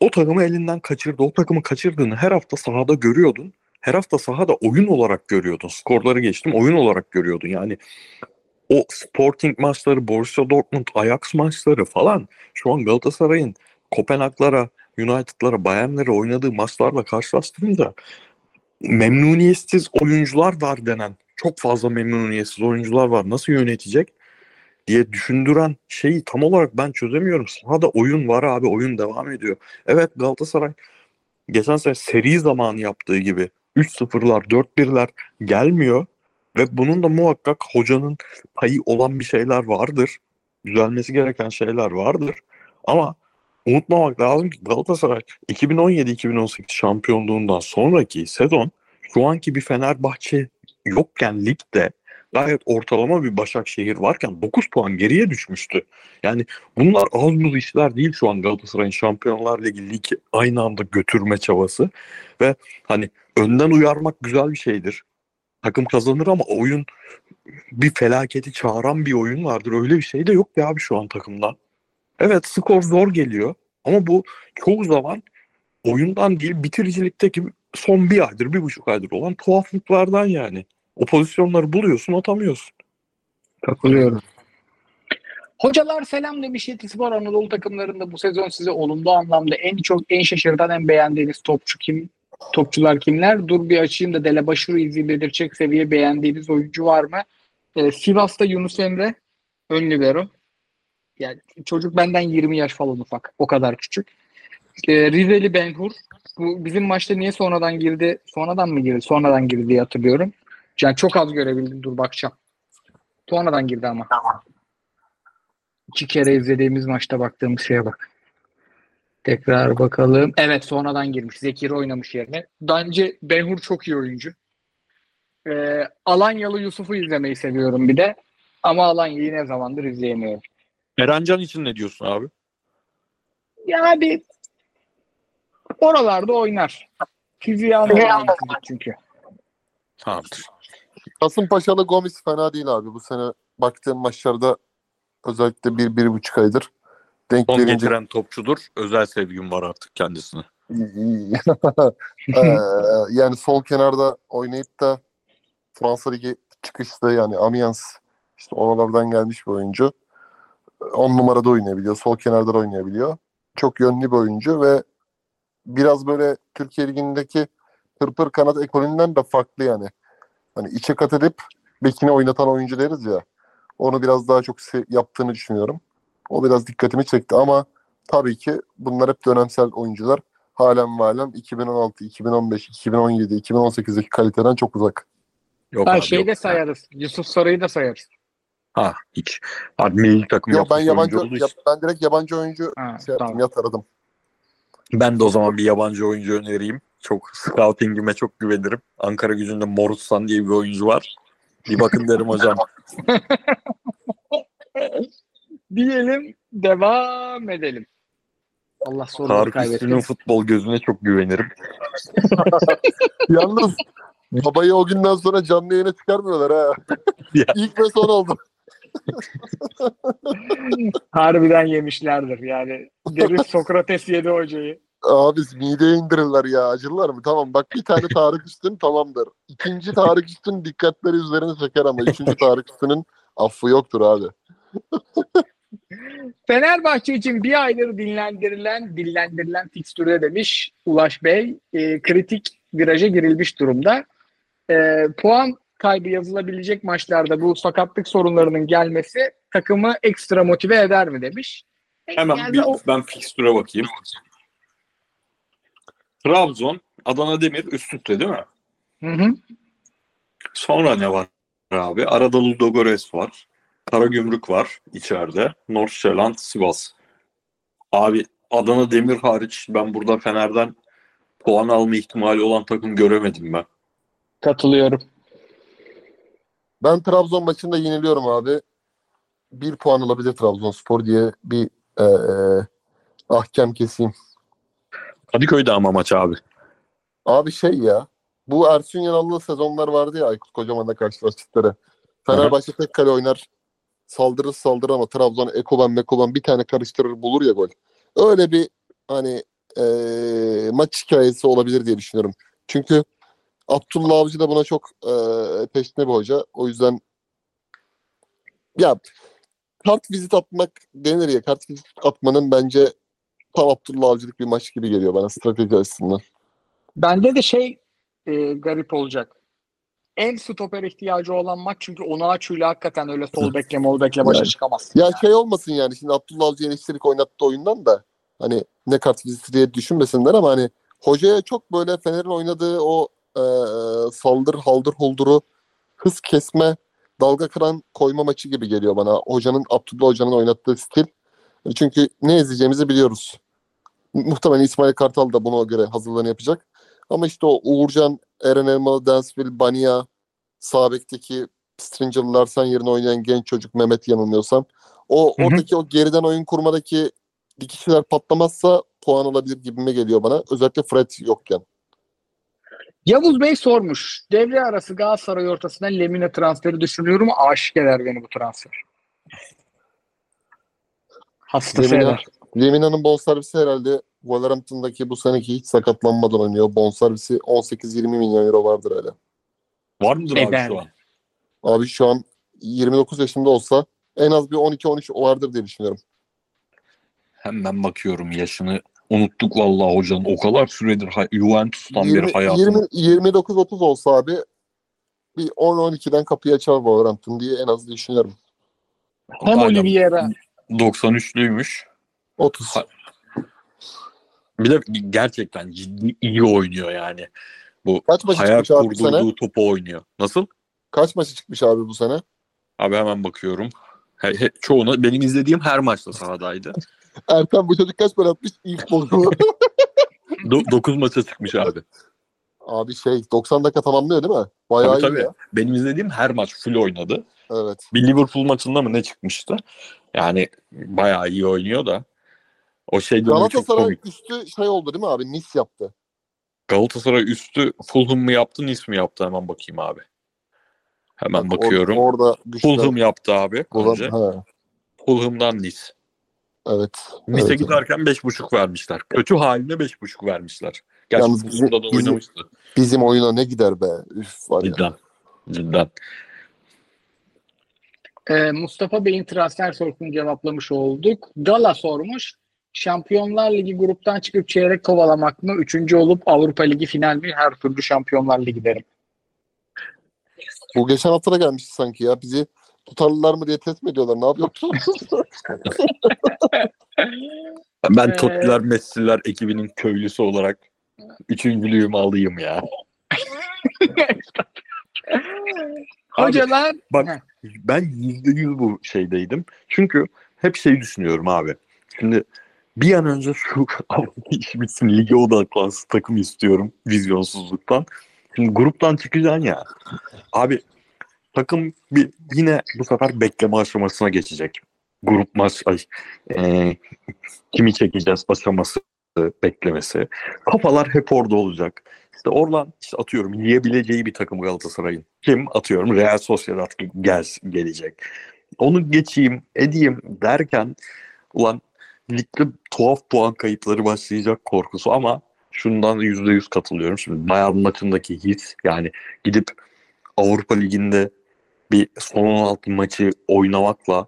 o takımı elinden kaçırdı. O takımı kaçırdığını her hafta sahada görüyordun. Her hafta sahada oyun olarak görüyordun. Skorları geçtim oyun olarak görüyordun. Yani o Sporting maçları, Borussia Dortmund, Ajax maçları falan şu an Galatasaray'ın Kopenhag'lara, United'lara, Bayern'lere oynadığı maçlarla karşılaştırınca memnuniyetsiz oyuncular var denen, çok fazla memnuniyetsiz oyuncular var. Nasıl yönetecek diye düşündüren şeyi tam olarak ben çözemiyorum. Sahada oyun var abi, oyun devam ediyor. Evet Galatasaray geçen sene seri zamanı yaptığı gibi 3-0'lar, 4-1'ler gelmiyor ve bunun da muhakkak hocanın payı olan bir şeyler vardır. Düzelmesi gereken şeyler vardır. Ama unutmamak lazım ki Galatasaray 2017-2018 şampiyonluğundan sonraki sezon şu anki bir Fenerbahçe yokken ligde gayet ortalama bir Başakşehir varken 9 puan geriye düşmüştü. Yani bunlar az buz işler değil şu an Galatasaray'ın Şampiyonlar Ligi ligi aynı anda götürme çabası ve hani önden uyarmak güzel bir şeydir. Takım kazanır ama oyun bir felaketi çağıran bir oyun vardır. Öyle bir şey de yok ya abi şu an takımda. Evet skor zor geliyor ama bu çoğu zaman oyundan değil bitiricilikteki son bir aydır, 1,5 aydır olan tuhaflıklardan yani. O pozisyonları buluyorsun, atamıyorsun. Takılıyorum. Hocalar selam demiş. Yetispor Anadolu takımlarında bu sezon size olumlu anlamda en çok, en şaşırtan, en beğendiğiniz topçular kimler? Dur bir açayım da Delebaşır'ı izleyip belirtecek seviye beğendiğiniz oyuncu var mı? Sivas'ta Yunus Emre ön libero. Yani çocuk benden 20 yaş falan ufak. O kadar küçük. Rizeli Benhur. Bu bizim maçta niye sonradan girdi? Sonradan mı girdi? Sonradan girdi diye hatırlıyorum. Yani çok az görebildim. Dur bakacağım. Sonradan girdi ama. 2 kere izlediğimiz maçta baktığımız şeye bak. Tekrar bakalım. Evet sonradan girmiş. Zekiri oynamış yerine. Bence Benhur çok iyi oyuncu. Alanyalı Yusuf'u izlemeyi seviyorum bir de. Ama Alanya'yı ne zamandır izleyemiyorum. Erencan için ne diyorsun abi? Ya bir oralarda oynar. Fiziği anlamaz çünkü. Tamam. Kasımpaşalı Gomis fena değil abi. Bu sene baktığım maçlarda özellikle 1,5 aydır. Son getiren topçudur. Özel sevgim var artık kendisine. Yani sol kenarda oynayıp da Fransa Ligi çıkışta yani Amiens işte oralardan gelmiş bir oyuncu. 10 numarada oynayabiliyor. Sol kenarda da oynayabiliyor. Çok yönlü bir oyuncu ve biraz böyle Türkiye Ligi'ndeki pırpır kanat ekolünden de farklı yani. Hani içe kat edip bekine oynatan oyuncu deriz ya. Onu biraz daha çok yaptığını düşünüyorum. O biraz dikkatimi çekti ama tabii ki bunlar hep dönemsel oyuncular. Halen ve halen 2016, 2015, 2017, 2018'deki kaliteden çok uzak. Yok abi, şeyi de sayarız. Yusuf Sarı'yı da sayarız. Ha hiç. Abi milli takım yok. Ben yabancı ben direkt yabancı oyuncu aradım. Ben de o zaman bir yabancı oyuncu önereyim. Çok scouting'ime çok güvenirim. Ankara Gücü'nde Morutsan diye bir oyuncu var. Bir bakın derim hocam. Diyelim devam edelim. Allah sonunu kaybetsin. Tarık futbol gözüne çok güvenirim. Yalnız babayı o günden sonra canlı yayına çıkarmıyorlar ha. İlk ve son oldu. Harbiden yemişlerdir yani. Derin Sokrates yedi hocayı. Abi mideye indirirler ya, acırlar mı? Tamam bak, bir tane Tarık Üstün tamamdır. İkinci Tarık Üstün dikkatleri üzerine çeker ama üçüncü Tarık Üstün'ün affı yoktur abi. Fenerbahçe için bir aydır dillendirilen fikstürde demiş Ulaş Bey. Kritik viraja girilmiş durumda. Puan kaybı yazılabilecek maçlarda bu sakatlık sorunlarının gelmesi takımı ekstra motive eder mi demiş. Hemen yani ben fikstüre bakayım. Trabzon, Adana Demir üst üste değil mi? Hı hı. Sonra ne var abi? Arada Ludogorets var. Karagümrük var içeride. Nordsjælland, Sivas. Abi Adana Demir hariç ben burada Fener'den puan alma ihtimali olan takım göremedim ben. Katılıyorum. Ben Trabzon maçında yeniliyorum abi. 1 puan alabilir Trabzonspor diye bir ahkam keseyim. Kadıköy'de ama maç abi. Abi şey ya, bu Ersun Yanal'lı sezonlar vardı ya Aykut Kocaman'la karşılaştıkları. Fenerbahçe tek kale oynar. Saldırır ama Trabzon Ekoban bir tane karıştırır, bulur ya gol. Öyle bir hani maç hikayesi olabilir diye düşünüyorum. Çünkü Abdullah Avcı da buna çok peşine bir hoca. O yüzden ya kart vizit atmak denir ya. Kart vizit atmanın bence tam Abdullah Avcılık bir maç gibi geliyor bana strateji açısından. Bende de garip olacak. En stoper ihtiyacı olan maç, çünkü Onaçu'yla hakikaten öyle sol bekle mol bekle başa çıkamazsın. Ya olmasın yani, şimdi Abdullah Avcı eleştirik oynattığı oyundan da hani ne kart viziti diye düşünmesinler ama hani hocaya çok böyle Fener'in oynadığı o saldır haldır hulduru hız kesme dalga kıran koyma maçı gibi geliyor bana hocanın, Abdullah Hoca'nın oynattığı stil. Çünkü ne izleyeceğimizi biliyoruz. Muhtemelen İsmail Kartal da buna göre hazırlığını yapacak. Ama işte o Uğurcan, Eren Elmalı, Dansville, Bania, Sabek'teki Stringer'lı Larsen yerine oynayan genç çocuk Mehmet yanılmıyorsam. Oradaki o geriden oyun kurmadaki dikişler patlamazsa puan alabilir gibime geliyor bana. Özellikle Fred yokken. Yavuz Bey sormuş. Devre arası Galatasaray ortasına Lemina transferi düşünüyorum. Aşık eder beni bu transfer. Lemina'nın bonservisi herhalde Wolverhampton'daki bu seneki hiç sakatlanmadan oynuyor. Bonservisi 18-20 milyon euro vardır hala. Var mıdır abi şu an? Abi şu an 29 yaşında olsa en az bir 12-13 vardır diye düşünüyorum. Hemen bakıyorum, yaşını unuttuk vallahi hocanın. O kadar süredir Juventus'tan beri hayatını. 29-30 olsa abi bir 10-12'den kapıyı açar Wolverhampton diye en az düşünüyorum. Hem Oliveira 93'lüymüş. 30. Bir de gerçekten ciddi iyi oynuyor yani. Bu hayal kurduğu topu oynuyor. Nasıl? Kaç maçı çıkmış abi bu sene? Abi hemen bakıyorum. Çoğuna, benim izlediğim her maçta sahadaydı. Erkan bu çocuk kaç gol atmış? İlk golü. 9 maça çıkmış abi. Abi 90 dakika tamamlıyor değil mi? Bayağı tabii, iyi ya. Benim izlediğim her maç full oynadı. Evet. Bir Liverpool maçında mı ne çıkmıştı? Yani bayağı iyi oynuyor da. O Galatasaray üstü oldu değil mi abi? Nice yaptı. Galatasaray üstü Fulham mı yaptı, Nice mi yaptı? Hemen bakayım abi. Hemen bakıyorum. Orada Fulham yaptı abi. Fulham'dan Nice. Evet. Nice'e giderken 5.5 vermişler. Kötü haline 5.5 vermişler. Gerçi Fulham'da da oynamıştı. Bizim oyuna ne gider be? Üf var cidden. Cidden. Mustafa Bey'in transfer sorusunu cevaplamış olduk. Gala sormuş. Şampiyonlar Ligi gruptan çıkıp çeyrek kovalamak mı? 3. olup Avrupa Ligi final mi? Her türlü Şampiyonlar Ligi derim. Bu geçen hafta da gelmişti sanki ya. Bizi tutarlılar mı diye test mi ediyorlar? Ne yapıyorsunuz? Ben Tottiler Messiler ekibinin köylüsü olarak 3.lüğümü alayım ya. Hocalar... Bak ben %100 bu şeydeydim. Çünkü hep düşünüyorum abi. Şimdi bir an önce şu iş bitsin, lige odaklansın takım istiyorum vizyonsuzluktan. Şimdi gruptan çıkacaksın ya. Abi takım yine bu sefer bekleme aşamasına geçecek. grup maç kimi çekeceğiz aşaması beklemesi. Kafalar hep orada olacak. İşte Orlan işte atıyorum yiyebileceği bir takım Galatasaray'ın. Kim atıyorum Real Sociedad gelecek. Onu geçeyim edeyim derken ulan ligde tuhaf puan kayıpları başlayacak korkusu ama şundan %100 katılıyorum. Şimdi Bayern maçındaki his yani gidip Avrupa Ligi'nde bir son 16 maçı oynamakla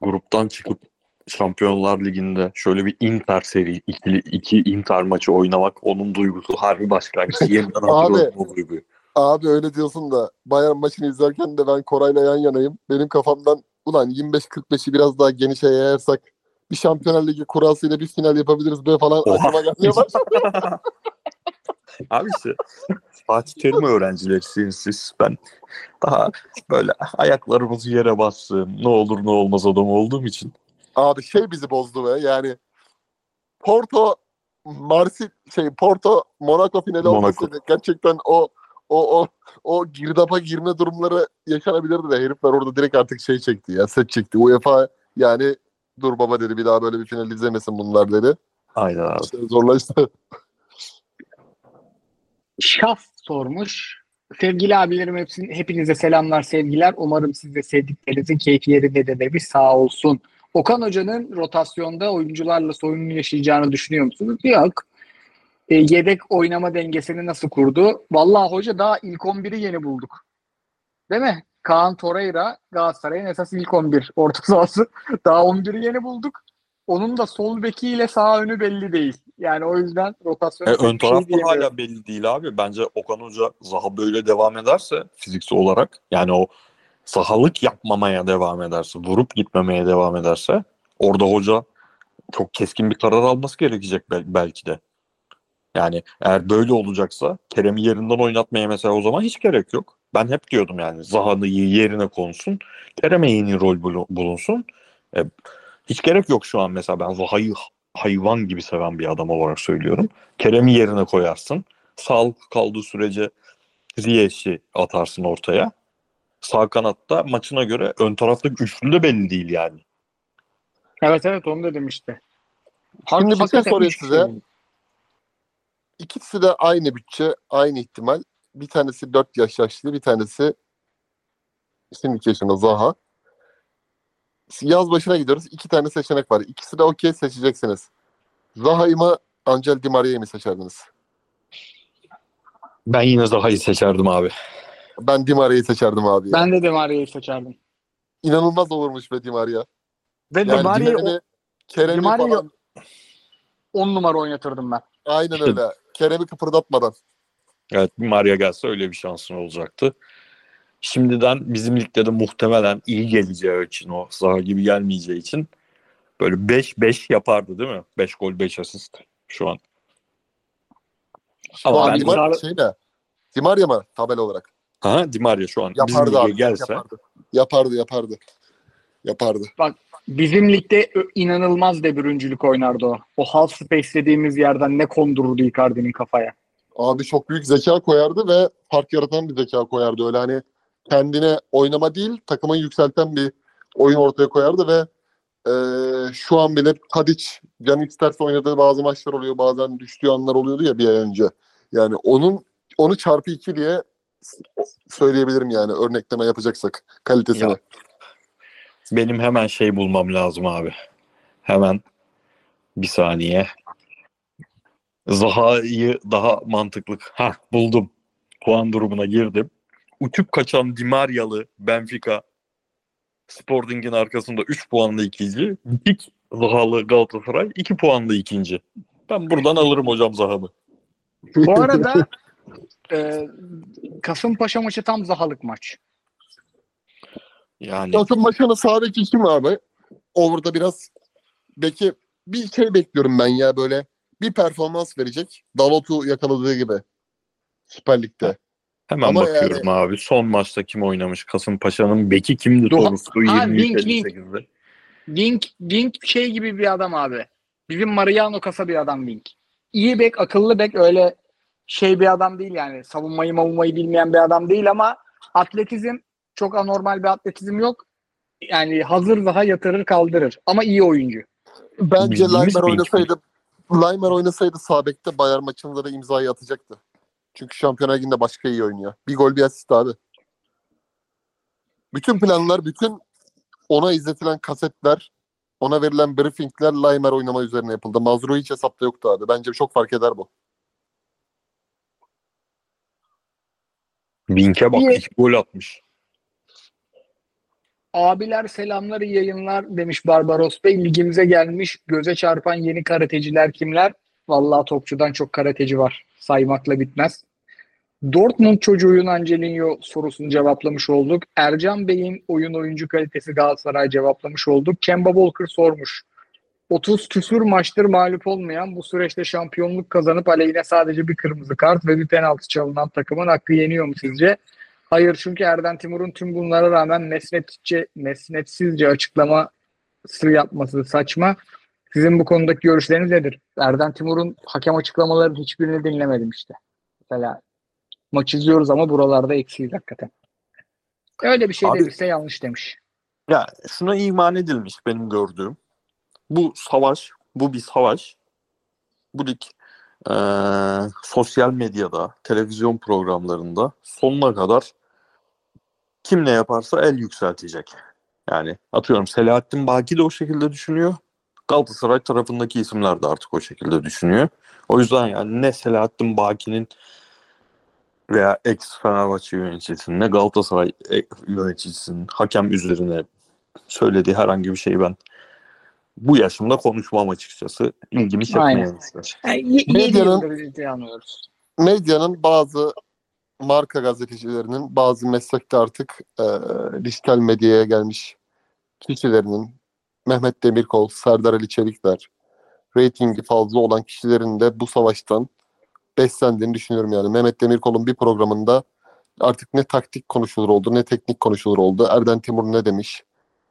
gruptan çıkıp Şampiyonlar Ligi'nde şöyle bir Inter seri, iki Inter maçı oynamak onun duygusu harbi başka. Yeniden hatırladım o duyguyu. Abi öyle diyorsun da Bayern maçını izlerken de ben Koray'la yan yanayım. Benim kafamdan ulan 25-45'i biraz daha genişe yayarsak bir Şampiyonlar Ligi kurasıyla bir final yapabiliriz böyle falan aklıma gelmeye başladı. Abi işte Fatih Terim öğrencilerisiniz siz. Ben daha böyle ayaklarımızı yere bassın. Ne olur ne olmaz adam olduğum için. Abi şey bizi bozdu be yani Porto Monaco finali olmasaydı gerçekten o girdaba girme durumları yaşanabilirdi de herifler orada direkt artık şey çekti ya set çekti. UEFA yani dur baba dedi bir daha böyle bir final izlemesin bunlar dedi. Aynen abi. İşte zorlaştı. Şaf sormuş. Sevgili abilerim hepinize selamlar sevgiler. Umarım siz de sevdiklerinizin keyfi yerinde de bir sağ olsun. Okan Hoca'nın rotasyonda oyuncularla sorununu yaşayacağını düşünüyor musunuz? Yok. Yedek oynama dengesini nasıl kurdu? Vallahi hoca daha ilk 11'i yeni bulduk. Değil mi? Kaan Torreira Galatasaray'ın esas ilk 11 orta sahası. Daha 11'i yeni bulduk. Onun da sol bekiyle sağ önü belli değil. Yani o yüzden rotasyon... ön taraf da hala belli değil abi. Bence Okan Hoca Zaha böyle devam ederse fiziksel olarak yani o sahalık yapmamaya devam ederse, vurup gitmemeye devam ederse orada hoca çok keskin bir karar alması gerekecek belki de. Yani eğer böyle olacaksa Kerem'i yerinden oynatmaya mesela o zaman hiç gerek yok. Ben hep diyordum yani Zaha'nın yerine konsun, Kerem'e yeni rol bulunsun. Hiç gerek yok şu an mesela ben Zaha'yı hayvan gibi seven bir adam olarak söylüyorum. Kerem'i yerine koyarsın, sağlıklı kaldığı sürece Ziyech'i atarsın ortaya. Sağ kanatta maçına göre ön tarafta güçlü de belli değil yani. Evet onu dedim işte. Şimdi bir şey sorayım size. İkisi de aynı bütçe, aynı ihtimal. Bir tanesi 4 yaş yaşlı, bir tanesi şimdiki yaşında Zaha. Yaz başına gidiyoruz. 2 tane seçenek var. İkisi de okey seçeceksiniz. Zaha'yı mı, Angel Di Maria'yı mı seçerdiniz? Ben yine Zaha'yı seçerdim abi. Ben Di Maria'yı seçerdim abi. Ya. Ben de Di Maria'yı seçerdim. İnanılmaz olurmuş be Di Maria. Ben yani Di Maria'yı Kerem'i 10 numara oynatırdım ben. Aynen öyle. Kerem'i kıpırdatmadan. Evet Di Maria gelse öyle bir şansın olacaktı. Şimdiden bizim ligde de muhtemelen iyi geleceği için o saha gibi gelmeyeceği için böyle 5-5 yapardı değil mi? 5 gol 5 asist şu an. Ama ben Di Maria mı tabela olarak? Aha, Di Maria şu an yapardı bizim lige gelse. Yapardı. Bak bizim ligde inanılmaz de bürüncülük oynardı o. O half space dediğimiz yerden ne kondururdu Icardi'nin kafaya. Abi çok büyük zeka koyardı ve fark yaratan bir zeka koyardı. Öyle hani kendine oynama değil takımı yükselten bir oyun ortaya koyardı ve şu an bile Tadic canı isterse oynadığı bazı maçlar oluyor. Bazen düştüğü anlar oluyordu ya bir ay önce. Yani onu çarpı 2 diye söyleyebilirim yani örnekleme yapacaksak kalitesine. Ya, benim hemen şey bulmam lazım abi. Hemen bir saniye. Zaha'yı daha mantıklı. Buldum. Puan durumuna girdim. Uçup kaçan Di Maria'lı Benfica Sporting'in arkasında 3 puanlı ikinci. Dik Zaha'lı Galatasaray 2 puanlı ikinci. Ben buradan alırım hocam Zaha'yı. Bu arada Kasımpaşa maçı tam Zahalık maç. Yani Kasımpaşa'nın sağ beki kim abi? Orada biraz belki bir şey bekliyorum ben ya böyle bir performans verecek. Dalot'u yakaladığı gibi Süper Lig'de. Hemen ama bakıyorum yani, abi. Son maçta kim oynamış? Kasımpaşa'nın beki kimdi? Torusu 23-58'de. Wink şey gibi bir adam abi. Bizim Mariano Kasa bir adam Wink. İyi bek, akıllı bek öyle şey bir adam değil yani savunmayı bilmeyen bir adam değil ama atletizm çok anormal bir atletizm yok. yani hazır daha yatırır kaldırır ama iyi oyuncu. Bence Leimer oynasaydı sağ bekte Bayern maçında da imzayı atacaktı. Çünkü Şampiyonlar Ligi'nde başka iyi oynuyor. Bir gol bir asist abi. Bütün planlar, bütün ona izletilen kasetler, ona verilen briefingler Leimer oynama üzerine yapıldı. Mazrui hiç hesapta yoktu abi. Bence çok fark eder bu. Link'e bak, ilk gol atmış. Abiler selamlar, iyi yayınlar demiş Barbaros Bey. Ligimize gelmiş göze çarpan yeni karateciler kimler? Vallahi topçudan çok karateci var. Saymakla bitmez. Dortmund çocuğunun Angelinho sorusunu cevaplamış olduk. Ercan Bey'in oyuncu kalitesi Galatasaray cevaplamış olduk. Kemba Walker sormuş. 30 küsür maçtır mağlup olmayan, bu süreçte şampiyonluk kazanıp aleyhine sadece bir kırmızı kart ve bir penaltı çalınan takımın hakkı yeniyor mu sizce? Hayır, çünkü Erdem Timur'un tüm bunlara rağmen mesnetsizce açıklaması yapması saçma. Sizin bu konudaki görüşleriniz nedir? Erdem Timur'un hakem açıklamalarının hiçbirini dinlemedim işte. Mesela maç izliyoruz ama buralarda eksiyiz hakikaten. Öyle bir şey abi, demişse yanlış demiş. Ya şuna iman edilmiş benim gördüğüm. Bu bir savaş. Bu lig sosyal medyada, televizyon programlarında sonuna kadar kim ne yaparsa el yükseltecek. Yani atıyorum Selahattin Baki de o şekilde düşünüyor. Galatasaray tarafındaki isimler de artık o şekilde düşünüyor. O yüzden yani ne Selahattin Baki'nin veya ex-Fenerbahçe yöneticisinin, ne Galatasaray yöneticisinin hakem üzerine söylediği herhangi bir şeyi ben bu yaşımda konuşmam açıkçası. İlgimi çekmeyen işler. Medyanın bazı marka gazetecilerinin, bazı meslekte artık dijital medyaya gelmiş kişilerinin, Mehmet Demirkol, Serdar Ali Çelikler, reytingi fazla olan kişilerin de bu savaştan beslendiğini düşünüyorum yani. Mehmet Demirkol'un bir programında artık ne taktik konuşulur oldu, ne teknik konuşulur oldu. Erdem Timur ne demiş?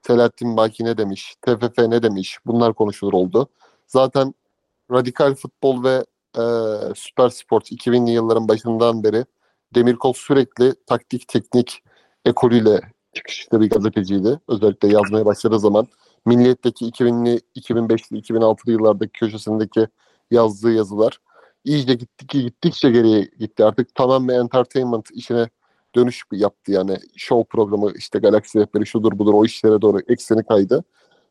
Selahattin Baki ne demiş? TFF ne demiş? Bunlar konuşulur oldu. Zaten Radikal Futbol ve Süpersport 2000'li yılların başından beri Demirkol sürekli taktik, teknik ekolüyle çıkışlı bir gazeteciydi. Özellikle yazmaya başladığı zaman Milliyet'teki 2000'li, 2005'li, 2006'lı yıllardaki köşesindeki yazdığı yazılar iyice gittikçe geriye gitti. Artık tamamen entertainment işine dönüş yaptı yani. Show programı, işte Galaksi Rehberi, şudur budur, o işlere doğru ekseni kaydı.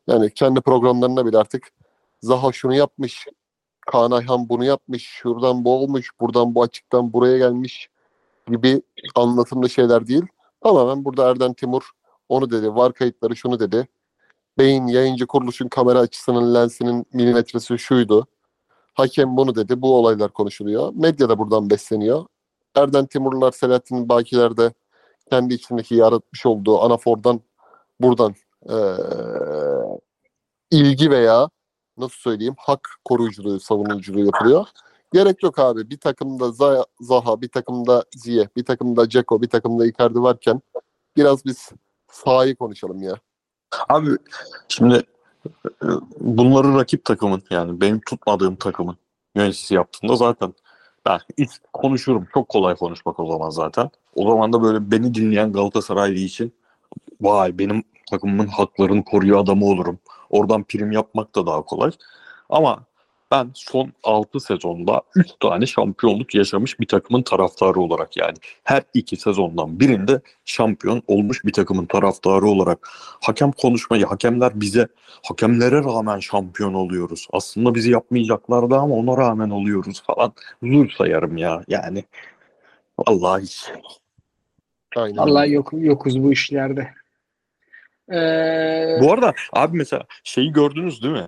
Yani kendi programlarına bile artık Zaha şunu yapmış, Kaan Ayhan bunu yapmış, şuradan bu olmuş, buradan bu açıktan buraya gelmiş gibi anlatımlı şeyler değil. Tamamen burada Erdem Timur onu dedi, var kayıtları şunu dedi, Beyin yayıncı kuruluşun kamera açısının, lensinin milimetresi şuydu, hakem bunu dedi, bu olaylar konuşuluyor. Medya da buradan besleniyor. Erdem Timurlar, Selahattin Bakiler de kendi içindeki yaratmış olduğu anafordan, buradan ilgi veya nasıl söyleyeyim, hak koruyuculuğu, savunuculuğu yapılıyor. Gerek yok abi. Bir takımda Zaha, bir takımda Ziyeh, bir takımda Dzeko, bir takımda Icardi varken biraz biz sahayı konuşalım ya. Abi şimdi bunları rakip takımın, yani benim tutmadığım takımın yöneticisi yaptığında zaten ben hiç konuşurum. Çok kolay konuşmak o zaman zaten. O zaman da böyle beni dinleyen Galatasaraylı için vay benim takımımın haklarını koruyor adamı olurum. Oradan prim yapmak da daha kolay. Ama ben son 6 sezonda 3 tane şampiyonluk yaşamış bir takımın taraftarı olarak, yani her 2 sezondan birinde şampiyon olmuş bir takımın taraftarı olarak hakem konuşmayı, hakemlere rağmen şampiyon oluyoruz, aslında bizi yapmayacaklardı ama ona rağmen oluyoruz falan zor sayarım ya. Yani vallahi hiç. Aynen. Vallahi yokuz bu işlerde. Bu arada abi mesela şeyi gördünüz değil mi?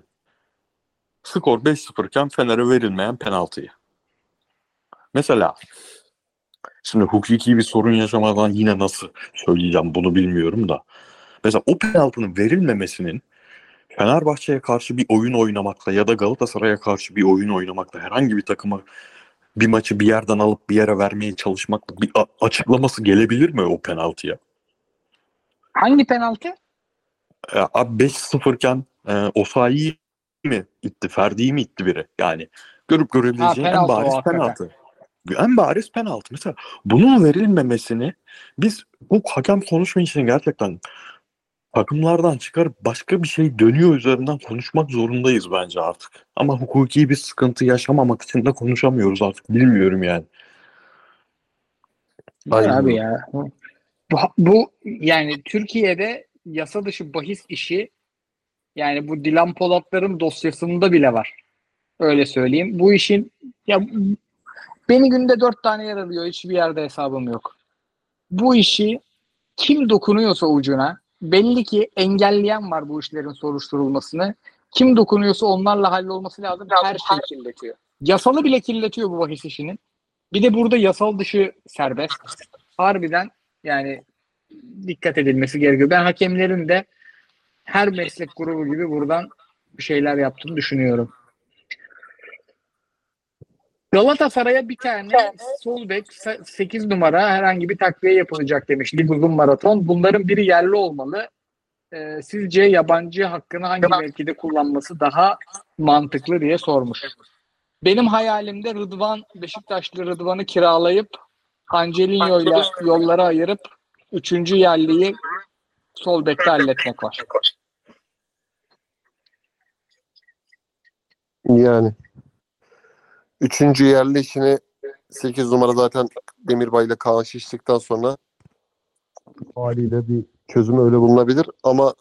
Skor 5-0 iken Fener'e verilmeyen penaltıyı. Mesela şimdi hukuki bir sorun yaşamadan yine nasıl söyleyeceğim bunu bilmiyorum da. Mesela o penaltının verilmemesinin Fenerbahçe'ye karşı bir oyun oynamakla ya da Galatasaray'a karşı bir oyun oynamakla, herhangi bir takıma bir maçı bir yerden alıp bir yere vermeye çalışmakla bir açıklaması gelebilir mi o penaltıya? Hangi penaltı? Abi 5-0 iken Osayi mi itti, Ferdi'yi mi itti biri? Yani görüp görebileceğin en bariz penaltı. En bariz penaltı. Mesela bunun verilmemesini biz bu hakem konuşma için gerçekten takımlardan çıkarıp başka bir şey dönüyor üzerinden konuşmak zorundayız bence artık. Ama hukuki bir sıkıntı yaşamamak için de konuşamıyoruz artık. Bilmiyorum yani. Ya abi ya. Bu yani Türkiye'de yasa dışı bahis işi yani bu Dilan Polatların dosyasında bile var. Öyle söyleyeyim. Bu işin ya beni günde 4 tane yer alıyor. Hiçbir yerde hesabım yok. Bu işi kim dokunuyorsa ucuna belli ki engelleyen var bu işlerin soruşturulmasını. Kim dokunuyorsa onlarla hallolması lazım. Her şeyi kirletiyor. Yasalı bile kirletiyor bu bahis işinin. Bir de burada yasal dışı serbest. Harbiden yani dikkat edilmesi gerekiyor. Ben hakemlerin de her meslek grubu gibi buradan bir şeyler yaptığını düşünüyorum. Galatasaray'a bir tane sol bek 8 numara herhangi bir takviye yapılacak demiş lig uzun maraton. Bunların biri yerli olmalı. Sizce yabancı hakkını hangi mevkide kullanması daha mantıklı diye sormuş. Benim hayalimde Rıdvan, Beşiktaşlı Rıdvan'ı kiralayıp Angelino'yla yollara ayırıp 3. yerliyi sol bekte halletmek var. Yani 3. yerli işini 8 numara zaten Demirbay'la karşılaştıktan sonra haliyle bir çözüm öyle bulunabilir ama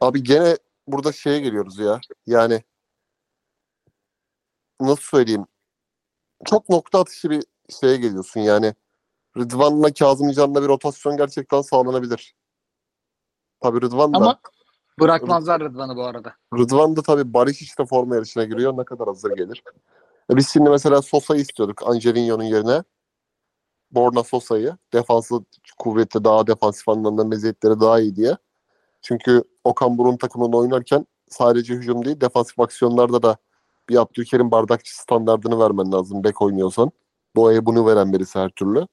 abi gene burada şeye geliyoruz ya. Yani nasıl söyleyeyim? Çok nokta atışı bir şeye geliyorsun yani. Rıdvan'la Kazım Can'la bir rotasyon gerçekten sağlanabilir. Tabii Rıdvan da ama bırakmazlar Rıdvan'ı bu arada. Rıdvan da tabii Barış işte forma yarışına giriyor. Ne kadar hazır gelir. Biz şimdi mesela Sosa'yı istiyorduk Angelino'nun yerine. Borna Sosa'yı. Defanslı kuvvetli daha defansif anlamda meziyetleri daha iyi diye. Çünkü Okan Buruk'un takımında oynarken sadece hücum değil defansif aksiyonlarda da bir Abdülkerim Bardakçı standardını vermen lazım bek oynuyorsan. Doğa'ya bunu veren birisi her türlü.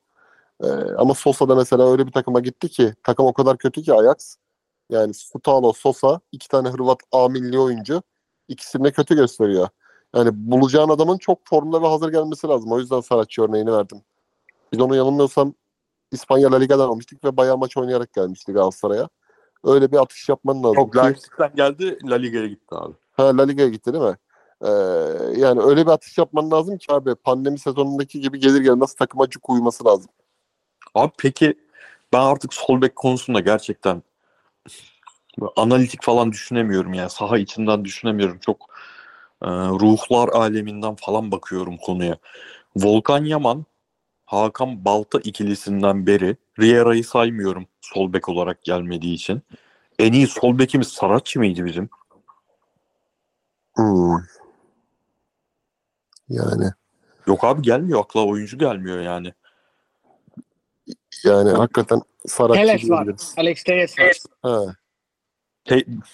Ama Sosa'da mesela öyle bir takıma gitti ki takım o kadar kötü ki Ajax. Yani Stalo, Sosa, 2 tane Hırvat A milli oyuncu ikisini de kötü gösteriyor. Yani bulacağın adamın çok formda ve hazır gelmesi lazım. O yüzden Saracchi örneğini verdim. Biz onu yanılmıyorsam İspanya La Liga'dan almıştık ve bayağı maç oynayarak gelmiştik Galatasaray'a. Öyle bir atış yapman lazım. Çok Leipzig'ten geldi La Liga'ya gitti abi. Ha La Liga'ya gitti değil mi? Yani öyle bir atış yapman lazım ki abi pandemi sezonundaki gibi gelir gelmez takıma cuk uyuması lazım. Abi peki ben artık sol bek konusunda gerçekten analitik falan düşünemiyorum yani saha içinden düşünemiyorum. Çok ruhlar aleminden falan bakıyorum konuya. Volkan Yaman, Hakan Balta ikilisinden beri Riera'yı saymıyorum sol bek olarak gelmediği için. En iyi sol bekimiz Saracchi miydi bizim? Yani. Yok abi gelmiyor akla oyuncu gelmiyor yani. Yani hakikaten Saracchi var. Alex Teles var. Ha.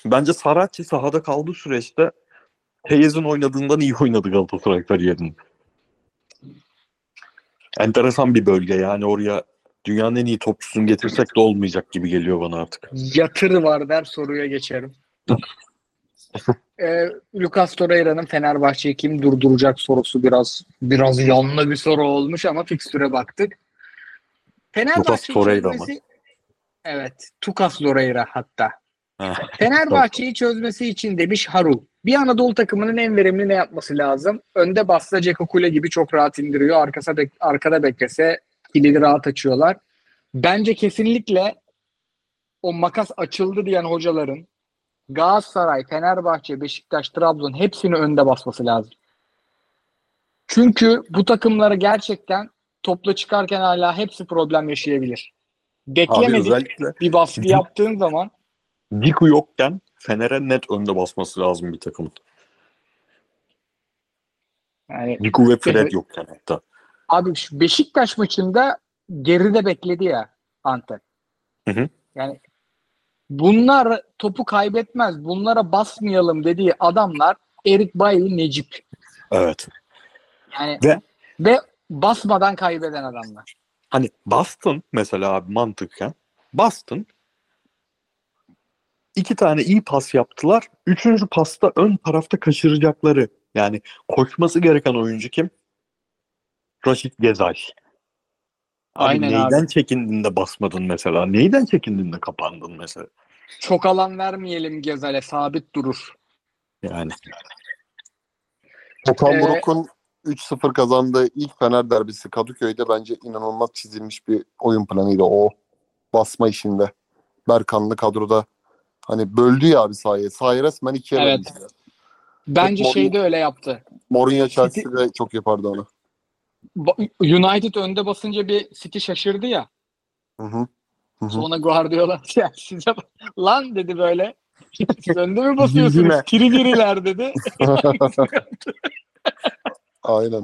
Bence Saracchi sahada kaldığı süreçte Teyez'in oynadığından iyi oynadı Galatasaray kariyerinde. Enteresan bir bölge yani oraya dünyanın en iyi topçusunu getirsek de olmayacak gibi geliyor bana artık. Yatırı var der soruya geçerim. Lucas Torreira'nın Fenerbahçe'yi kim durduracak sorusu biraz yanlı bir soru olmuş ama fikstüre baktık. Fenerbahçe çözmesi... Evet. Tukas Torreira hatta. Fenerbahçe'yi çözmesi için demiş Harul. Bir Anadolu takımının en verimli ne yapması lazım? Önde bassa Ceko Kule gibi çok rahat indiriyor. Arkada beklese kilidi rahat açıyorlar. Bence kesinlikle o makas açıldı diyen hocaların Galatasaray, Fenerbahçe, Beşiktaş, Trabzon hepsini önde basması lazım. Çünkü bu takımlara gerçekten topla çıkarken hala hepsi problem yaşayabilir. Beklemedik bir baskı yaptığın zaman Diku yokken Fener'e net önde basması lazım bir takımın. Yani, Diku ve Fred yokken hatta. Abi Beşiktaş maçında geride bekledi ya Antep. Hı. Yani bunlar topu kaybetmez. Bunlara basmayalım dediği adamlar Erik Bailly, Necip. Evet. Yani ve basmadan kaybeden adamlar. Hani bastın mesela abi mantıken. Bastın. 2 tane iyi pas yaptılar. 3. pasta ön tarafta kaçıracakları. Yani koşması gereken oyuncu kim? Rashid Ghezzal. Aynen abi. Neyden çekindin de basmadın mesela? Neyden çekindin de kapandın mesela? Çok alan vermeyelim Ghezzal'e. Sabit durur. Yani. Okan Buruk'un 3-0 kazandığı ilk Fener derbisi Kadıköy'de bence inanılmaz çizilmiş bir oyun planıydı. O basma işinde. Berkanlı kadroda hani böldü ya abi sahayı. Sahayı resmen ikiye böldü. Evet. Bence şeyde öyle yaptı. Mourinho Chelsea'de çok yapardı onu. United önde basınca bir City şaşırdı ya. Hı hı. Sonra Guardiola size lan dedi böyle. Siz önde mi basıyorsunuz? Kirigiriler dedi. Aynen.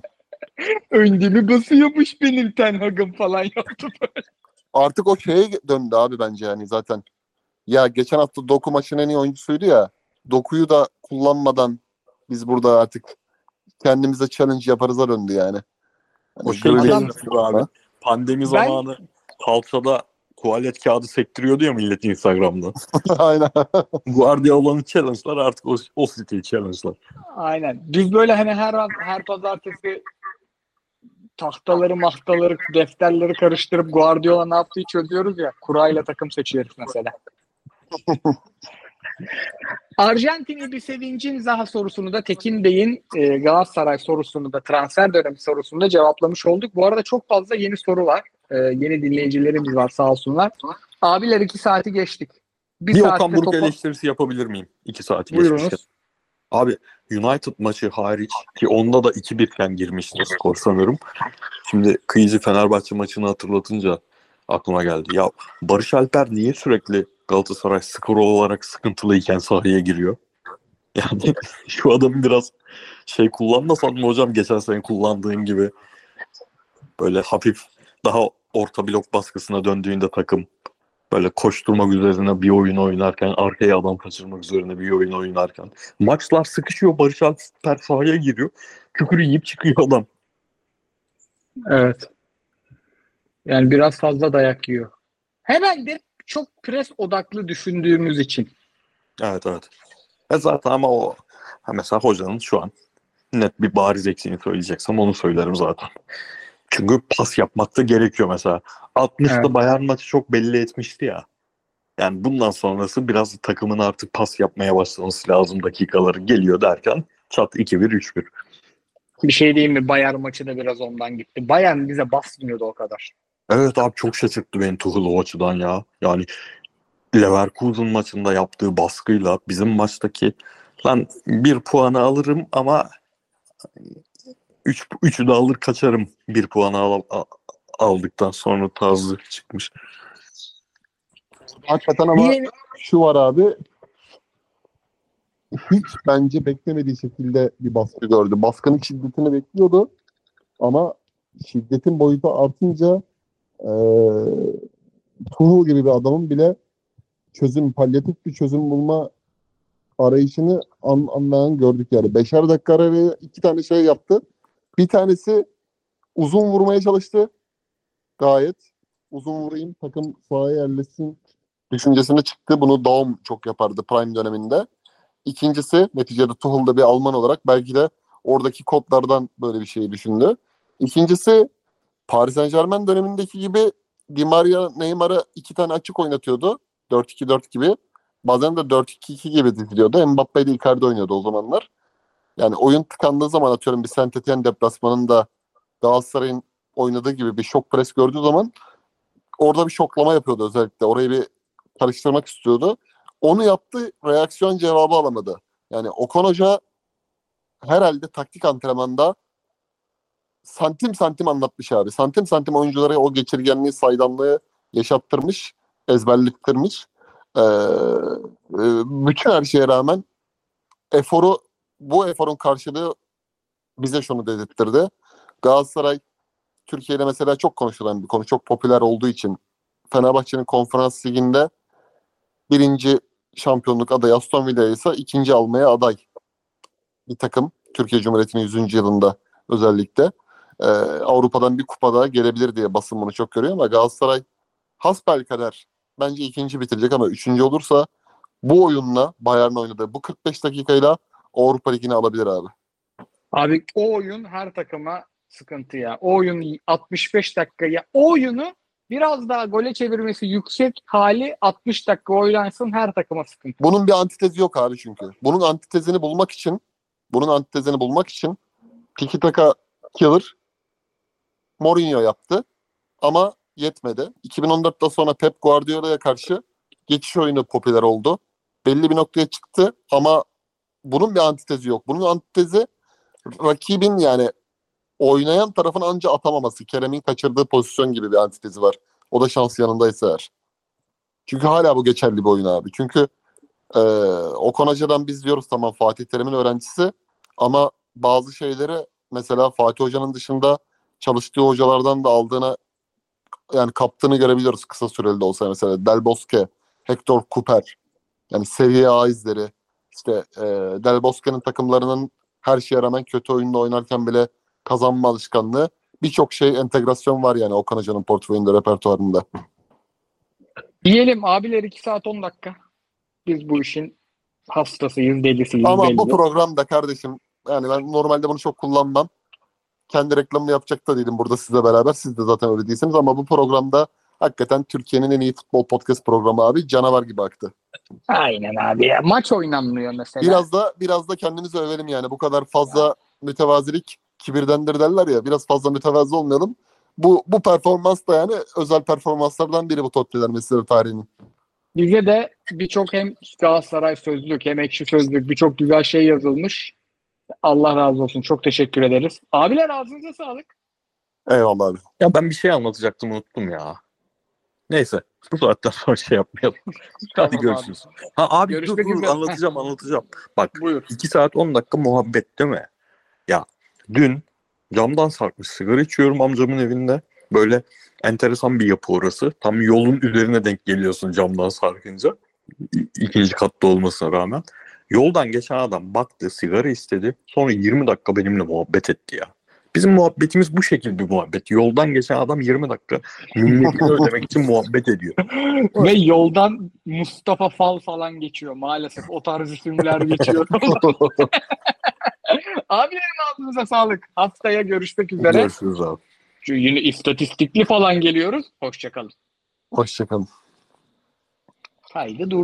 Önde mi basıyormuş benim Ten Hag'ım falan yaptı böyle. Artık o şeye döndü abi bence yani zaten. Ya geçen hafta Doku maçın en iyi oyuncusuydu ya. Doku'yu da kullanmadan biz burada artık kendimize challenge yaparız'a döndü yani. O abi. Pandemi zamanı kalçada tuvalet kağıdı sektiriyordu ya millet Instagram'da. Aynen. Guardiola'nın challenge'lar artık o siteyi challenge'lar. Aynen. Biz böyle hani her pazartesi tahtaları mahtaları defterleri karıştırıp Guardiola ne yaptığı çözüyoruz ya. Kurayla takım seçiyoruz mesela. Arjantinli bir sevincin Zaha sorusunu da Tekin Bey'in Galatasaray sorusunu da transfer dönemi sorusunu da cevaplamış olduk. Bu arada çok fazla yeni soru var. Yeni dinleyicilerimiz var sağ olsunlar. Abiler 2 saati geçtik. Bir Okan Buruk eleştirisi yapabilir miyim? 2 saati geçmişken. Abi United maçı hariç ki onda da 2-1'ken girmişti skor sanırım. Şimdi Kıyıcı Fenerbahçe maçını hatırlatınca aklıma geldi. Ya Barış Alper niye sürekli Galatasaray skoru olarak sıkıntılıyken sahaya giriyor? Yani şu adamı biraz şey kullanmasan mı hocam geçen sene kullandığın gibi? Böyle hafif daha orta blok baskısına döndüğünde takım böyle koşturmak üzerine bir oyun oynarken arkaya adam kaçırmak üzerine bir oyun oynarken maçlar sıkışıyor Barış Alper sahaya giriyor. Kükür yiyip çıkıyor adam. Evet. Yani biraz fazla dayak yiyor. Herhalde çok pres odaklı düşündüğümüz için. Evet. Zaten ama o mesela hocanın şu an net bir bariz eksiğini söyleyeceksem onu söylerim zaten. Çünkü pas yapmak da gerekiyor mesela. 60'da evet. Bayern maçı çok belli etmişti ya. Yani bundan sonrası biraz takımın artık pas yapmaya başlaması lazım dakikaları geliyor derken çat 2-1-3-1. Bir şey diyeyim mi? Bayern maçı da biraz ondan gitti. Bayern bize basmıyordu o kadar. Evet abi çok şaşırttı beni Tuchel o açıdan ya. Yani Leverkusen maçında yaptığı baskıyla bizim maçtaki lan bir puanı alırım ama 3'ü de alır kaçarım bir puanı aldıktan sonra tarzı çıkmış. Hakikaten ama şu var abi hiç bence beklemediği şekilde bir baskı gördü. Baskının şiddetini bekliyordu ama şiddetin boyutu artınca Tuchel gibi bir adamın bile çözüm, palyatif bir çözüm bulma arayışını anlayan gördük yani. 5'er dakika araya 2 tane şey yaptı. Bir tanesi uzun vurmaya çalıştı. Gayet uzun vurayım takım sahaya yerleşsin düşüncesine çıktı. Bunu Daum çok yapardı Prime döneminde. İkincisi neticede Tuchel de bir Alman olarak belki de oradaki kodlardan böyle bir şey düşündü. İkincisi Paris Saint-Germain dönemindeki gibi Di Maria, Neymar'a 2 tane açık oynatıyordu. 4-2-4 gibi. Bazen de 4-2-2 gibi diziliyordu. Mbappé ile Icardi oynuyordu o zamanlar. Yani oyun tıkandığı zaman atıyorum bir Saint-Étienne deplasmanında Galatasaray'ın oynadığı gibi bir şok pres gördüğü zaman orada bir şoklama yapıyordu özellikle. Orayı bir karıştırmak istiyordu. Onu yaptı, reaksiyon cevabı alamadı. Yani Okan Hoca herhalde taktik antrenmanda santim santim anlatmış abi. Santim santim oyunculara o geçirgenliği, saydamlığı yaşattırmış, ezberlettirmiş. Bütün her şeye rağmen bu eforun karşılığı bize şunu dedirtirdi. Galatasaray Türkiye'de mesela çok konuşulan bir konu, çok popüler olduğu için Fenerbahçe'nin Konferans Ligi'nde birinci şampiyonluk adayı Aston Villa ise ikinci almaya aday bir takım. Türkiye Cumhuriyeti'nin 100. yılında özellikle Avrupa'dan bir kupa daha gelebilir diye basın bunu çok görüyor ama Galatasaray hasbelkader bence ikinci bitirecek ama üçüncü olursa bu oyunla Bayern'le oynadığı bu 45 dakikayla Avrupa Ligi'ni alabilir abi. Abi o oyun her takıma sıkıntı ya. O oyun 65 dakika ya. O oyunu biraz daha gole çevirmesi yüksek hali 60 dakika oynansın, her takıma sıkıntı. Bunun bir antitezi yok abi çünkü. Bunun antitezini bulmak için tiki taka killer Mourinho yaptı. Ama yetmedi. 2014'ten sonra Pep Guardiola'ya karşı geçiş oyunu popüler oldu. Belli bir noktaya çıktı ama bunun bir antitezi yok. Bunun antitezi rakibin, yani oynayan tarafın anca atamaması. Kerem'in kaçırdığı pozisyon gibi bir antitezi var. O da şans yanındaysa eğer. Çünkü hala bu geçerli bir oyun abi. Çünkü Okan Hoca'dan biz diyoruz tamam Fatih Terim'in öğrencisi ama bazı şeyleri mesela Fatih Hoca'nın dışında çalıştığı hocalardan da aldığına, yani kaptığını görebiliyoruz kısa süreli de olsa. Mesela Del Bosque, Hector Cooper, yani Serie A izleri, işte Del Bosque'nin takımlarının her şeye rağmen kötü oyunda oynarken bile kazanma alışkanlığı, birçok şey, entegrasyon var yani Okan Hoca'nın portföyünde, repertuarında. Diyelim abiler 2 saat 10 dakika. Biz bu işin hastasıyız, delisiyiz. Ama belli. Bu programda kardeşim, yani ben normalde bunu çok kullanmam. Kendi reklamımı yapacak da değilim burada sizle beraber. Siz de zaten öyle değilsiniz ama bu programda hakikaten Türkiye'nin en iyi futbol podcast programı abi. Canavar gibi aktı. Aynen abi ya. Maç oynanmıyor mesela. Biraz da kendimizi övelim yani. Bu kadar fazla yani. Mütevazilik kibirdendir derler ya. Biraz fazla mütevazı olmayalım. Bu performans da yani özel performanslardan biri bu Tottiler Messiler tarihinin. Bize de birçok hem Galatasaray Sözlük hem Ekşi Sözlük birçok güzel şey yazılmış. Allah razı olsun. Çok teşekkür ederiz. Abiler ağzınıza sağlık. Eyvallah abi. Ya ben bir şey anlatacaktım, unuttum ya. Neyse. Bu saatten sonra şey yapmayalım. Hadi görüşürüz. Abi. Abi Görüşmek dur anlatacağım. Bak buyur. 2 saat 10 dakika muhabbet değil mi? Ya dün camdan sarkmış sigara içiyorum amcamın evinde. Böyle enteresan bir yapı orası. Tam yolun üzerine denk geliyorsun camdan sarkınca. İkinci katta olmasına rağmen. Yoldan geçen adam baktı, sigara istedi. Sonra 20 dakika benimle muhabbet etti ya. Bizim muhabbetimiz bu şekilde bir muhabbet. Yoldan geçen adam 20 dakika minnetini ödemek için muhabbet ediyor. Ve yoldan Mustafa Fal falan geçiyor maalesef. O tarz isimler geçiyor. Abilerim ağzınıza sağlık. Haftaya görüşmek üzere. Görüşürüz abi. Çünkü yine istatistikli falan geliyoruz. Hoşçakalın. Haydi dur.